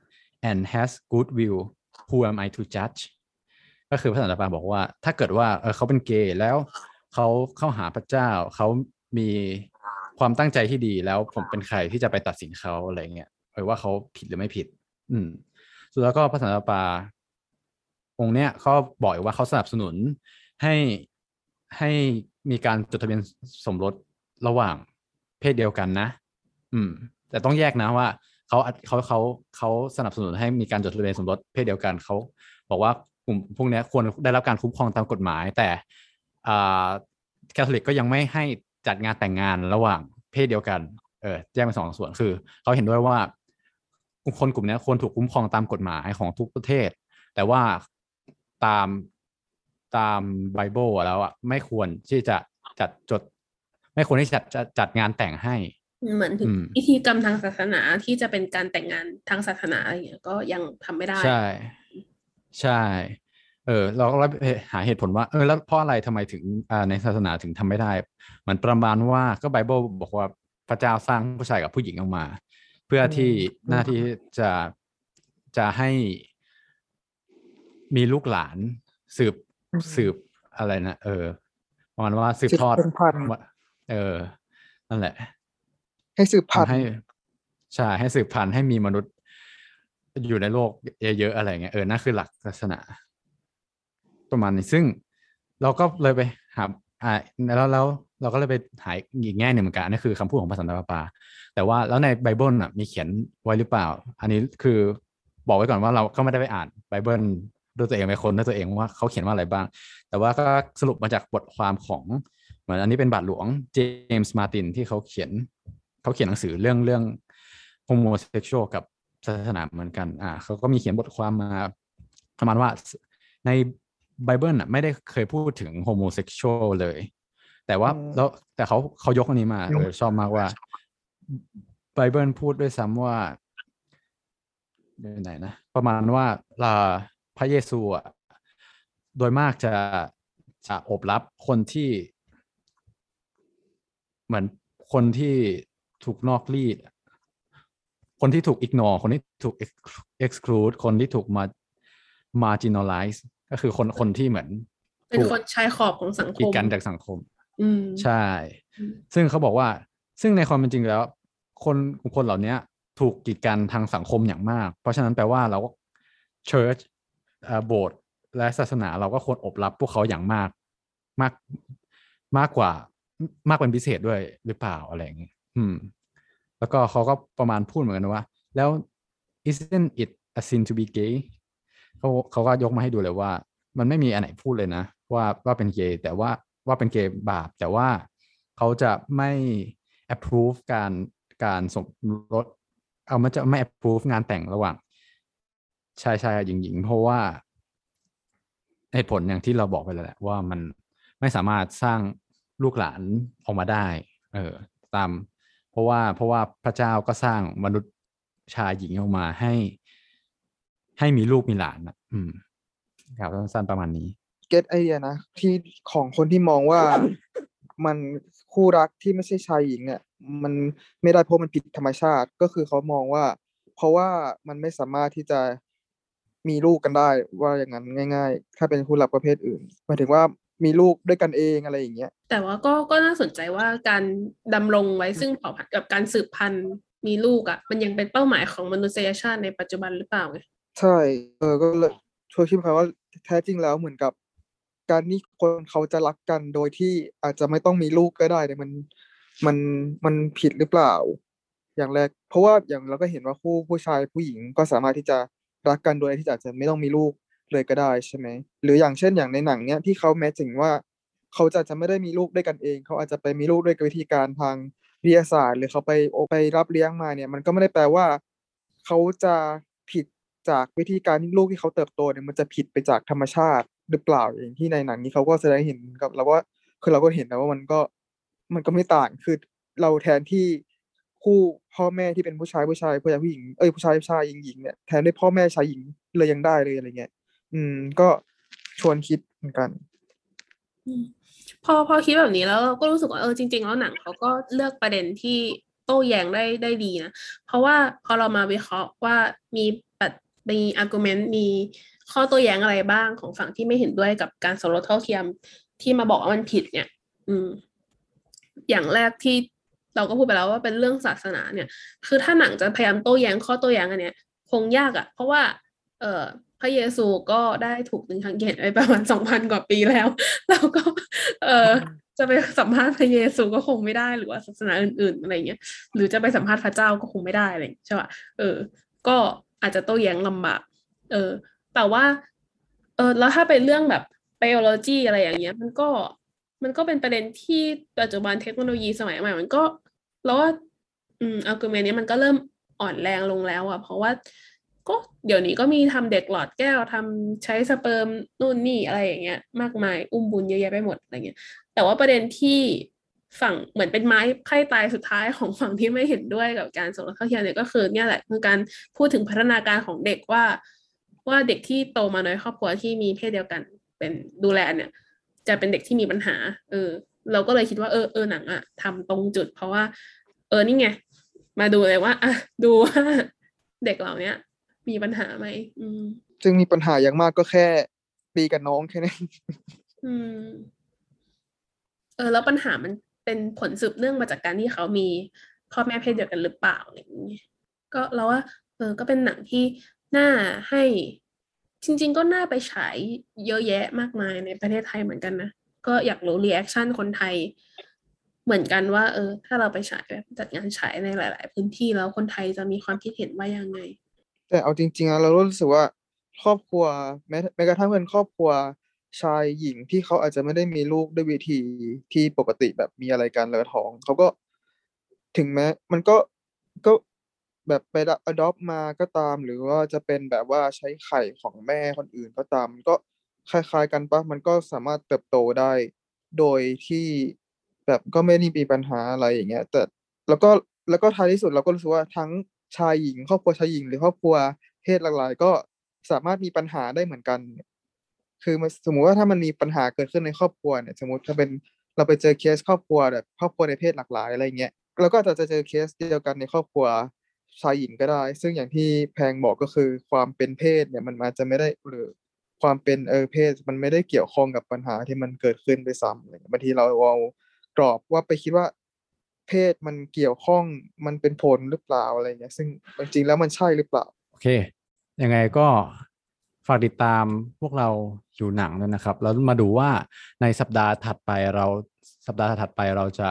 and has good will who am I to judge ก็คือพระสันตะปาบอกว่าถ้าเกิดว่าเออเขาเป็นเกย์แล้วเขาเข้าหาพระเจ้าเขามีความตั้งใจที่ดีแล้วผมเป็นใครที่จะไปตัดสินเขาอะไรเงี้ยเออว่าเขาผิดหรือไม่ผิดอืมสุดแล้วก็พระสันตะปาองค์เนี้ยเขาบอกว่าเขาสนับสนุนให้ให้มีการจดทะเบียนสมรสระหว่างเพศเดียวกันนะอืมแต่ต้องแยกนะว่าเขาเขาเขาเขาสนับสนุนให้มีการจดทะเบียนสมรสเพศเดียวกันเขาบอกว่ากลุ่มพวกนี้ควรได้รับการคุ้มครองตามกฎหมายแต่อ่าคาทอลิกก็ยังไม่ให้จัดงานแต่งงานระหว่างเพศเดียวกันเออแยกเป็นสองส่วนคือเขาเห็นด้วยว่าคนกลุ่มนี้ควรถูกคุ้มครองตามกฎหมายของทุกประเทศแต่ว่าตามตามไบเบิลแล้วอ่ะไม่ควรที่จะจัดจดไม่ควรที่จะจัดจัดงานแต่งให้เหมือนถึงพิธีกรรมทางศาสนาที่จะเป็นการแต่งงานทางศาสนาอะไรอย่างเงี้ยก็ยังทำไม่ได้ใช่ใช่เออเราก็หาเหตุผลว่าเออแล้วเพราะอะไรทำไมถึงในศาสนาถึงทำไม่ได้เหมือนประมาณว่าก็ไบเบิลบอกว่าพระเจ้าสร้างผู้ชายกับผู้หญิงออกมาเพื่อที่หน้าที่จะจะให้มีลูกหลานสืบสืบอะไรนะเออประมาณว่าสืบทอดเออนั่นแหละให้สืบพันธุ์ให้ใช่ให้สืบพันธุ์ให้มีมนุษย์อยู่ในโลกเยอะๆอะไรเงี้ยเออนั่นคือหลักศาสนาประมาณนี้ซึ่งเราก็เลยไปหาอ่าแล้วแล้วเราก็เลยไปหาอีกแง่หนึ่งเหมือนกันนั่นคือคำพูดของพระสันตะปาแต่ว่าแล้วในไบเบิลน่ะมีเขียนไว้หรือเปล่าอันนี้คือบอกไว้ก่อนว่าเราก็ไม่ได้ไปอ่านไบเบิลด้วยตัวเองไปคนด้วยตัวเองว่าเขาเขียนว่าอะไรบ้างแต่ว่าก็สรุปมาจากบทความของเหมือนอันนี้เป็นบาทหลวงเจมส์มาร์ตินที่เขาเขียนเขาเขียนหนังสือเรื่องเรื่องโฮโมเซ็กชวลกับศาสนาเหมือนกันอ่าเขาก็มีเขียนบทความมาประมาณว่าในไบเบิลน่ะไม่ได้เคยพูดถึงโฮโมเซ็กชวลเลยแต่ว่าแล้วแต่เขาเขายกอันนี้มาเลยชอบมากว่าไบเบิลพูดด้วยซ้ำว่าไหนนะประมาณว่าพระเยซูอ่ะโดยมากจะจะอบรับคนที่เหมือนคนที่ถูกนอกรีดคนที่ถูกอิกนอร์คนที่ถูก exclude คนที่ถูกมา marginalize ก็คือคนคนที่เหมือนเป็นคนชายขอบของสังคมกีดกันจากสังคมใช่ซึ่งเขาบอกว่าซึ่งในความเป็นจริงแล้วคนคนเหล่านี้ถูกกีดกันทางสังคมอย่างมากเพราะฉะนั้นแปลว่าเราก็ church โบสถ์และศาสนาเราก็ควรอบรับพวกเขาอย่างมากมากมากกว่ามากเป็นพิเศษด้วยหรือเปล่าอะไรอย่างเงี้ยอืมแล้วก็เขาก็ประมาณพูดเหมือนกันว่าแล้ว isn't it a sin to be gay เขาเขาก็ยกมาให้ดูเลยว่ามันไม่มีอันไหนพูดเลยนะว่าว่าเป็นเกย์แต่ว่าว่าเป็นเกย์บาปแต่ว่าเขาจะไม่ approve การการสมรสเอามันจะไม่ approve งานแต่งระหว่างชายชายหญิงหญิงเพราะว่าเหตุผลอย่างที่เราบอกไปแล้วแหละว่ามันไม่สามารถสร้างลูกหลานออกมาได้เออตามเพราะว่าเพราะว่าพระเจ้าก็สร้างมนุษย์ชายหญิงออกมาให้ให้มีลูกมีหลานนะอืมครับสั้นๆประมาณนี้เก็ทไอเดียนะที่ของคนที่มองว่ามันคู่รักที่ไม่ใช่ชายหญิงเนี่ยมันไม่ได้เพราะมันผิดธรรมชาติก็คือเขามองว่าเพราะว่ามันไม่สามารถที่จะมีลูกกันได้ว่าอย่างนั้นง่ายๆถ้าเป็นคู่รักประเภทอื่นหมายถึงว่ามีลูกด้วยกันเองอะไรอย่างเงี้ยแต่ว่าก็ก็น่าสนใจว่าการดำรงไว้ซึ่งเผ่าพันธุ์กับการสืบพันธุ์ มีลูกอ่ะมันยังเป็นเป้าหมายของมนุษยชาติในปัจจุบันหรือเปล่าไงใช่เออก็เลยช่วยคิดไปว่าแท้จริงแล้วเหมือนกับการที่คนเขาจะรักกันโดยที่อาจจะไม่ต้องมีลูกก็ได้เนี่ยมันมันมันผิดหรือเปล่าอย่างแรกเพราะว่าอย่างเราก็เห็นว่าคู่ผู้ชายผู้หญิงก็สามารถที่จะรักกันโดยที่อาจจะไม่ต้องมีลูกเลยก็ได้ใช่ไหมหรืออย่างเช่นอย่างในหนังเนี้ยที่เขาแม้ถึงว่าเขาจะจะไม่ได้มีลูกด้วยกันเองเขาอาจจะไปมีลูกด้วยวิธีการทางวิทยาศาสตร์หรือเขาไปไปรับเลี้ยงมาเนี่ยมันก็ไม่ได้แปลว่าเขาจะผิดจากวิธีการที่ลูกที่เขาเติบโตเนี่ยมันจะผิดไปจากธรรมชาติหรือเปล่าอย่างที่ในหนังนี้เขาก็แสดงเห็นกับเราว่าคือเราก็เห็นนะว่ามันก็มันก็ไม่ต่างคือเราแทนที่คู่พ่อแม่ที่เป็นผู้ชายผู้ชายผู้ชายผู้หญิงเอ้ยผู้ชายผู้ชายหญิงหญิงเนี่ยแทนด้วยพ่อแม่ชายหญิงเลยยังได้เลยอะไรเงี้ยอืมก็ชวนคิดเหมือนกันพอพอคิดแบบนี้แล้วก็รู้สึกว่าเออจริงๆแล้วหนังเขาก็เลือกประเด็นที่โต้แย้งได้ได้ดีนะเพราะว่าพอเรามาวิเคราะห์ว่ามีปัดมี argument มีข้อโต้แย้งอะไรบ้างของฝั่งที่ไม่เห็นด้วยกับการสมรสเท่าเทียมที่มาบอกว่ามันผิดเนี่ยอืมอย่างแรกที่เราก็พูดไปแล้วว่าเป็นเรื่องศาสนาเนี่ยคือถ้าหนังจะพยายามโต้แย้งข้อโต้แย้งอันเนี้ยคงยากอ่ะเพราะว่าเอ่อพระเยซูก็ได้ถูกดึงทางเหตุไปประมาณ สองพัน กว่าปีแล้วเราก็เอ่อจะไปสัมภาษณ์พระเยซูก็คงไม่ได้หรือว่าศาสนาอื่นๆอะไรเงี้ยหรือจะไปสัมภาษณ์พระเจ้าก็คงไม่ได้อะไรใช่ป่ะเออก็อาจจะโต้แย้งลำบากเออแต่ว่าเออแล้วถ้าเป็นเรื่องแบบ biology อะไรอย่างเงี้ยมันก็มันก็เป็นประเด็นที่ปัจจุบันเทคโนโลยีสมัยใหม่มันก็แล้วว่าอืม argument นี้มันก็เริ่มอ่อนแรงลงแล้วอ่ะเพราะว่าก็เดี๋ยวนี้ก็มีทำเด็กหลอดแก้วทำใช้สเปิร์มนู่นนี่อะไรอย่างเงี้ยมากมายอุ้มบุญเยอะแยะไปหมดอะไรเงี้ยแต่ว่าประเด็นที่ฝั่งเหมือนเป็นไม้ไผ่ตายสุดท้ายของฝั่งที่ไม่เห็นด้วยกับการสมรสเท่าเทียมเนี่ยก็คือเนี่ยแหละคือการพูดถึงพัฒนาการของเด็กว่าว่าเด็กที่โตมาในครอบครัวที่มีเพศเดียวกันเป็นดูแลเนี่ยจะเป็นเด็กที่มีปัญหาเออเราก็เลยคิดว่าเออเออหนังอะทำตรงจุดเพราะว่าเออนี่ไงมาดูเลยว่าอ่ะดูว่าเด็กเหล่านี้มีปัญหาไหมอืมซึ่งมีปัญหาอย่างมากก็แค่ตีกับน้องแค่นั้นอืมเออแล้วปัญหามันเป็นผลสืบเนื่องมาจากการที่เขามีพ่อแม่เพศเดียวกันหรือเปล่าอะไรอย่างนี้ก็เราว่าเออก็เป็นหนังที่น่าให้จริงๆก็น่าไปฉายเยอะแยะมากมายในประเทศไทยเหมือนกันนะก็อยากรู้รีแอคชั่นคนไทยเหมือนกันว่าเออถ้าเราไปฉายแบบจัดงานฉายในหลายๆพื้นที่แล้วคนไทยจะมีความคิดเห็นว่ายังไงแต่เอาจริงๆแล้วเรารู้สึกว่าครอบครัวแม้แม้กระทั่งเพื่อนครอบครัวชายหญิงที่เขาอาจจะไม่ได้มีลูกด้วยวิธีที่ปกติแบบมีอะไรกันแล้วท้องเขาก็ถึงแม้มันก็ก็แบบไป adopt มาก็ตามหรือว่าจะเป็นแบบว่าใช้ไข่ของแม่คนอื่นก็ตามมันก็คล้ายๆกันปะมันก็สามารถเติบโตได้โดยที่แบบก็ไม่ได้มีปัญหาอะไรอย่างเงี้ยแต่แล้วก็แล้วก็ท้ายที่สุดเราก็รู้สึกว่าทั้งชายหญิงครอบครัวชายหญิงหรือครอบครัวเพศหลากหลายก็สามารถมีปัญหาได้เหมือนกันคือสมมุติว่าถ้ามันมีปัญหาเกิดขึ้นในครอบครัวเนี่ยสมมุติถ้าเป็นเราไปเจอเคสครอบครัวแบบครอบครัวในเพศหลากหลายอะไรเงี้ยเราก็จะจะเจอเคสเดียวกันในครอบครัวชายหญิงก็ได้ซึ่งอย่างที่แพงบอกก็คือความเป็นเพศเนี่ยมันอาจจะไม่ได้หรือความเป็นเออเพศมันไม่ได้เกี่ยวข้องกับปัญหาที่มันเกิดขึ้นด้วยซ้ำอะไรเงี้ยบางทีเราเอากรอบว่าไปคิดว่าเพศมันเกี่ยวข้องมันเป็นผลหรือเปล่าอะไรเงี้ยซึ่งจริงแล้วมันใช่หรือเปล่าโอเคยังไงก็ฝากติดตามพวกเราอยู่หนังด้วยนะครับแล้วมาดูว่าในสัปดาห์ถัดไปเราสัปดาห์ถัดไปเราจะ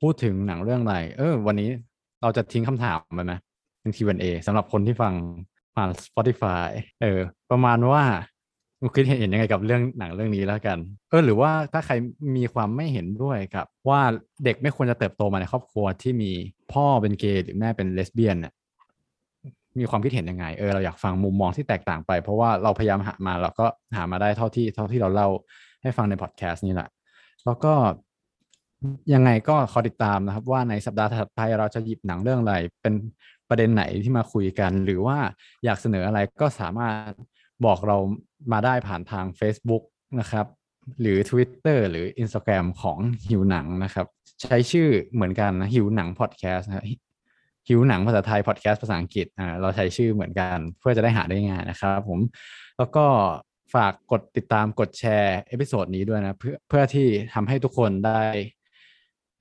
พูดถึงหนังเรื่องอะไรเออวันนี้เราจะทิ้งคำถามไปไหมเป็น คิว แอนด์ เอ สำหรับคนที่ฟังผ่าน Spotify เออประมาณว่าคุณคิดเห็นยังไงกับเรื่องหนังเรื่องนี้แล้วกันเออหรือว่าถ้าใครมีความไม่เห็นด้วยกับว่าเด็กไม่ควรจะเติบโตมาในครอบครัวที่มีพ่อเป็นเกย์หรือแม่เป็นเลสเบี้ยนน่ะมีความคิดเห็นยังไงเออเราอยากฟังมุมมองที่แตกต่างไปเพราะว่าเราพยายามหามาเราก็หามาได้เท่าที่เท่าที่เราเล่าให้ฟังในพอดแคสต์นี่แหละแล้วก็ยังไงก็ขอติดตามนะครับว่าในสัปดาห์ถัดไปเราจะหยิบหนังเรื่องอะไรเป็นประเด็นไหนที่มาคุยกันหรือว่าอยากเสนออะไรก็สามารถบอกเรามาได้ผ่านทาง Facebook นะครับหรือ Twitter หรือ Instagram ของหิวหนังนะครับใช้ชื่อเหมือนกันนะหิวหนังพอดแคสต์นะหิวหนังภาษาไทยพอดแคสต์ภาษาอังกฤษอ่าเราใช้ชื่อเหมือนกันเพื่อจะได้หาได้ง่ายนะครับผมแล้วก็ฝากกดติดตามกดแชร์เอพิโซดนี้ด้วยนะเพื่อเพื่อที่ทำให้ทุกคนได้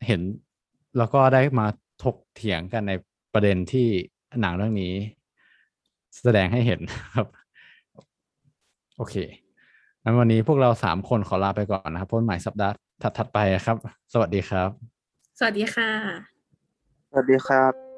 เห็นแล้วก็ได้มาถกเถียงกันใน ประเด็นที่หนังเรื่องนี้แสดงให้เห็นครับโอเคงั้นวันนี้พวกเราสามคนขอลาไปก่อนนะครับพบกันใหม่สัปดาห์ถัดๆไปครับสวัสดีครับสวัสดีค่ะสวัสดีครับ